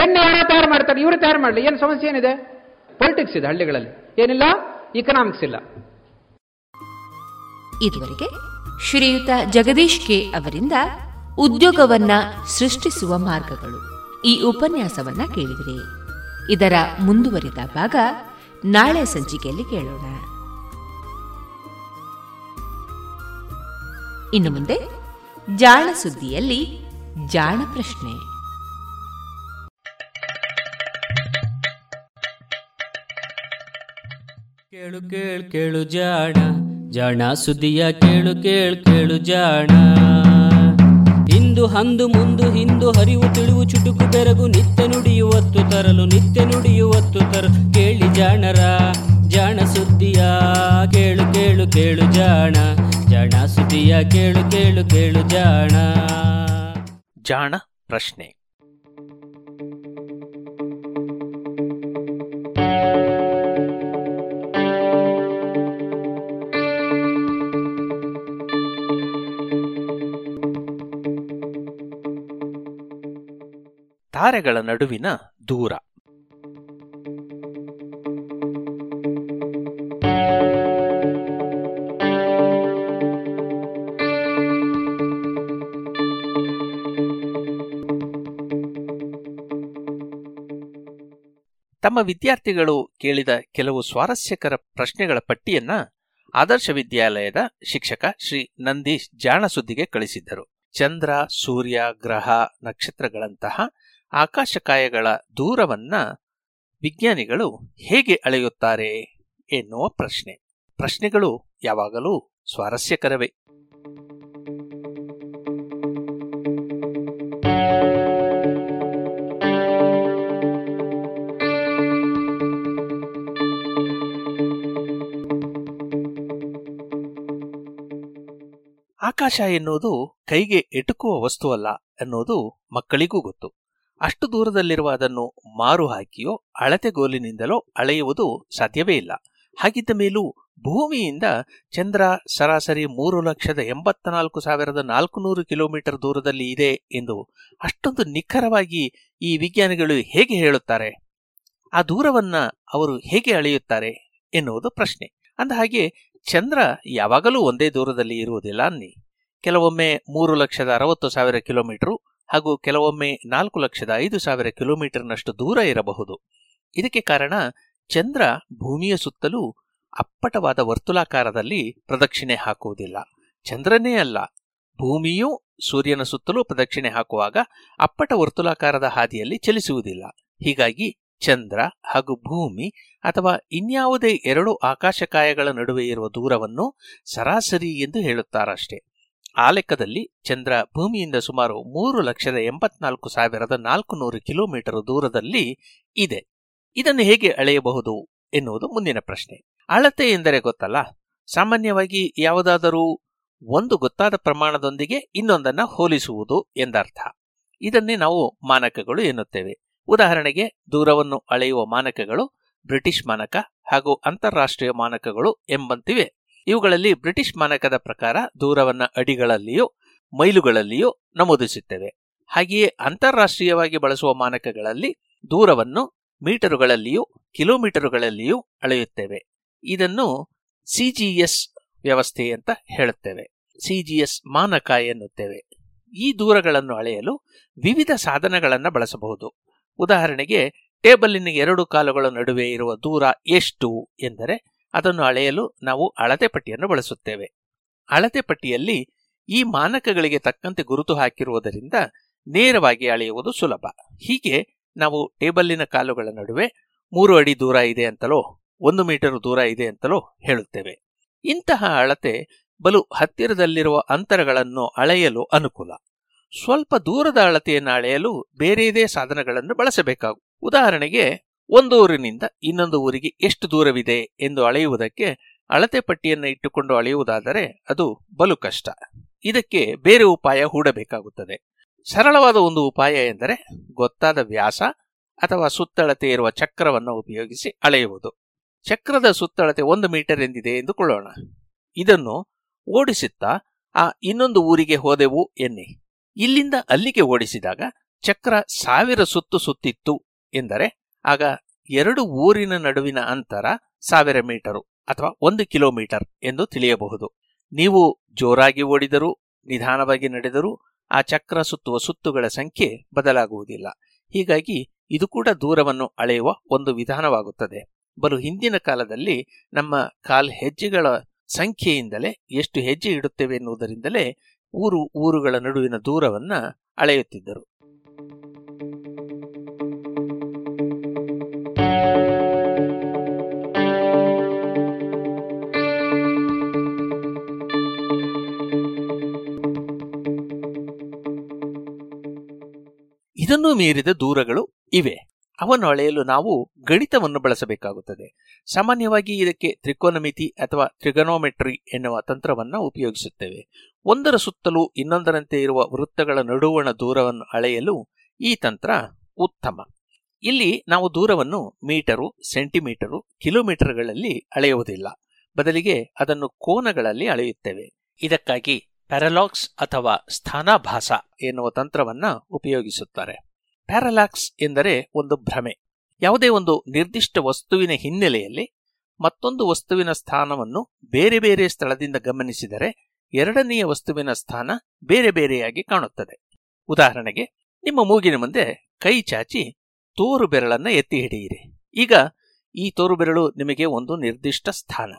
ಎಣ್ಣೆ ಯಾರು ತಯಾರು ಮಾಡ್ತಾರೆ? ಇವರು ತಯಾರು ಮಾಡಲಿ. ಏನು ಸಮಸ್ಯೆ ಏನಿದೆ? ಪೊಲಿಟಿಕ್ಸ್ ಇದೆ ಹಳ್ಳಿಗಳಲ್ಲಿ, ಏನಿಲ್ಲ ಇಕನಾಮಿಕ್ಸ್ ಇಲ್ಲ. ಇದುವರೆಗೆ ಶ್ರೀಯುತ ಜಗದೀಶ್ ಕೆ ಅವರಿಂದ ಉದ್ಯೋಗವನ್ನ ಸೃಷ್ಟಿಸುವ ಮಾರ್ಗಗಳು ಈ ಉಪನ್ಯಾಸವನ್ನ ಕೇಳಿದಿರಿ. ಇದರ ಮುಂದುವರಿದ ಭಾಗ ನಾಳೆ ಸಂಚಿಕೆಯಲ್ಲಿ ಕೇಳೋಣ. ಇನ್ನು ಮುಂದೆ ಜಾಣ ಸುದ್ದಿಯಲ್ಲಿ ಜಾಣ ಪ್ರಶ್ನೆ. ಕೇಳು ಕೇಳು ಕೇಳು ಜಾಣ, ಜಾಣ ಸುದ್ದಿಯ ಕೇಳು ಕೇಳು ಕೇಳು ಜಾಣ. ಇಂದು ಅಂದು ಮುಂದು ಹಿಂದು ಹರಿವು ತಿಳಿವು ಚುಟುಕು ಬೆರಗು ನಿತ್ಯ ನುಡಿಯುವತ್ತು ತರಲು ನಿತ್ಯ ನುಡಿಯುವತ್ತು ತರಲು ಕೇಳಿ ಜಾಣರ ಜಾಣ ಸುದ್ದಿಯ ಕೇಳು ಕೇಳು ಕೇಳು ಜಾಣ, ಜಾಣ ಸುದ್ದಿಯ ಕೇಳು ಕೇಳು ಕೇಳು ಜಾಣ. ಜಾಣ ಪ್ರಶ್ನೆ. ತಾರೆಗಳ ನಡುವಿನ ದೂರ. ತಮ್ಮ ವಿದ್ಯಾರ್ಥಿಗಳು ಕೇಳಿದ ಕೆಲವು ಸ್ವಾರಸ್ಯಕರ ಪ್ರಶ್ನೆಗಳ ಪಟ್ಟಿಯನ್ನ ಆದರ್ಶ ವಿದ್ಯಾಲಯದ ಶಿಕ್ಷಕ ಶ್ರೀ ನಂದೀಶ್ ಜಾಣಸುದ್ದಿಗೆ ಕಳಿಸಿದ್ದರು. ಚಂದ್ರ, ಸೂರ್ಯ, ಗ್ರಹ, ನಕ್ಷತ್ರಗಳಂತಹ ಆಕಾಶಕಾಯಗಳ ದೂರವನ್ನ ವಿಜ್ಞಾನಿಗಳು ಹೇಗೆ ಅಳೆಯುತ್ತಾರೆ ಎನ್ನುವ ಪ್ರಶ್ನೆ. ಪ್ರಶ್ನೆಗಳು ಯಾವಾಗಲೂ ಸ್ವಾರಸ್ಯಕರವೇ. ಆಕಾಶ ಎನ್ನುವುದು ಕೈಗೆ ಎಟುಕುವ ವಸ್ತುವಲ್ಲ ಅನ್ನೋದು ಮಕ್ಕಳಿಗೂ ಗೊತ್ತು. ಅಷ್ಟು ದೂರದಲ್ಲಿರುವ ಅದನ್ನು ಮಾರು ಹಾಕಿಯೋ ಅಳತೆಗೋಲಿನಿಂದಲೋ ಅಳೆಯುವುದು ಸಾಧ್ಯವೇ ಇಲ್ಲ. ಹಾಗಿದ್ದ ಮೇಲೂ ಭೂಮಿಯಿಂದ ಚಂದ್ರ ಸರಾಸರಿ ಮೂರು ಲಕ್ಷದ ಎಂಬತ್ತ ನಾಲ್ಕು ಸಾವಿರದ ನಾಲ್ಕುನೂರು ಕಿಲೋಮೀಟರ್ ದೂರದಲ್ಲಿ ಇದೆ ಎಂದು ಅಷ್ಟೊಂದು ನಿಖರವಾಗಿ ಈ ವಿಜ್ಞಾನಿಗಳು ಹೇಗೆ ಹೇಳುತ್ತಾರೆ? ಆ ದೂರವನ್ನ ಅವರು ಹೇಗೆ ಅಳೆಯುತ್ತಾರೆ ಎನ್ನುವುದು ಪ್ರಶ್ನೆ. ಅಂದಹಾಗೆ ಚಂದ್ರ ಯಾವಾಗಲೂ ಒಂದೇ ದೂರದಲ್ಲಿ ಇರುವುದಿಲ್ಲ ಅನ್ನಿ. ಕೆಲವೊಮ್ಮೆ ಮೂರು ಲಕ್ಷದ ಅರವತ್ತು ಸಾವಿರ ಕಿಲೋಮೀಟರ್ ಹಾಗೂ ಕೆಲವೊಮ್ಮೆ ನಾಲ್ಕು ಲಕ್ಷದ ಐದು ಸಾವಿರ ಕಿಲೋಮೀಟರ್ನಷ್ಟು ದೂರ ಇರಬಹುದು. ಇದಕ್ಕೆ ಕಾರಣ ಚಂದ್ರ ಭೂಮಿಯ ಸುತ್ತಲೂ ಅಪ್ಪಟವಾದ ವರ್ತುಲಾಕಾರದಲ್ಲಿ ಪ್ರದಕ್ಷಿಣೆ ಹಾಕುವುದಿಲ್ಲ. ಚಂದ್ರನೇ ಅಲ್ಲ, ಭೂಮಿಯೂ ಸೂರ್ಯನ ಸುತ್ತಲೂ ಪ್ರದಕ್ಷಿಣೆ ಹಾಕುವಾಗ ಅಪ್ಪಟ ವರ್ತುಲಾಕಾರದ ಹಾದಿಯಲ್ಲಿ ಚಲಿಸುವುದಿಲ್ಲ. ಹೀಗಾಗಿ ಚಂದ್ರ ಹಾಗೂ ಭೂಮಿ ಅಥವಾ ಇನ್ಯಾವುದೇ ಎರಡು ಆಕಾಶಕಾಯಗಳ ನಡುವೆ ಇರುವ ದೂರವನ್ನು ಸರಾಸರಿ ಎಂದು ಹೇಳುತ್ತಾರಷ್ಟೇ. ಆ ಲೆಕ್ಕದಲ್ಲಿ ಚಂದ್ರ ಭೂಮಿಯಿಂದ ಸುಮಾರು ಮೂರು ಲಕ್ಷದ ಎಂಬತ್ನಾಲ್ಕು ಸಾವಿರದ ನಾಲ್ಕುನೂರು ಕಿಲೋಮೀಟರ್ ದೂರದಲ್ಲಿ ಇದೆ. ಇದನ್ನು ಹೇಗೆ ಅಳೆಯಬಹುದು ಎನ್ನುವುದು ಮುಂದಿನ ಪ್ರಶ್ನೆ. ಅಳತೆ ಎಂದರೆ ಗೊತ್ತಲ್ಲ, ಸಾಮಾನ್ಯವಾಗಿ ಯಾವುದಾದರೂ ಒಂದು ಗೊತ್ತಾದ ಪ್ರಮಾಣದೊಂದಿಗೆ ಇನ್ನೊಂದನ್ನು ಹೋಲಿಸುವುದು ಎಂದರ್ಥ. ಇದನ್ನೇ ನಾವು ಮಾನಕಗಳು ಎನ್ನುತ್ತೇವೆ. ಉದಾಹರಣೆಗೆ, ದೂರವನ್ನು ಅಳೆಯುವ ಮಾನಕಗಳು ಬ್ರಿಟಿಷ್ ಮಾನಕ ಹಾಗೂ ಅಂತಾರಾಷ್ಟ್ರೀಯ ಮಾನಕಗಳು ಎಂಬಂತಿವೆ. ಇವುಗಳಲ್ಲಿ ಬ್ರಿಟಿಷ್ ಮಾನಕದ ಪ್ರಕಾರ ದೂರವನ್ನು ಅಡಿಗಳಲ್ಲಿಯೋ ಮೈಲುಗಳಲ್ಲಿಯೋ ನಮೂದಿಸುತ್ತೇವೆ. ಹಾಗೆಯೇ ಅಂತಾರಾಷ್ಟ್ರೀಯವಾಗಿ ಬಳಸುವ ಮಾನಕಗಳಲ್ಲಿ ದೂರವನ್ನು ಮೀಟರುಗಳಲ್ಲಿಯೂ ಕಿಲೋಮೀಟರುಗಳಲ್ಲಿಯೂ ಅಳೆಯುತ್ತೇವೆ. ಇದನ್ನು ಸಿಜಿಎಸ್ ವ್ಯವಸ್ಥೆ ಅಂತ ಹೇಳುತ್ತೇವೆ, ಸಿಜಿಎಸ್ ಮಾನಕ ಎನ್ನುತ್ತೇವೆ. ಈ ದೂರಗಳನ್ನು ಅಳೆಯಲು ವಿವಿಧ ಸಾಧನಗಳನ್ನು ಬಳಸಬಹುದು. ಉದಾಹರಣೆಗೆ, ಟೇಬಲಿನ ಎರಡು ಕಾಲುಗಳ ನಡುವೆ ಇರುವ ದೂರ ಎಷ್ಟು ಎಂದರೆ ಅದನ್ನು ಅಳೆಯಲು ನಾವು ಅಳತೆ ಪಟ್ಟಿಯನ್ನು ಬಳಸುತ್ತೇವೆ. ಅಳತೆ ಪಟ್ಟಿಯಲ್ಲಿ ಈ ಮಾನಕಗಳಿಗೆ ತಕ್ಕಂತೆ ಗುರುತು ಹಾಕಿರುವುದರಿಂದ ನೇರವಾಗಿ ಅಳೆಯುವುದು ಸುಲಭ. ಹೀಗೆ ನಾವು ಟೇಬಲಿನ ಕಾಲುಗಳ ನಡುವೆ ಮೂರು ಅಡಿ ದೂರ ಇದೆ ಅಂತಲೋ ಒಂದು ಮೀಟರ್ ದೂರ ಇದೆ ಅಂತಲೋ ಹೇಳುತ್ತೇವೆ. ಇಂತಹ ಅಳತೆ ಬಲು ಹತ್ತಿರದಲ್ಲಿರುವ ಅಂತರಗಳನ್ನು ಅಳೆಯಲು ಅನುಕೂಲ. ಸ್ವಲ್ಪ ದೂರದ ಅಳತೆಯನ್ನು ಅಳೆಯಲು ಬೇರೆಯದೇ ಸಾಧನಗಳನ್ನು ಬಳಸಬೇಕಾಗುತ್ತದೆ. ಉದಾಹರಣೆಗೆ, ಒಂದು ಊರಿನಿಂದ ಇನ್ನೊಂದು ಊರಿಗೆ ಎಷ್ಟು ದೂರವಿದೆ ಎಂದು ಅಳೆಯುವುದಕ್ಕೆ ಅಳತೆ ಪಟ್ಟಿಯನ್ನು ಇಟ್ಟುಕೊಂಡು ಅಳೆಯುವುದಾದರೆ ಅದು ಬಲು ಕಷ್ಟ. ಇದಕ್ಕೆ ಬೇರೆ ಉಪಾಯ ಹೂಡಬೇಕಾಗುತ್ತದೆ. ಸರಳವಾದ ಒಂದು ಉಪಾಯ ಎಂದರೆ ಗೊತ್ತಾದ ವ್ಯಾಸ ಅಥವಾ ಸುತ್ತಳತೆ ಇರುವ ಚಕ್ರವನ್ನು ಉಪಯೋಗಿಸಿ ಅಳೆಯುವುದು. ಚಕ್ರದ ಸುತ್ತಳತೆ ಒಂದು ಮೀಟರ್ ಎಂದಿದೆ ಎಂದುಕೊಳ್ಳೋಣ. ಇದನ್ನು ಓಡಿಸುತ್ತಾ ಆ ಇನ್ನೊಂದು ಊರಿಗೆ ಹೋದೆವು ಎನ್ನಿ. ಇಲ್ಲಿಂದ ಅಲ್ಲಿಗೆ ಓಡಿಸಿದಾಗ ಚಕ್ರ ಸಾವಿರ ಸುತ್ತು ಸುತ್ತಿತ್ತು ಎಂದರೆ ಆಗ ಎರಡು ಊರಿನ ನಡುವಿನ ಅಂತರ ಸಾವಿರ ಮೀಟರು ಅಥವಾ ಒಂದು ಕಿಲೋಮೀಟರ್ ಎಂದು ತಿಳಿಯಬಹುದು. ನೀವು ಜೋರಾಗಿ ಓಡಿದರೂ ನಿಧಾನವಾಗಿ ನಡೆದರೂ ಆ ಚಕ್ರ ಸುತ್ತುವ ಸುತ್ತುಗಳ ಸಂಖ್ಯೆ ಬದಲಾಗುವುದಿಲ್ಲ. ಹೀಗಾಗಿ ಇದು ಕೂಡ ದೂರವನ್ನು ಅಳೆಯುವ ಒಂದು ವಿಧಾನವಾಗುತ್ತದೆ. ಬಲು ಹಿಂದಿನ ಕಾಲದಲ್ಲಿ ನಮ್ಮ ಕಾಲ್ ಹೆಜ್ಜೆಗಳ ಸಂಖ್ಯೆಯಿಂದಲೇ, ಎಷ್ಟು ಹೆಜ್ಜೆ ಇಡುತ್ತೇವೆ ಎನ್ನುವುದರಿಂದಲೇ ಊರು ಊರುಗಳ ನಡುವಿನ ದೂರವನ್ನು ಅಳೆಯುತ್ತಿದ್ದರು. ಇದನ್ನು ಮೀರಿದ ದೂರಗಳು ಇವೆ. ಅವನ್ನು ಅಳೆಯಲು ನಾವು ಗಣಿತವನ್ನು ಬಳಸಬೇಕಾಗುತ್ತದೆ. ಸಾಮಾನ್ಯವಾಗಿ ಇದಕ್ಕೆ ತ್ರಿಕೋನಮಿತಿ ಅಥವಾ ಟ್ರಿಗನೋಮೆಟ್ರಿ ಎನ್ನುವ ತಂತ್ರವನ್ನು ಉಪಯೋಗಿಸುತ್ತೇವೆ. ಒಂದರ ಸುತ್ತಲೂ ಇನ್ನೊಂದರಂತೆ ಇರುವ ವೃತ್ತಗಳ ನಡುವಣ ದೂರವನ್ನು ಅಳೆಯಲು ಈ ತಂತ್ರ ಉತ್ತಮ. ಇಲ್ಲಿ ನಾವು ದೂರವನ್ನು ಮೀಟರು, ಸೆಂಟಿಮೀಟರು, ಕಿಲೋಮೀಟರ್ಗಳಲ್ಲಿ ಅಳೆಯುವುದಿಲ್ಲ. ಬದಲಿಗೆ ಅದನ್ನು ಕೋನಗಳಲ್ಲಿ ಅಳೆಯುತ್ತೇವೆ. ಇದಕ್ಕಾಗಿ ಪ್ಯಾರಲಾಕ್ಸ್ ಅಥವಾ ಸ್ಥಾನಾಭಾಸ ಎನ್ನುವ ತಂತ್ರವನ್ನು ಉಪಯೋಗಿಸುತ್ತಾರೆ. ಪ್ಯಾರಲಾಕ್ಸ್ ಎಂದರೆ ಒಂದು ಭ್ರಮೆ. ಯಾವುದೇ ಒಂದು ನಿರ್ದಿಷ್ಟ ವಸ್ತುವಿನ ಹಿನ್ನೆಲೆಯಲ್ಲಿ ಮತ್ತೊಂದು ವಸ್ತುವಿನ ಸ್ಥಾನವನ್ನು ಬೇರೆ ಬೇರೆ ಸ್ಥಳದಿಂದ ಗಮನಿಸಿದರೆ ಎರಡನೆಯ ವಸ್ತುವಿನ ಸ್ಥಾನ ಬೇರೆ ಬೇರೆಯಾಗಿ ಕಾಣುತ್ತದೆ. ಉದಾಹರಣೆಗೆ, ನಿಮ್ಮ ಮೂಗಿನ ಮುಂದೆ ಕೈ ಚಾಚಿ ತೋರು ಬೆರಳನ್ನು ಎತ್ತಿ ಹಿಡಿಯಿರಿ. ಈಗ ಈ ತೋರು ಬೆರಳು ನಿಮಗೆ ಒಂದು ನಿರ್ದಿಷ್ಟ ಸ್ಥಾನ,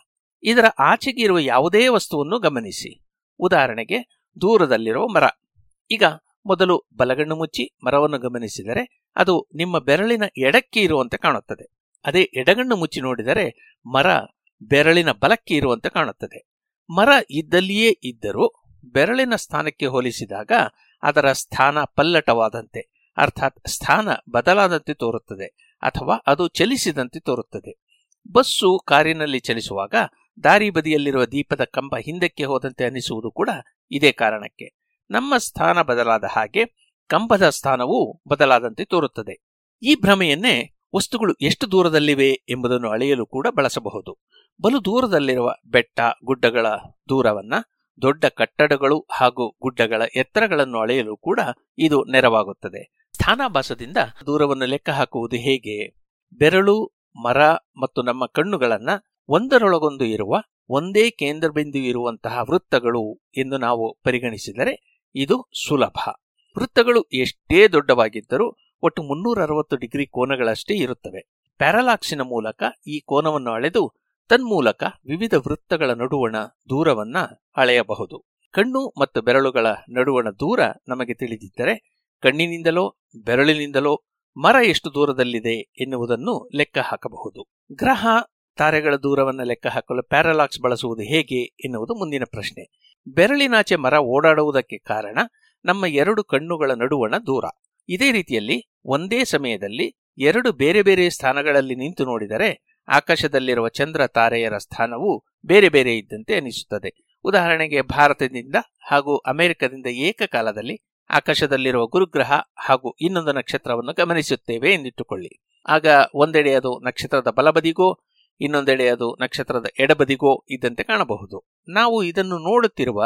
ಇದರ ಆಚೆಗೆ ಇರುವ ಯಾವುದೇ ವಸ್ತುವನ್ನು ಗಮನಿಸಿ. ಉದಾಹರಣೆಗೆ ದೂರದಲ್ಲಿರುವ ಮರ. ಈಗ ಮೊದಲು ಬಲಗಣ್ಣು ಮುಚ್ಚಿ ಮರವನ್ನು ಗಮನಿಸಿದರೆ ಅದು ನಿಮ್ಮ ಬೆರಳಿನ ಎಡಕ್ಕೆ ಇರುವಂತೆ ಕಾಣುತ್ತದೆ. ಅದೇ ಎಡಗಣ್ಣು ಮುಚ್ಚಿ ನೋಡಿದರೆ ಮರ ಬೆರಳಿನ ಬಲಕ್ಕೆ ಇರುವಂತೆ ಕಾಣುತ್ತದೆ. ಮರ ಇದ್ದಲ್ಲಿಯೇ ಇದ್ದರೂ ಬೆರಳಿನ ಸ್ಥಾನಕ್ಕೆ ಹೋಲಿಸಿದಾಗ ಅದರ ಸ್ಥಾನ ಪಲ್ಲಟವಾದಂತೆ, ಅರ್ಥಾತ್ ಸ್ಥಾನ ಬದಲಾದಂತೆ ತೋರುತ್ತದೆ ಅಥವಾ ಅದು ಚಲಿಸಿದಂತೆ ತೋರುತ್ತದೆ. ಬಸ್ಸು ಕಾರಿನಲ್ಲಿ ಚಲಿಸುವಾಗ ದಾರಿ ಬದಿಯಲ್ಲಿರುವ ದೀಪದ ಕಂಬ ಹಿಂದಕ್ಕೆ ಹೋದಂತೆ ಅನಿಸುವುದು ಕೂಡ ಇದೇ ಕಾರಣಕ್ಕೆ. ನಮ್ಮ ಸ್ಥಾನ ಬದಲಾದ ಹಾಗೆ ಕಂಬದ ಸ್ಥಾನವೂ ಬದಲಾದಂತೆ ತೋರುತ್ತದೆ. ಈ ಭ್ರಮೆಯನ್ನೇ ವಸ್ತುಗಳು ಎಷ್ಟು ದೂರದಲ್ಲಿವೆ ಎಂಬುದನ್ನು ಅಳೆಯಲು ಕೂಡ ಬಳಸಬಹುದು. ಬಲು ದೂರದಲ್ಲಿರುವ ಬೆಟ್ಟ ಗುಡ್ಡಗಳ ದೂರವನ್ನ, ದೊಡ್ಡ ಕಟ್ಟಡಗಳು ಹಾಗೂ ಗುಡ್ಡಗಳ ಎತ್ತರಗಳನ್ನು ಅಳೆಯಲು ಕೂಡ ಇದು ನೆರವಾಗುತ್ತದೆ. ಸ್ಥಾನಾಭಾಸದಿಂದ ದೂರವನ್ನು ಲೆಕ್ಕ ಹಾಕುವುದು ಹೇಗೆ? ಬೆರಳು, ಮರ ಮತ್ತು ನಮ್ಮ ಕಣ್ಣುಗಳನ್ನ ಒಂದರೊಳಗೊಂದು ಇರುವ ಒಂದೇ ಕೇಂದ್ರ ಬಿಂದು ಇರುವಂತಹ ವೃತ್ತಗಳು ಎಂದು ನಾವು ಪರಿಗಣಿಸಿದರೆ ಇದು ಸುಲಭ. ವೃತ್ತಗಳು ಎಷ್ಟೇ ದೊಡ್ಡವಾಗಿದ್ದರೂ ಒಟ್ಟು ಮುನ್ನೂರ ಅರವತ್ತು ಡಿಗ್ರಿ ಕೋನಗಳಷ್ಟೇ ಇರುತ್ತವೆ. ಪ್ಯಾರಲಾಕ್ಸಿನ ಮೂಲಕ ಈ ಕೋನವನ್ನು ಅಳೆದು ತನ್ಮೂಲಕ ವಿವಿಧ ವೃತ್ತಗಳ ನಡುವಣ ದೂರವನ್ನ ಅಳೆಯಬಹುದು. ಕಣ್ಣು ಮತ್ತು ಬೆರಳುಗಳ ನಡುವಣ ದೂರ ನಮಗೆ ತಿಳಿದಿದ್ದರೆ ಕಣ್ಣಿನಿಂದಲೋ ಬೆರಳಿನಿಂದಲೋ ಮರ ಎಷ್ಟು ದೂರದಲ್ಲಿದೆ ಎನ್ನುವುದನ್ನು ಲೆಕ್ಕ ಹಾಕಬಹುದು. ಗ್ರಹ ತಾರೆಗಳ ದೂರವನ್ನು ಲೆಕ್ಕ ಹಾಕಲು ಪ್ಯಾರಲಾಕ್ಸ್ ಬಳಸುವುದು ಹೇಗೆ ಎನ್ನುವುದು ಮುಂದಿನ ಪ್ರಶ್ನೆ. ಬೆರಳಿನಾಚೆ ಮರ ಓಡಾಡುವುದಕ್ಕೆ ಕಾರಣ ನಮ್ಮ ಎರಡು ಕಣ್ಣುಗಳ ನಡುವಣ ದೂರ. ಇದೇ ರೀತಿಯಲ್ಲಿ ಒಂದೇ ಸಮಯದಲ್ಲಿ ಎರಡು ಬೇರೆ ಬೇರೆ ಸ್ಥಾನಗಳಲ್ಲಿ ನಿಂತು ನೋಡಿದರೆ ಆಕಾಶದಲ್ಲಿರುವ ಚಂದ್ರ ತಾರೆಯರ ಸ್ಥಾನವು ಬೇರೆ ಬೇರೆ ಇದ್ದಂತೆ ಅನಿಸುತ್ತದೆ. ಉದಾಹರಣೆಗೆ ಭಾರತದಿಂದ ಹಾಗೂ ಅಮೆರಿಕದಿಂದ ಏಕಕಾಲದಲ್ಲಿ ಆಕಾಶದಲ್ಲಿರುವ ಗುರುಗ್ರಹ ಹಾಗೂ ಇನ್ನೊಂದು ನಕ್ಷತ್ರವನ್ನು ಗಮನಿಸುತ್ತೇವೆ ಎಂದಿಟ್ಟುಕೊಳ್ಳಿ. ಆಗ ಒಂದೆಡೆ ಅದು ನಕ್ಷತ್ರದ ಬಲಬದಿಗೋ ಇನ್ನೊಂದೆಡೆ ಅದು ನಕ್ಷತ್ರದ ಎಡಬದಿಗೋ ಇದ್ದಂತೆ ಕಾಣಬಹುದು. ನಾವು ಇದನ್ನು ನೋಡುತ್ತಿರುವ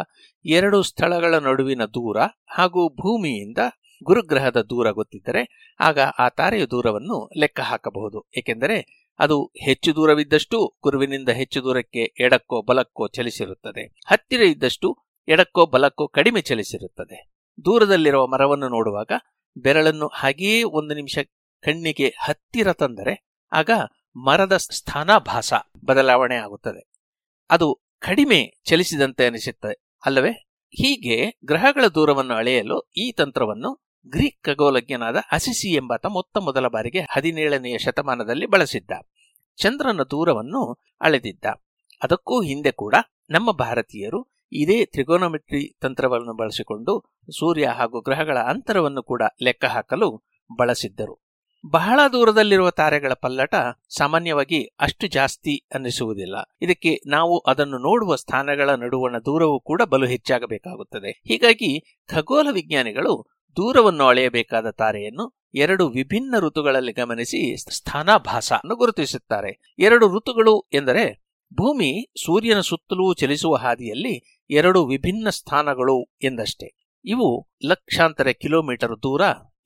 ಎರಡು ಸ್ಥಳಗಳ ನಡುವಿನ ದೂರ ಹಾಗೂ ಭೂಮಿಯಿಂದ ಗುರುಗ್ರಹದ ದೂರ ಗೊತ್ತಿದ್ದರೆ ಆಗ ಆ ತಾರೆಯ ದೂರವನ್ನು ಲೆಕ್ಕ ಹಾಕಬಹುದು. ಏಕೆಂದರೆ ಅದು ಹೆಚ್ಚು ದೂರವಿದ್ದಷ್ಟು ಗುರುವಿನಿಂದ ಹೆಚ್ಚು ದೂರಕ್ಕೆ ಎಡಕ್ಕೋ ಬಲಕ್ಕೋ ಚಲಿಸಿರುತ್ತದೆ, ಹತ್ತಿರ ಇದ್ದಷ್ಟು ಎಡಕ್ಕೋ ಬಲಕ್ಕೋ ಕಡಿಮೆ ಚಲಿಸಿರುತ್ತದೆ. ದೂರದಲ್ಲಿರುವ ಮರವನ್ನು ನೋಡುವಾಗ ಬೆರಳನ್ನು ಹಾಗೆಯೇ ಒಂದು ನಿಮಿಷ ಕಣ್ಣಿಗೆ ಹತ್ತಿರ ತಂದರೆ ಆಗ ಮರದ ಸ್ಥಾನಾಭಾಸ ಬದಲಾವಣೆ ಆಗುತ್ತದೆ, ಅದು ಕಡಿಮೆ ಚಲಿಸಿದಂತೆ ಅನಿಸುತ್ತದೆ, ಅಲ್ಲವೇ? ಹೀಗೆ ಗ್ರಹಗಳ ದೂರವನ್ನು ಅಳೆಯಲು ಈ ತಂತ್ರವನ್ನು ಗ್ರೀಕ್ ಖಗೋಲಜ್ಞನಾದ ಅಸಿಸಿ ಎಂಬಾತ ಮೊತ್ತ ಮೊದಲ ಬಾರಿಗೆ ಹದಿನೇಳನೆಯ ಶತಮಾನದಲ್ಲಿ ಬಳಸಿದ್ದ. ಚಂದ್ರನ ದೂರವನ್ನು ಅಳೆದಿದ್ದ. ಅದಕ್ಕೂ ಹಿಂದೆ ಕೂಡ ನಮ್ಮ ಭಾರತೀಯರು ಇದೇ ತ್ರಿಗೋನೋಮೆಟ್ರಿ ತಂತ್ರವನ್ನು ಬಳಸಿಕೊಂಡು ಸೂರ್ಯ ಹಾಗೂ ಗ್ರಹಗಳ ಅಂತರವನ್ನು ಕೂಡ ಲೆಕ್ಕ ಹಾಕಲು ಬಳಸಿದ್ದರು. ಬಹಳ ದೂರದಲ್ಲಿರುವ ತಾರೆಗಳ ಪಲ್ಲಟ ಸಾಮಾನ್ಯವಾಗಿ ಅಷ್ಟು ಜಾಸ್ತಿ ಅನ್ನಿಸುವುದಿಲ್ಲ. ಇದಕ್ಕೆ ನಾವು ಅದನ್ನು ನೋಡುವ ಸ್ಥಾನಗಳ ನಡುವಣ ದೂರವೂ ಕೂಡ ಬಲು ಹೆಚ್ಚಾಗಬೇಕಾಗುತ್ತದೆ. ಹೀಗಾಗಿ ಖಗೋಳ ವಿಜ್ಞಾನಿಗಳು ದೂರವನ್ನು ಅಳೆಯಬೇಕಾದ ತಾರೆಯನ್ನು ಎರಡು ವಿಭಿನ್ನ ಋತುಗಳಲ್ಲಿ ಗಮನಿಸಿ ಸ್ಥಾನಾಭಾಸ ಅನ್ನು ಗುರುತಿಸುತ್ತಾರೆ. ಎರಡು ಋತುಗಳು ಎಂದರೆ ಭೂಮಿ ಸೂರ್ಯನ ಸುತ್ತಲೂ ಚಲಿಸುವ ಹಾದಿಯಲ್ಲಿ ಎರಡು ವಿಭಿನ್ನ ಸ್ಥಾನಗಳು ಎಂದಷ್ಟೇ. ಇವು ಲಕ್ಷಾಂತರ ಕಿಲೋಮೀಟರ್ ದೂರ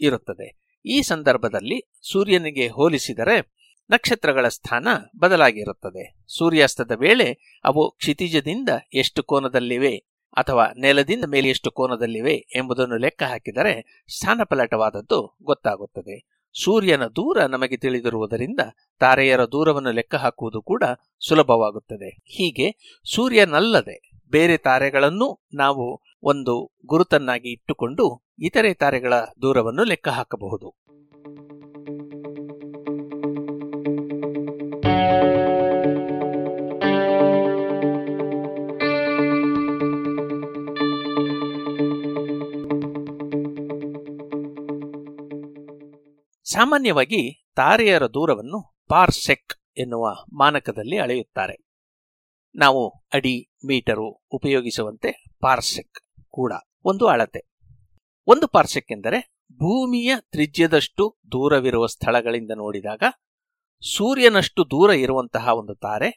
ಇರುತ್ತದೆ. ಈ ಸಂದರ್ಭದಲ್ಲಿ ಸೂರ್ಯನಿಗೆ ಹೋಲಿಸಿದರೆ ನಕ್ಷತ್ರಗಳ ಸ್ಥಾನ ಬದಲಾಗಿರುತ್ತದೆ. ಸೂರ್ಯಾಸ್ತದ ವೇಳೆ ಅವು ಕ್ಷಿತಿಜದಿಂದ ಎಷ್ಟು ಕೋನದಲ್ಲಿವೆ ಅಥವಾ ನೆಲದಿಂದ ಮೇಲೆ ಎಷ್ಟು ಕೋನದಲ್ಲಿವೆ ಎಂಬುದನ್ನು ಲೆಕ್ಕ ಹಾಕಿದರೆ ಸ್ಥಾನಪಲ್ಲಟವಾದದ್ದು ಗೊತ್ತಾಗುತ್ತದೆ. ಸೂರ್ಯನ ದೂರ ನಮಗೆ ತಿಳಿದಿರುವುದರಿಂದ ತಾರೆಯರ ದೂರವನ್ನು ಲೆಕ್ಕ ಹಾಕುವುದು ಕೂಡ ಸುಲಭವಾಗುತ್ತದೆ. ಹೀಗೆ ಸೂರ್ಯನಲ್ಲದೆ ಬೇರೆ ತಾರೆಗಳನ್ನು ನಾವು ಒಂದು ಗುರುತನ್ನಾಗಿ ಇಟ್ಟುಕೊಂಡು ಇತರೆ ತಾರೆಗಳ ದೂರವನ್ನು ಲೆಕ್ಕ ಹಾಕಬಹುದು. ಸಾಮಾನ್ಯವಾಗಿ ತಾರೆಯರ ದೂರವನ್ನು ಪಾರ್ಸೆಕ್ ಎನ್ನುವ ಮಾನಕದಲ್ಲಿ ಅಳೆಯುತ್ತಾರೆ. ನಾವು ಅಡಿ, ಮೀಟರು ಉಪಯೋಗಿಸುವಂತೆ ಪಾರ್ಸೆಕ್ ಕೂಡ ಒಂದು ಅಳತೆ. ಒಂದು ಪಾರ್ಸೆಕ್ ಎಂದರೆ ಭೂಮಿಯ ತ್ರಿಜ್ಯದಷ್ಟು ದೂರವಿರುವ ಸ್ಥಳಗಳಿಂದ ನೋಡಿದಾಗ ಸೂರ್ಯನಷ್ಟು ದೂರ ಇರುವಂತಹ ಒಂದು ತಾರೆ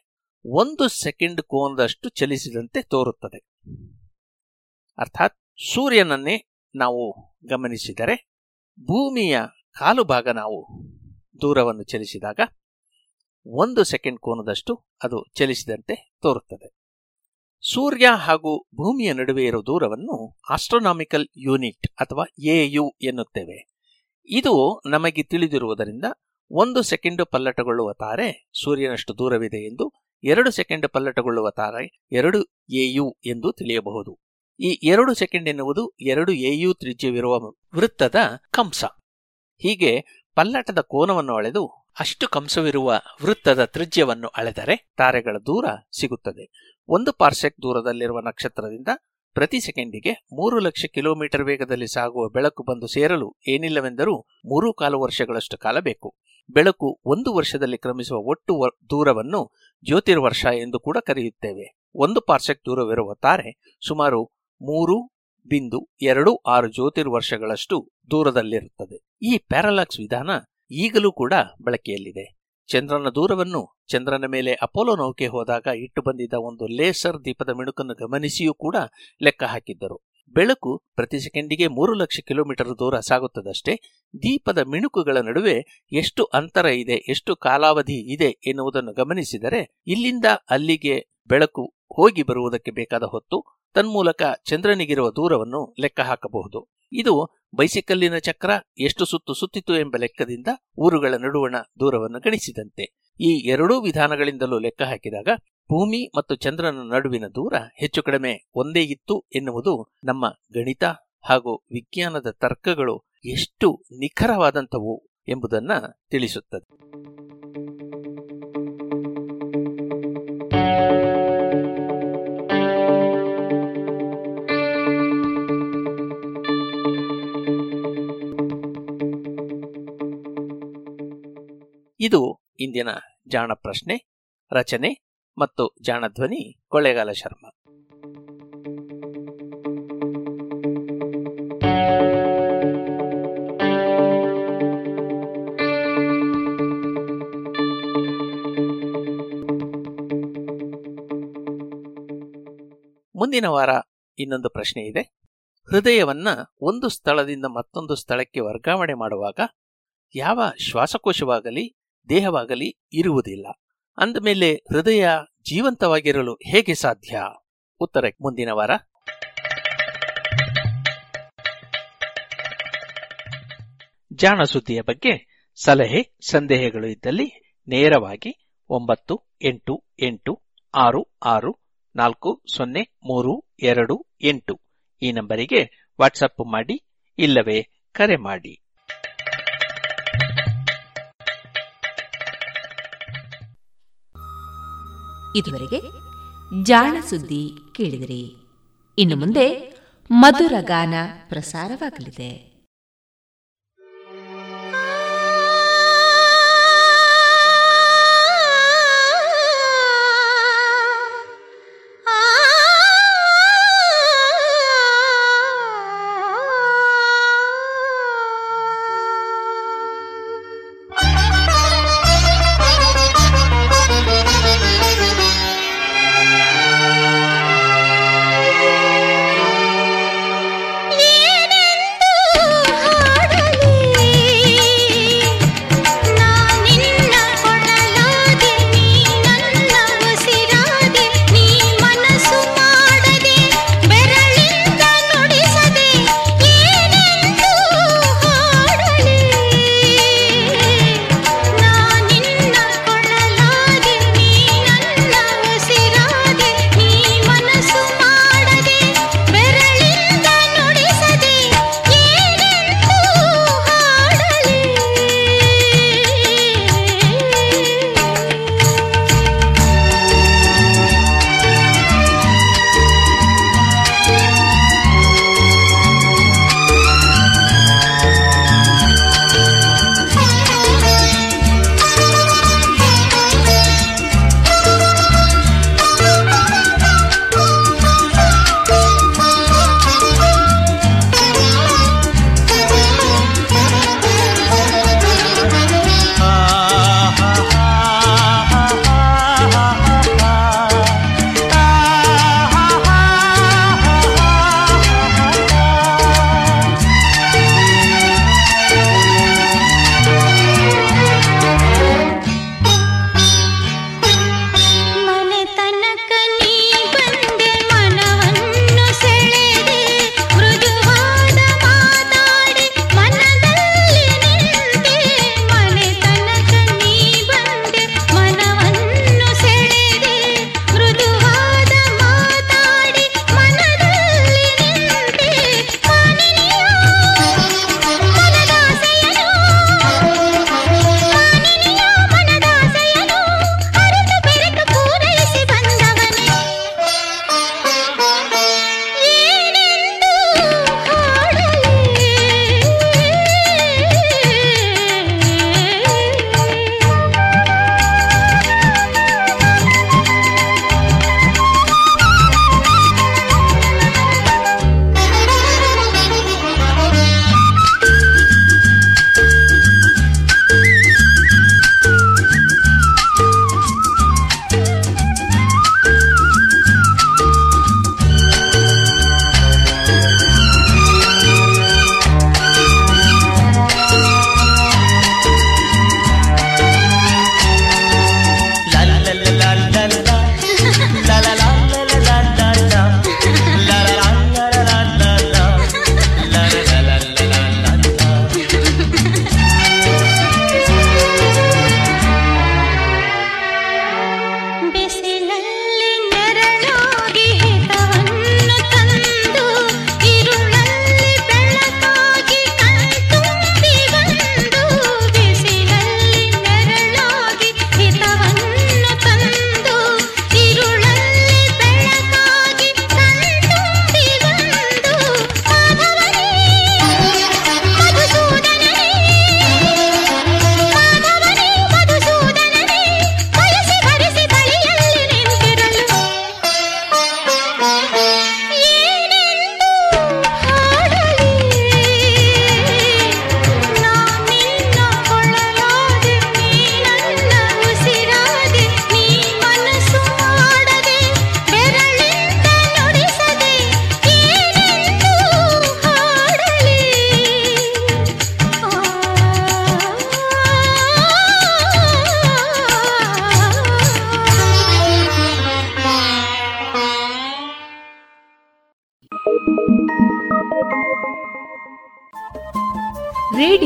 ಒಂದು ಸೆಕೆಂಡ್ ಕೋನದಷ್ಟು ಚಲಿಸಿದಂತೆ ತೋರುತ್ತದೆ. ಅರ್ಥಾತ್ ಸೂರ್ಯನನ್ನೇ ನಾವು ಗಮನಿಸಿದರೆ ಭೂಮಿಯ ಕಾಲು ಭಾಗ ನಾವು ದೂರವನ್ನು ಚಲಿಸಿದಾಗ ಒಂದು ಸೆಕೆಂಡ್ ಕೋನದಷ್ಟು ಅದು ಚಲಿಸಿದಂತೆ ತೋರುತ್ತದೆ. ಸೂರ್ಯ ಹಾಗೂ ಭೂಮಿಯ ನಡುವೆ ಇರುವ ದೂರವನ್ನು ಆಸ್ಟ್ರೋನಾಮಿಕಲ್ ಯೂನಿಟ್ ಅಥವಾ ಎಯು ಎನ್ನುತ್ತೇವೆ. ಇದು ನಮಗೆ ತಿಳಿದಿರುವುದರಿಂದ ಒಂದು ಸೆಕೆಂಡು ಪಲ್ಲಟಗೊಳ್ಳುವ ತಾರೆ ಸೂರ್ಯನಷ್ಟು ದೂರವಿದೆ ಎಂದು ಎರಡು ಸೆಕೆಂಡ್ ಪಲ್ಲಟಗೊಳ್ಳುವ ತಾರೆ ಎರಡು ಎಯು ಎಂದು ತಿಳಿಯಬಹುದು. ಈ ಎರಡು ಸೆಕೆಂಡ್ ಎನ್ನುವುದು ಎರಡು ಎಯು ತ್ರಿಜ್ಯವಿರುವ ವೃತ್ತದ ಕಂಸ. ಹೀಗೆ ಪಲ್ಲಟದ ಕೋನವನ್ನು ಅಳೆದು ಅಷ್ಟು ಕಂಸವಿರುವ ವೃತ್ತದ ತ್ರಿಜ್ಯವನ್ನು ಅಳೆದರೆ ತಾರೆಗಳ ದೂರ ಸಿಗುತ್ತದೆ. ಒಂದು ಪಾರ್ಸೆಕ್ ದೂರದಲ್ಲಿರುವ ನಕ್ಷತ್ರದಿಂದ ಪ್ರತಿ ಸೆಕೆಂಡಿಗೆ ಮೂರು ಲಕ್ಷ ಕಿಲೋಮೀಟರ್ ವೇಗದಲ್ಲಿ ಸಾಗುವ ಬೆಳಕು ಬಂದು ಸೇರಲು ಏನಿಲ್ಲವೆಂದರೂ ಮೂರೂ ಕಾಲು ವರ್ಷಗಳಷ್ಟು ಕಾಲ ಬೇಕು. ಬೆಳಕು ಒಂದು ವರ್ಷದಲ್ಲಿ ಕ್ರಮಿಸುವ ಒಟ್ಟು ದೂರವನ್ನು ಜ್ಯೋತಿರ್ವರ್ಷ ಎಂದು ಕೂಡ ಕರೆಯುತ್ತೇವೆ. ಒಂದು ಪಾರ್ಸೆಕ್ ದೂರವಿರುವ ತಾರೆ ಸುಮಾರು ಮೂರು ಬಿಂದು ಎರಡು ಆರು ಜ್ಯೋತಿರ್ವರ್ಷಗಳಷ್ಟು ದೂರದಲ್ಲಿರುತ್ತದೆ. ಈ ಪ್ಯಾರಲಾಕ್ಸ್ ವಿಧಾನ ಈಗಲೂ ಕೂಡ ಬಳಕೆಯಲ್ಲಿದೆ. ಚಂದ್ರನ ದೂರವನ್ನು ಚಂದ್ರನ ಮೇಲೆ ಅಪೋಲೋ ನೌಕೆ ಹೋದಾಗ ಇಟ್ಟು ಬಂದಿದ್ದ ಒಂದು ಲೇಸರ್ ದೀಪದ ಮಿಣುಕನ್ನು ಗಮನಿಸಿಯೂ ಕೂಡ ಲೆಕ್ಕ ಹಾಕಿದ್ದರು. ಬೆಳಕು ಪ್ರತಿ ಸೆಕೆಂಡಿಗೆ ಮೂರು ಲಕ್ಷ ಕಿಲೋಮೀಟರ್ ದೂರ ಸಾಗುತ್ತದಷ್ಟೇ, ದೀಪದ ಮಿಣುಕುಗಳ ನಡುವೆ ಎಷ್ಟು ಅಂತರ ಇದೆ, ಎಷ್ಟು ಕಾಲಾವಧಿ ಇದೆ ಎನ್ನುವುದನ್ನು ಗಮನಿಸಿದರೆ ಇಲ್ಲಿಂದ ಅಲ್ಲಿಗೆ ಬೆಳಕು ಹೋಗಿ ಬರುವುದಕ್ಕೆ ಬೇಕಾದ ಹೊತ್ತು ತನ್ಮೂಲಕ ಚಂದ್ರನಿಗಿರುವ ದೂರವನ್ನು ಲೆಕ್ಕ ಹಾಕಬಹುದು. ಇದು ಬೈಸಿಕಲ್ಲಿನ ಚಕ್ರ ಎಷ್ಟು ಸುತ್ತು ಸುತ್ತಿತು ಎಂಬ ಲೆಕ್ಕದಿಂದ ಊರುಗಳ ನಡುವಣ ದೂರವನ್ನು ಗಣಿಸಿದಂತೆ. ಈ ಎರಡೂ ವಿಧಾನಗಳಿಂದಲೂ ಲೆಕ್ಕ ಹಾಕಿದಾಗ ಭೂಮಿ ಮತ್ತು ಚಂದ್ರನ ನಡುವಿನ ದೂರ ಹೆಚ್ಚು ಕಡಿಮೆ ಒಂದೇ ಇತ್ತು ಎನ್ನುವುದು ನಮ್ಮ ಗಣಿತ ಹಾಗೂ ವಿಜ್ಞಾನದ ತರ್ಕಗಳು ಎಷ್ಟು ನಿಖರವಾದಂಥವು ಎಂಬುದನ್ನು ತಿಳಿಸುತ್ತದೆ. ಇದು ಇಂದಿನ ಜಾಣ ಪ್ರಶ್ನೆ. ರಚನೆ ಮತ್ತು ಜಾಣಧ್ವನಿ ಕೊಳ್ಳೇಗಾಲ ಶರ್ಮಾ. ಮುಂದಿನ ವಾರ ಇನ್ನೊಂದು ಪ್ರಶ್ನೆ ಇದೆ. ಹೃದಯವನ್ನ ಒಂದು ಸ್ಥಳದಿಂದ ಮತ್ತೊಂದು ಸ್ಥಳಕ್ಕೆ ವರ್ಗಾವಣೆ ಮಾಡುವಾಗ ಯಾವ ಶ್ವಾಸಕೋಶವಾಗಲಿ ದೇಹವಾಗಲಿ ಇರುವುದಿಲ್ಲ. ಅಂದಮೇಲೆ ಹೃದಯ ಜೀವಂತವಾಗಿರಲು ಹೇಗೆ ಸಾಧ್ಯ? ಉತ್ತರ ಮುಂದಿನ ವಾರ. ಜಾಣ ಸುದ್ದಿಯ ಬಗ್ಗೆ ಸಲಹೆ ಸಂದೇಹಗಳು ಇದ್ದಲ್ಲಿ ನೇರವಾಗಿ ಒಂಬತ್ತು ಎಂಟು ಎಂಟು ಆರು ಆರು ನಾಲ್ಕು ಸೊನ್ನೆ ಮೂರು ಎರಡು ಎಂಟು ಈ ನಂಬರಿಗೆ ವಾಟ್ಸಪ್ ಮಾಡಿ, ಇಲ್ಲವೇ ಕರೆ ಮಾಡಿ. ಇದುವರೆಗೆ ಜಾಣ ಸುದ್ದಿ ಕೇಳಿದಿರಿ. ಇನ್ನು ಮುಂದೆ ಮಧುರ ಗಾನ ಪ್ರಸಾರವಾಗಲಿದೆ.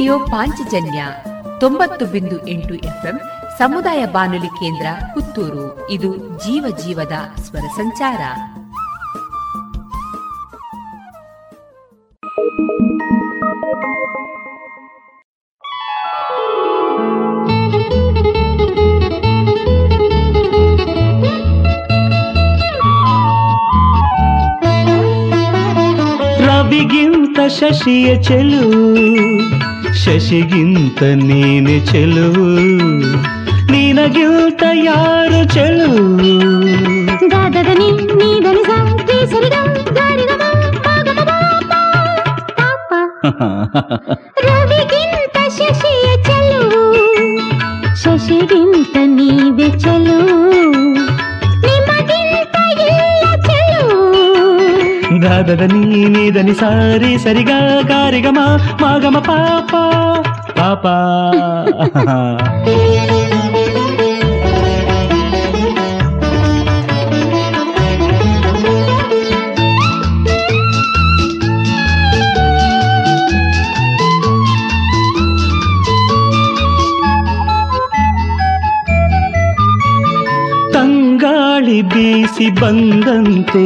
ರೇಡಿಯೋ ಪಾಂಚಜನ್ಯ ತೊಂಬತ್ತು ಬಿಂದು ಎಂಟು ಎಫ್ಎಂ ಸಮುದಾಯ ಬಾನುಲಿ ಕೇಂದ್ರ ಪುತ್ತೂರು. ಇದು ಜೀವ ಜೀವದ ಸ್ವರ ಸಂಚಾರ. ರವಿಗಿಂತ ಶಶಿಯ ಚೆಲುವು, ಶಶಿಗಿಂತ ನೀನೆ ಚೆಲುವು, ನಿನಗಿಂತ ಯಾರು ಚೆಲುವು. ರವಿಗಿಂತ ಶಶಿಯ ಚೆಲುವು, ಶಶಿಗಿಂತ ನೀವೆ ಚೆಲುವು, ದಾದದ ನೀನಿ ಧನಿ ಸಾರಿ ಸರಿಗ ಗಾರಿಗಮ ಮಾಗಮ ಪಾಪ ಪಾಪ. ತಂಗಾಳಿ ಬೀಸಿ ಬಂದಂತೆ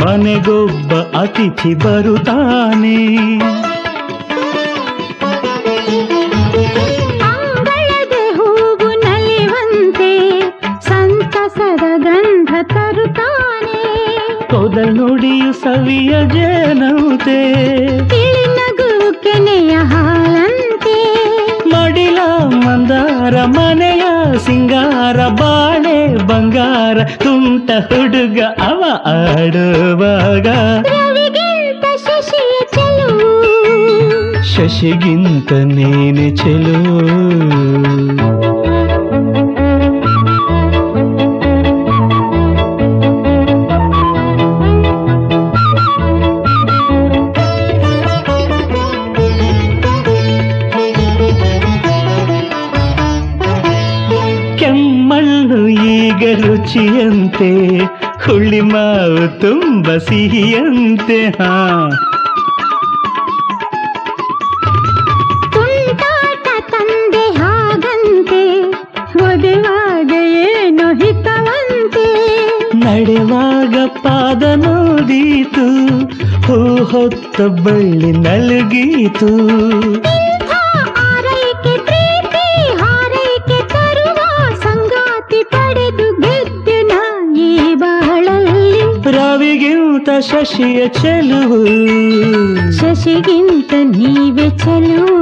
ಮನೆಗೊಬ್ಬ ಅತಿಥಿ ಬರುತ್ತಾನೆ, ಅಂಗಳದ ಹೂವು ನಲಿವಂತೆ ಸಂತಸದ ಗಂಧ ತರುತ್ತಾನೆ, ಕೊದಲ್ ನುಡಿಯು ಸವಿಯ ಜನತೆ ನಗುವು ಕೆನೆಯ ಹಾಲಂತೆ, ಮಡಿಲ ಮಂದಾರ ಮನೆಯ ಸಿಂಗಾರ, ಬಾಳೆ ಬಂಗಾರ ತುಂಟ ಹುಡುಗ ಅವ ಆಡುವಾಗ. ರವಿಗಿಂತ ಶಶಿಯ ಚೆಲುವು, ಶಶಿಗಿಂತ ನೀನೆ ಚೆಲುವು. ರುಚಿಯಂತೆ ಹುಳ್ಳಿ ಮಾವು ತುಂಬ ಸಿಹಿಯಂತೆ, ಹಾ ತುಂಟಾಟ ತಂದೆ ಹಾಗಂತೆ, ಒದೆವಾಗ ಏನು ಹಿತವಂತೆ, ನಡೆವಾಗ ಪಾದ ನೋದೀತು, ಹೂ ಹೊತ್ತ ಬಳ್ಳಿ ನಲುಗೀತು, ಶಶಿಯ ಚೆಲುವು, ಶಶಿಗಿಂತ ನೀವೆ ಚೆಲುವು.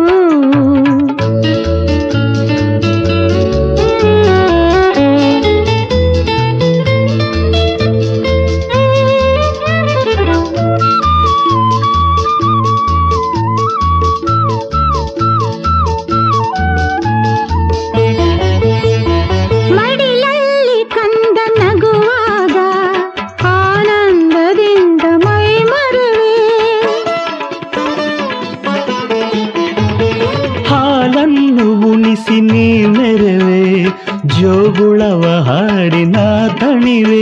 ಜೋಗುಳವ ಹಾಡಿನ ತಣಿವೆ,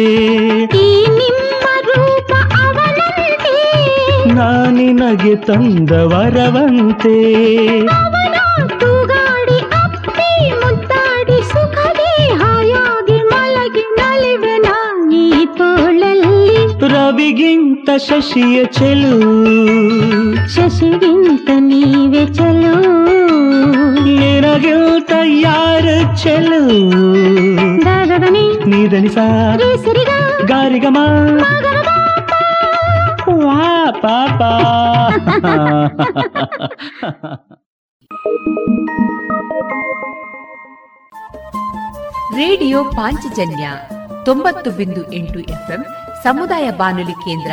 ಈ ನಿಮ್ಮ ರೂಪ ಅವನಂತೆ, ನಾನಿನಗೆ ತಂದ ವರವಂತೆ, ಅವನ ತೂಗಾಡಿ ಅಪ್ಪಿ ಮುತ್ತಾಡಿ ಸುಖದಿ ಹಾಯಾಗಿ ಮಲಗಿ ನಲಿವೆ ನಾನೀ ತೋಳಲ್ಲಿ. ರವಿಗಿಂತ ಶಶಿಯ ಚೆಲುವು, ಶಶಿಗಿಂತ ನೀವೆ ಚೆಲುವು, ನಿನಗಿಂತ ಯಾರು ಚೆಲುವು, ದಾದನಿ ನೀದನಿ ಸಾರಿ ಸರಿಗ ಗಾರಿಗಮ ವಾ ಪಾಪ. ರೇಡಿಯೋ ಪಾಂಚಜನ್ಯ ತೊಂಬತ್ತು ಬಿಂದು ಎಂಟು ಎಫ್ಎಂ ಸಮುದಾಯ ಬಾನುಲಿ ಕೇಂದ್ರ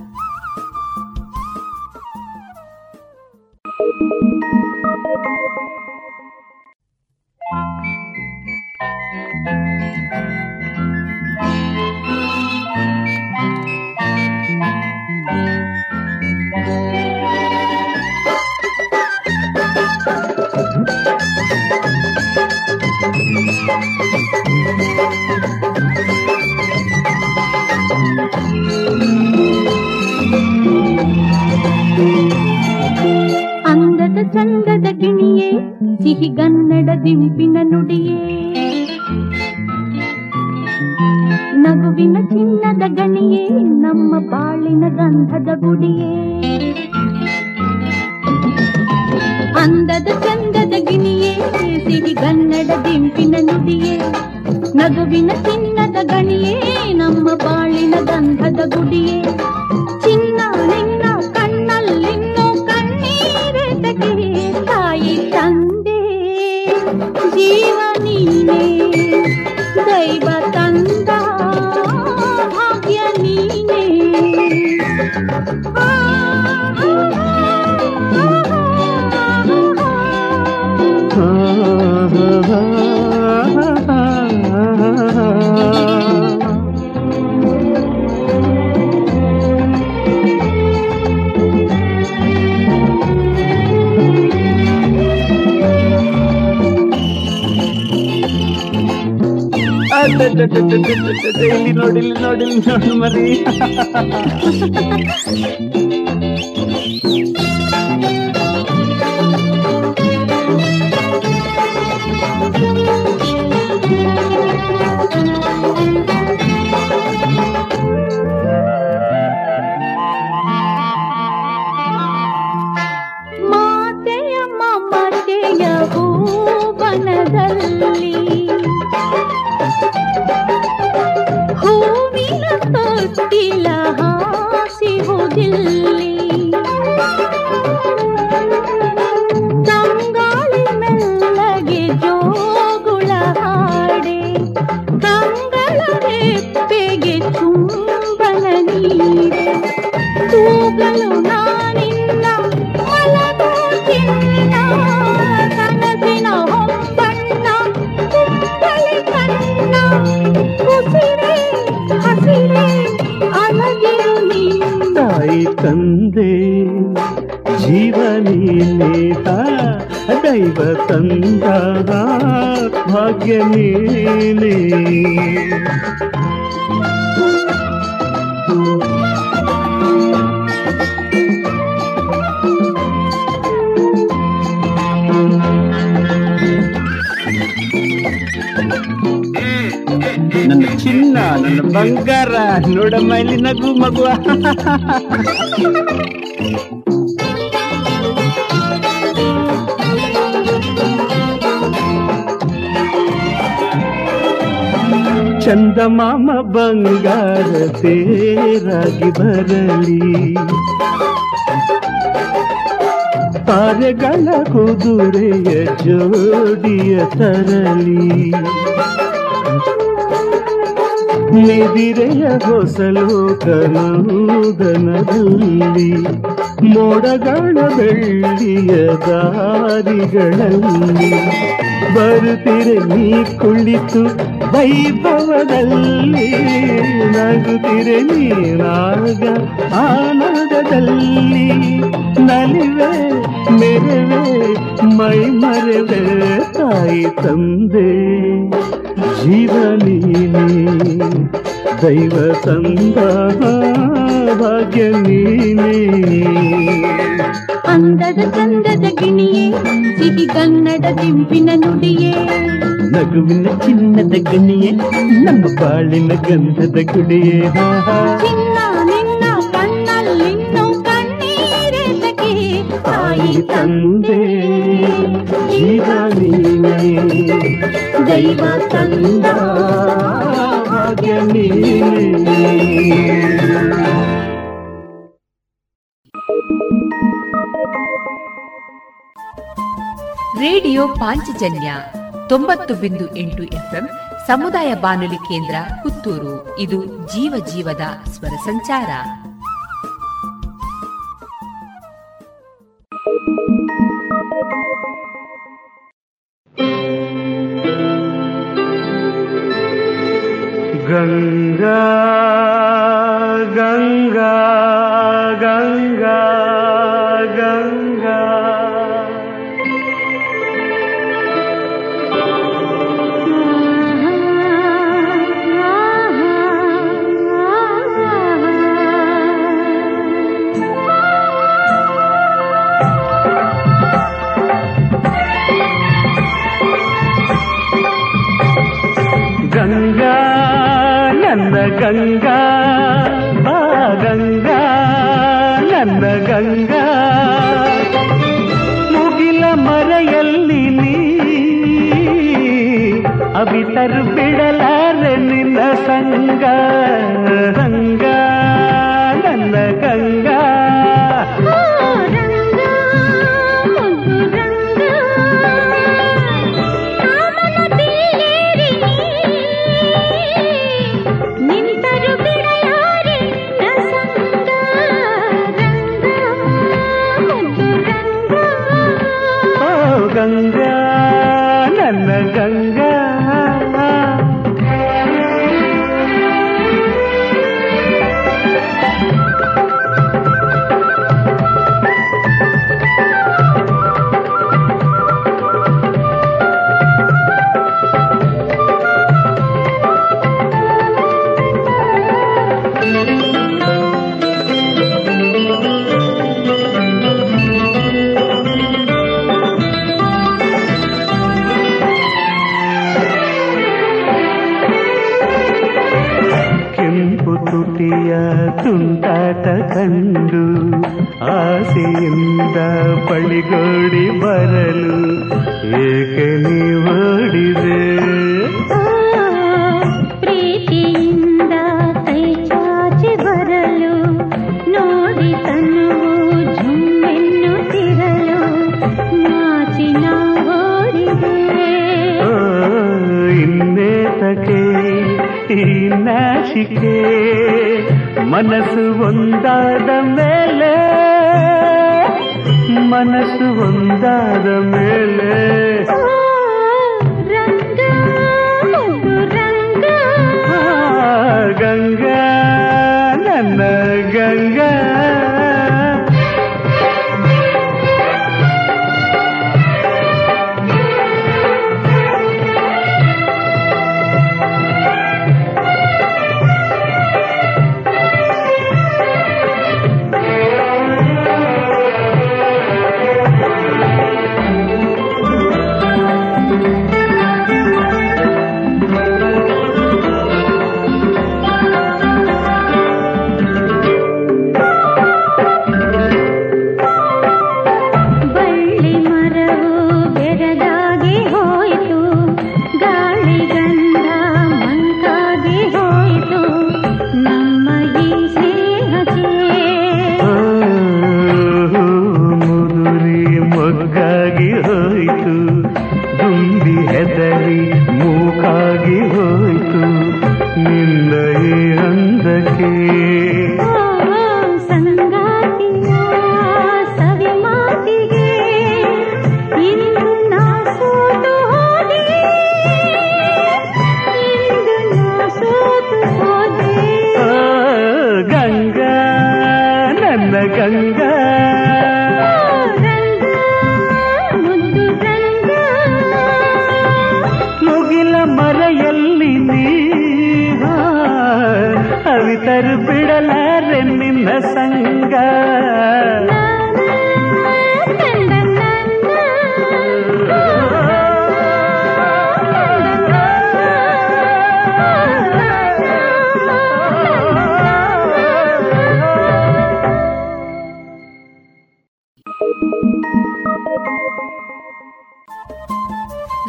ಚಂದದ ಗಿಣಿಯೇ, ಸಿಹಿಗನ್ನಡ ದಿಂಪಿನ ನುಡಿಯೇ, ನಗುವಿನ ಚಿನ್ನದ ಗಣಿಯೇ, ನಮ್ಮ ಬಾಳಿನ ಗಂಧದ ಗುಡಿಯೇ. ಅಂದದ ಚಂದದ ಗಿಣಿಯೇ, ಸಿಹಿಗನ್ನಡ ದಿಂಪಿನ ನುಡಿಯೇ, ನಗುವಿನ ಚಿನ್ನದ ಗಣಿಯೇ, ನಮ್ಮ ಬಾಳಿನ ಗಂಧದ ಗುಡಿಯೇ. ಚಿನ್ನ ನಿನ್ನ ಕಣ್ಣಲ್ಲಿನ್ನೂ ಕಣ್ಣೀರೆ ತಗೆಯೇ, ತಾಯಿ ತಂದೆ ಜೀವ ನೀನೇ, ದೈವ ತಂದ ಭಾಗ್ಯ ನೀನೇ. ಇಲ್ಲಿ ನೋಡಿ ಇಲ್ಲಿ ನೋಡಿ ಇಲ್ಲಿ ನೋಡಿ ಮರಿ. ಮಾತೆಯ ಮಮತೆಯ ಭೂವನದಲ್ಲಿ ತಿಲ ಹಾಸಿಹುದಿಲ್ಲಿ, ತಂಗಾಳಿ ಮೆಲ್ಲಗೆ ಜೋಗುಳ ಹಾಡೆ, ಗಂಗಳ ಹೆಪ್ಪೆಗೆ ಚುಂಬನ ನೀಡೆ, ತೂಗಲು ನಾನಿನ್ನ ಮಲಗೋ ಚಿನ್ನ, ಕನಸಿನ ಹೊಂಬಣ್ಣ ಕುಪ್ಪಳಿ ಕಣ್ಣ, ಉಸಿರೇ ಹಸಿರೇ ಅಲಗಿರು ನಿನ್ನ. ತಾಯಿ ತಂದೆ ಜೀವ ನೀನೇ, ದೈವ ತಂದ ಭಾಗ್ಯ ನೀನೇ. ನನ್ನ ಚಿನ್ನ ನನ್ನ ಬಂಗಾರ ನೋಡಮ್ಮ ಇಲ್ಲಿ ನಗು ಮಗುವ. ಚಂದಮಾಮ ಬಂಗಾರ ತೇರಾಗಿ ಬರಲಿ, ತಾರೆಗಳ ಕುದುರೆಯ ಜೋಡಿಯ ತರಲಿ, ನಿದಿರೆಯ ಹೊಸಲೋಕನೂದನದಲ್ಲಿ, ಮೋಡಗಳ ಬೆಳ್ಳಿಯ ದಾರಿಗಳಲ್ಲಿ ಬರುತ್ತಿರೆ ನೀ ಕುಳಿತು ವೈಭವದಲ್ಲಿ, ನಗುತ್ತಿರೆ ನೀರಾಗ ಆನಂದದಲ್ಲಿ, ನಲಿವೆ ಮೆರವೆ ಮೈ ಮರೆವೆ. ತಾಯಿ ತಂದೆ ಜೀವ ನೀನೇ, ದೈವ ತಂದ ಭಾಗ್ಯ ನೀನೇ. ಅಂದದ ಚಂದದ ಗಿಣಿಯೇ, ಸಿಹಿ ಕನ್ನಡ ದಿಂಪಿನ ನುಡಿಯೇ, ನಗುವಿನ ಚಿನ್ನದ ಗಿಣಿಯೇ, ನಮ್ಮ ಬಾಳಿನ ಗಂಧದ ಗುಡಿಯೇ. ಚಿನ್ನ ನಿನ್ನ ಕಣ್ಣಲ್ಲಿನ್ನೂ ಕಣ್ಣೀರೆ ತಗೆಯೇ, ತಾಯಿ ತಂದೆ ಜೀವ ನೀನೇ, ದೈವ ತಂದ ಭಾಗ್ಯ ನೀನೇ. ರೇಡಿಯೋ ಪಾಂಚಜನ್ಯ ತೊಂಬತ್ತು ಬಿಂದು ಎಂಟು ಎಫ್ಎಂ ಸಮುದಾಯ ಬಾನುಲಿ ಕೇಂದ್ರ ಪುತ್ತೂರು. ಇದು ಜೀವ ಜೀವದ ಸ್ವರ ಸಂಚಾರ. ಗಂಗಾ ಗಂಗಾ ಗಂಗಾ ಗಂಗಾ ಗಂಗಾ ನನ್ನ ಗಂಗಾ ಬಾ ಗಂಗಾ ನನ್ನ ಗಂಗಾ ಮುಗಿಲ ಮರೆಯಲ್ಲಿ ನೀ ಅವಿತರು ಬಿಡಲಾರೆ ನಿನ್ನ ಸಂಗ ಗಂಗಾ ನನ್ನ ಗಂಗಾ ಗಂಗಾ ನನ್ನ ಗಂಗಾ. ತುಂಟಾಟ ಕಂಡು ಆಸೆಯಿಂದ ಪಳಿಗೋಡಿ ಬರಲು ಏಕೆ ನೀವಾಡಿದೆ ಪ್ರೀತಿಯಿಂದ ಕೈಚಾಚಿ ಬರಲು ನೋಡಿ ತನ್ನುವು ಜುಮ್ಮೆನ್ನು ತಿರಲು ನಾಚಿ ನಾವೋಡಿದೆ ಇನ್ನೇ ತಕೆ ಈ ನಾಚಿಕೆ ಮನಸ್ಸು ಒಂದಾದ ಮೇಲೆ ಮನಸ್ಸು ಒಂದಾದ ಮೇಲೆ ರಂಗ ರಂಗ ಗಂಗಾ ನನ್ನ ಗಂಗಾ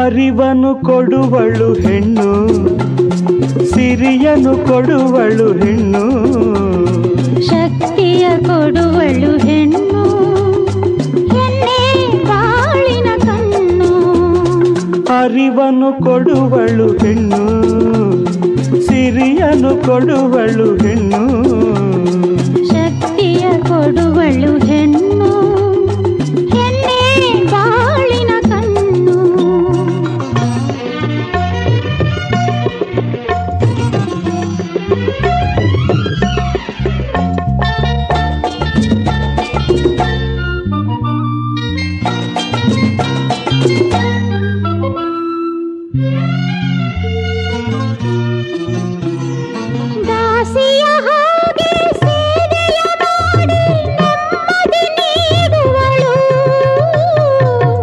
ಅರಿವನ್ನು ಕೊಡುವಳು ಹೆಣ್ಣು, ಸಿರಿಯನ್ನು ಕೊಡುವಳು ಹೆಣ್ಣು, ಶಕ್ತಿಯ ಕೊಡುವಳು ಹೆಣ್ಣು, ಎನ್ನೇ ಬಾಳಿನ ಕಣ್ಣು. ಅರಿವನ್ನು ಕೊಡುವಳು ಹೆಣ್ಣು, ಸಿರಿಯನ್ನು ಕೊಡುವಳು ಹೆಣ್ಣು, ಶಕ್ತಿಯ ಕೊಡುವಳು ಹೆಣ್ಣು, ಎನ್ನೇ ಬಾಳಿನ ಕಣ್ಣು.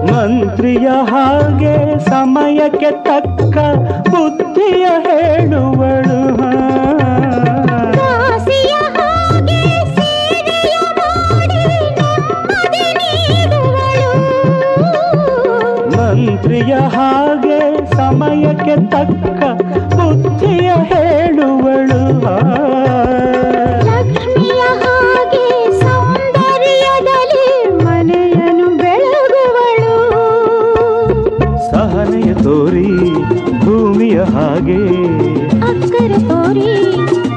ಮಂತ್ರಿಯ ಹಾಗೆ ಸಮಯಕ್ಕೆ ತಕ್ಕ ಬುದ್ಧಿಯ ಹೇಳುವಳು. ಮಂತ್ರಿಯ ಹಾಗೆ ಸಮಯಕ್ಕೆ ತಕ್ಕ ಬುದ್ಧಿಯ ಹೇಳುವಳು. ತೋರಿ ಭೂಮಿಯ ಹಾಗೆ ಅಕ್ಕರ ತೋರಿ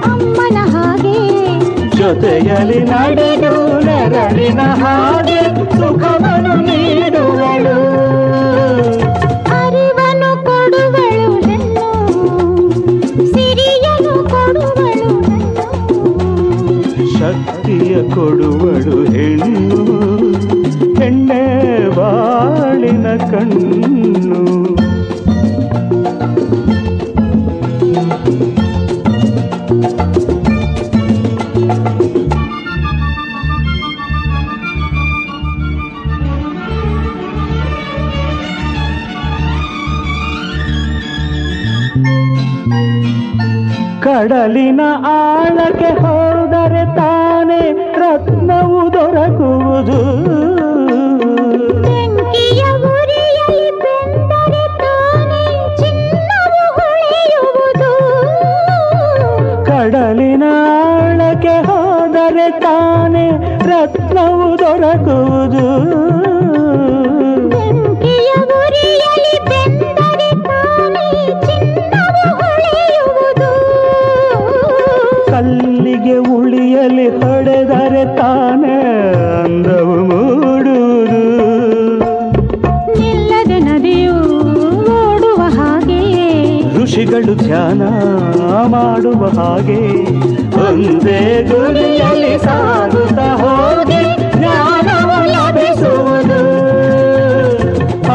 ಅಮ್ಮನ ಹಾಗೆ ಜೊತೆಯಲ್ಲಿ ನಡೆದು ನರಳಿನ ಹಾಗೆ ಸುಖವನ್ನು ನೀಡುವಳು. ಅರಿವನ್ನು ಕೊಡುವಳು ಸಿರಿಯನ್ನು ಕೊಡುವಳು ಶಕ್ತಿಯ ಕೊಡುವಳು ಹೆಣ್ಣು ಹೆಣ್ಣೆ ಬಾಳಿನ ಕಣ್ಣು. ಕಡಲಿನ ಆಳಕ್ಕೆ ಹೋದರೆ ತಾನೇ ರತ್ನವು ದೊರಕುವುದು. ಬೆಂಕಿಯ ಗುರಿಯಲ್ಲಿ ಬೆಂದರೆ ತಾನೇ ಚಿನ್ನವು ಹೊಳೆಯುವುದು. ಕಡಲಿನ ಆಳಕ್ಕೆ ಹೋದರೆ ತಾನೇ ರತ್ನವು ದೊರಕುವುದು. ಕಲ್ಲಿಗೆ ಉಳಿಯಲಿ ಹೊಡೆದರೆ ತಾನೇ ಅಂದವು ಮೂಡುವುದು. ನಿಲ್ಲದ ನದಿಯು ಓಡುವ ಹಾಗೆ ಋಷಿಗಳು ಧ್ಯಾನ ಮಾಡುವ ಹಾಗೆ ಒಂದೇ ಗುರಿಯಲ್ಲಿ ಸಾಗುತ್ತಾ ಹೋಗಿ ಜ್ಞಾನವು ಲಭಿಸುವುದು.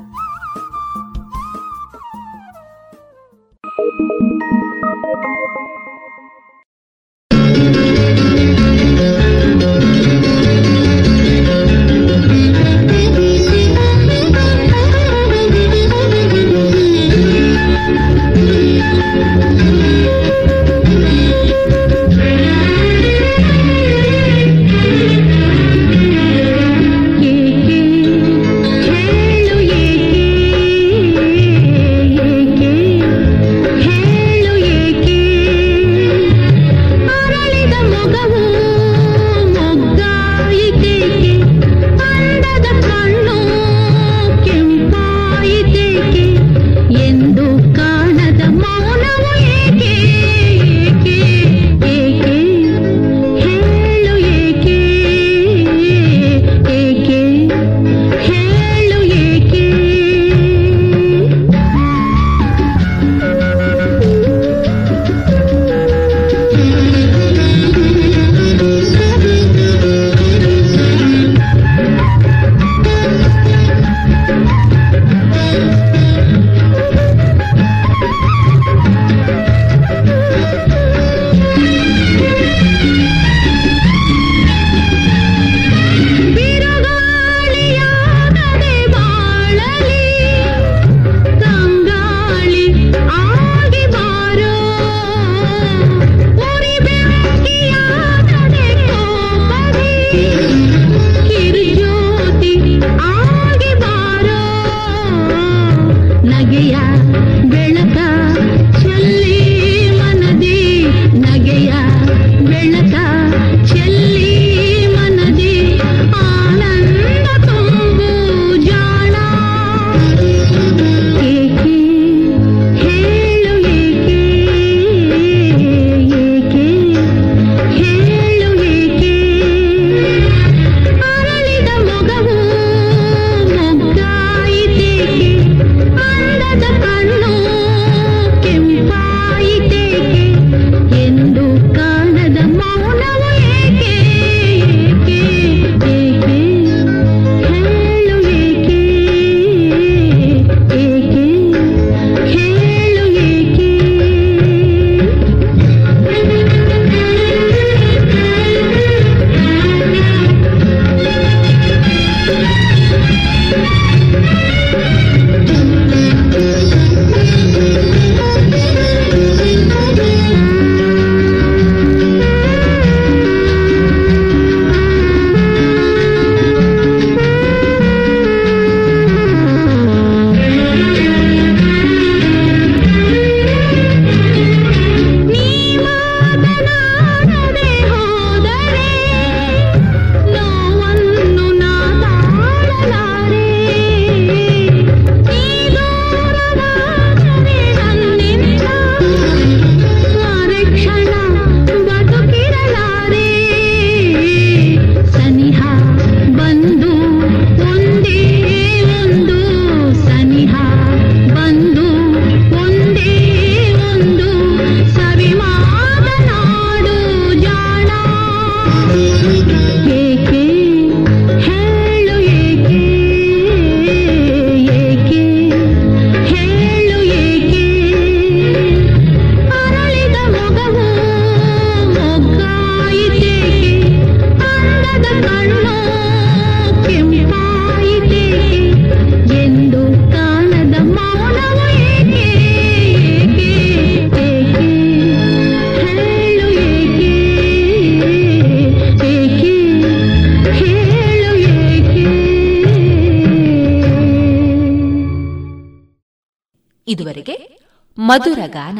ಏಕೆ ಹೇಳು ಏಕೆ ಇದುವರೆಗೆ ಮಧುರ ಗಾನ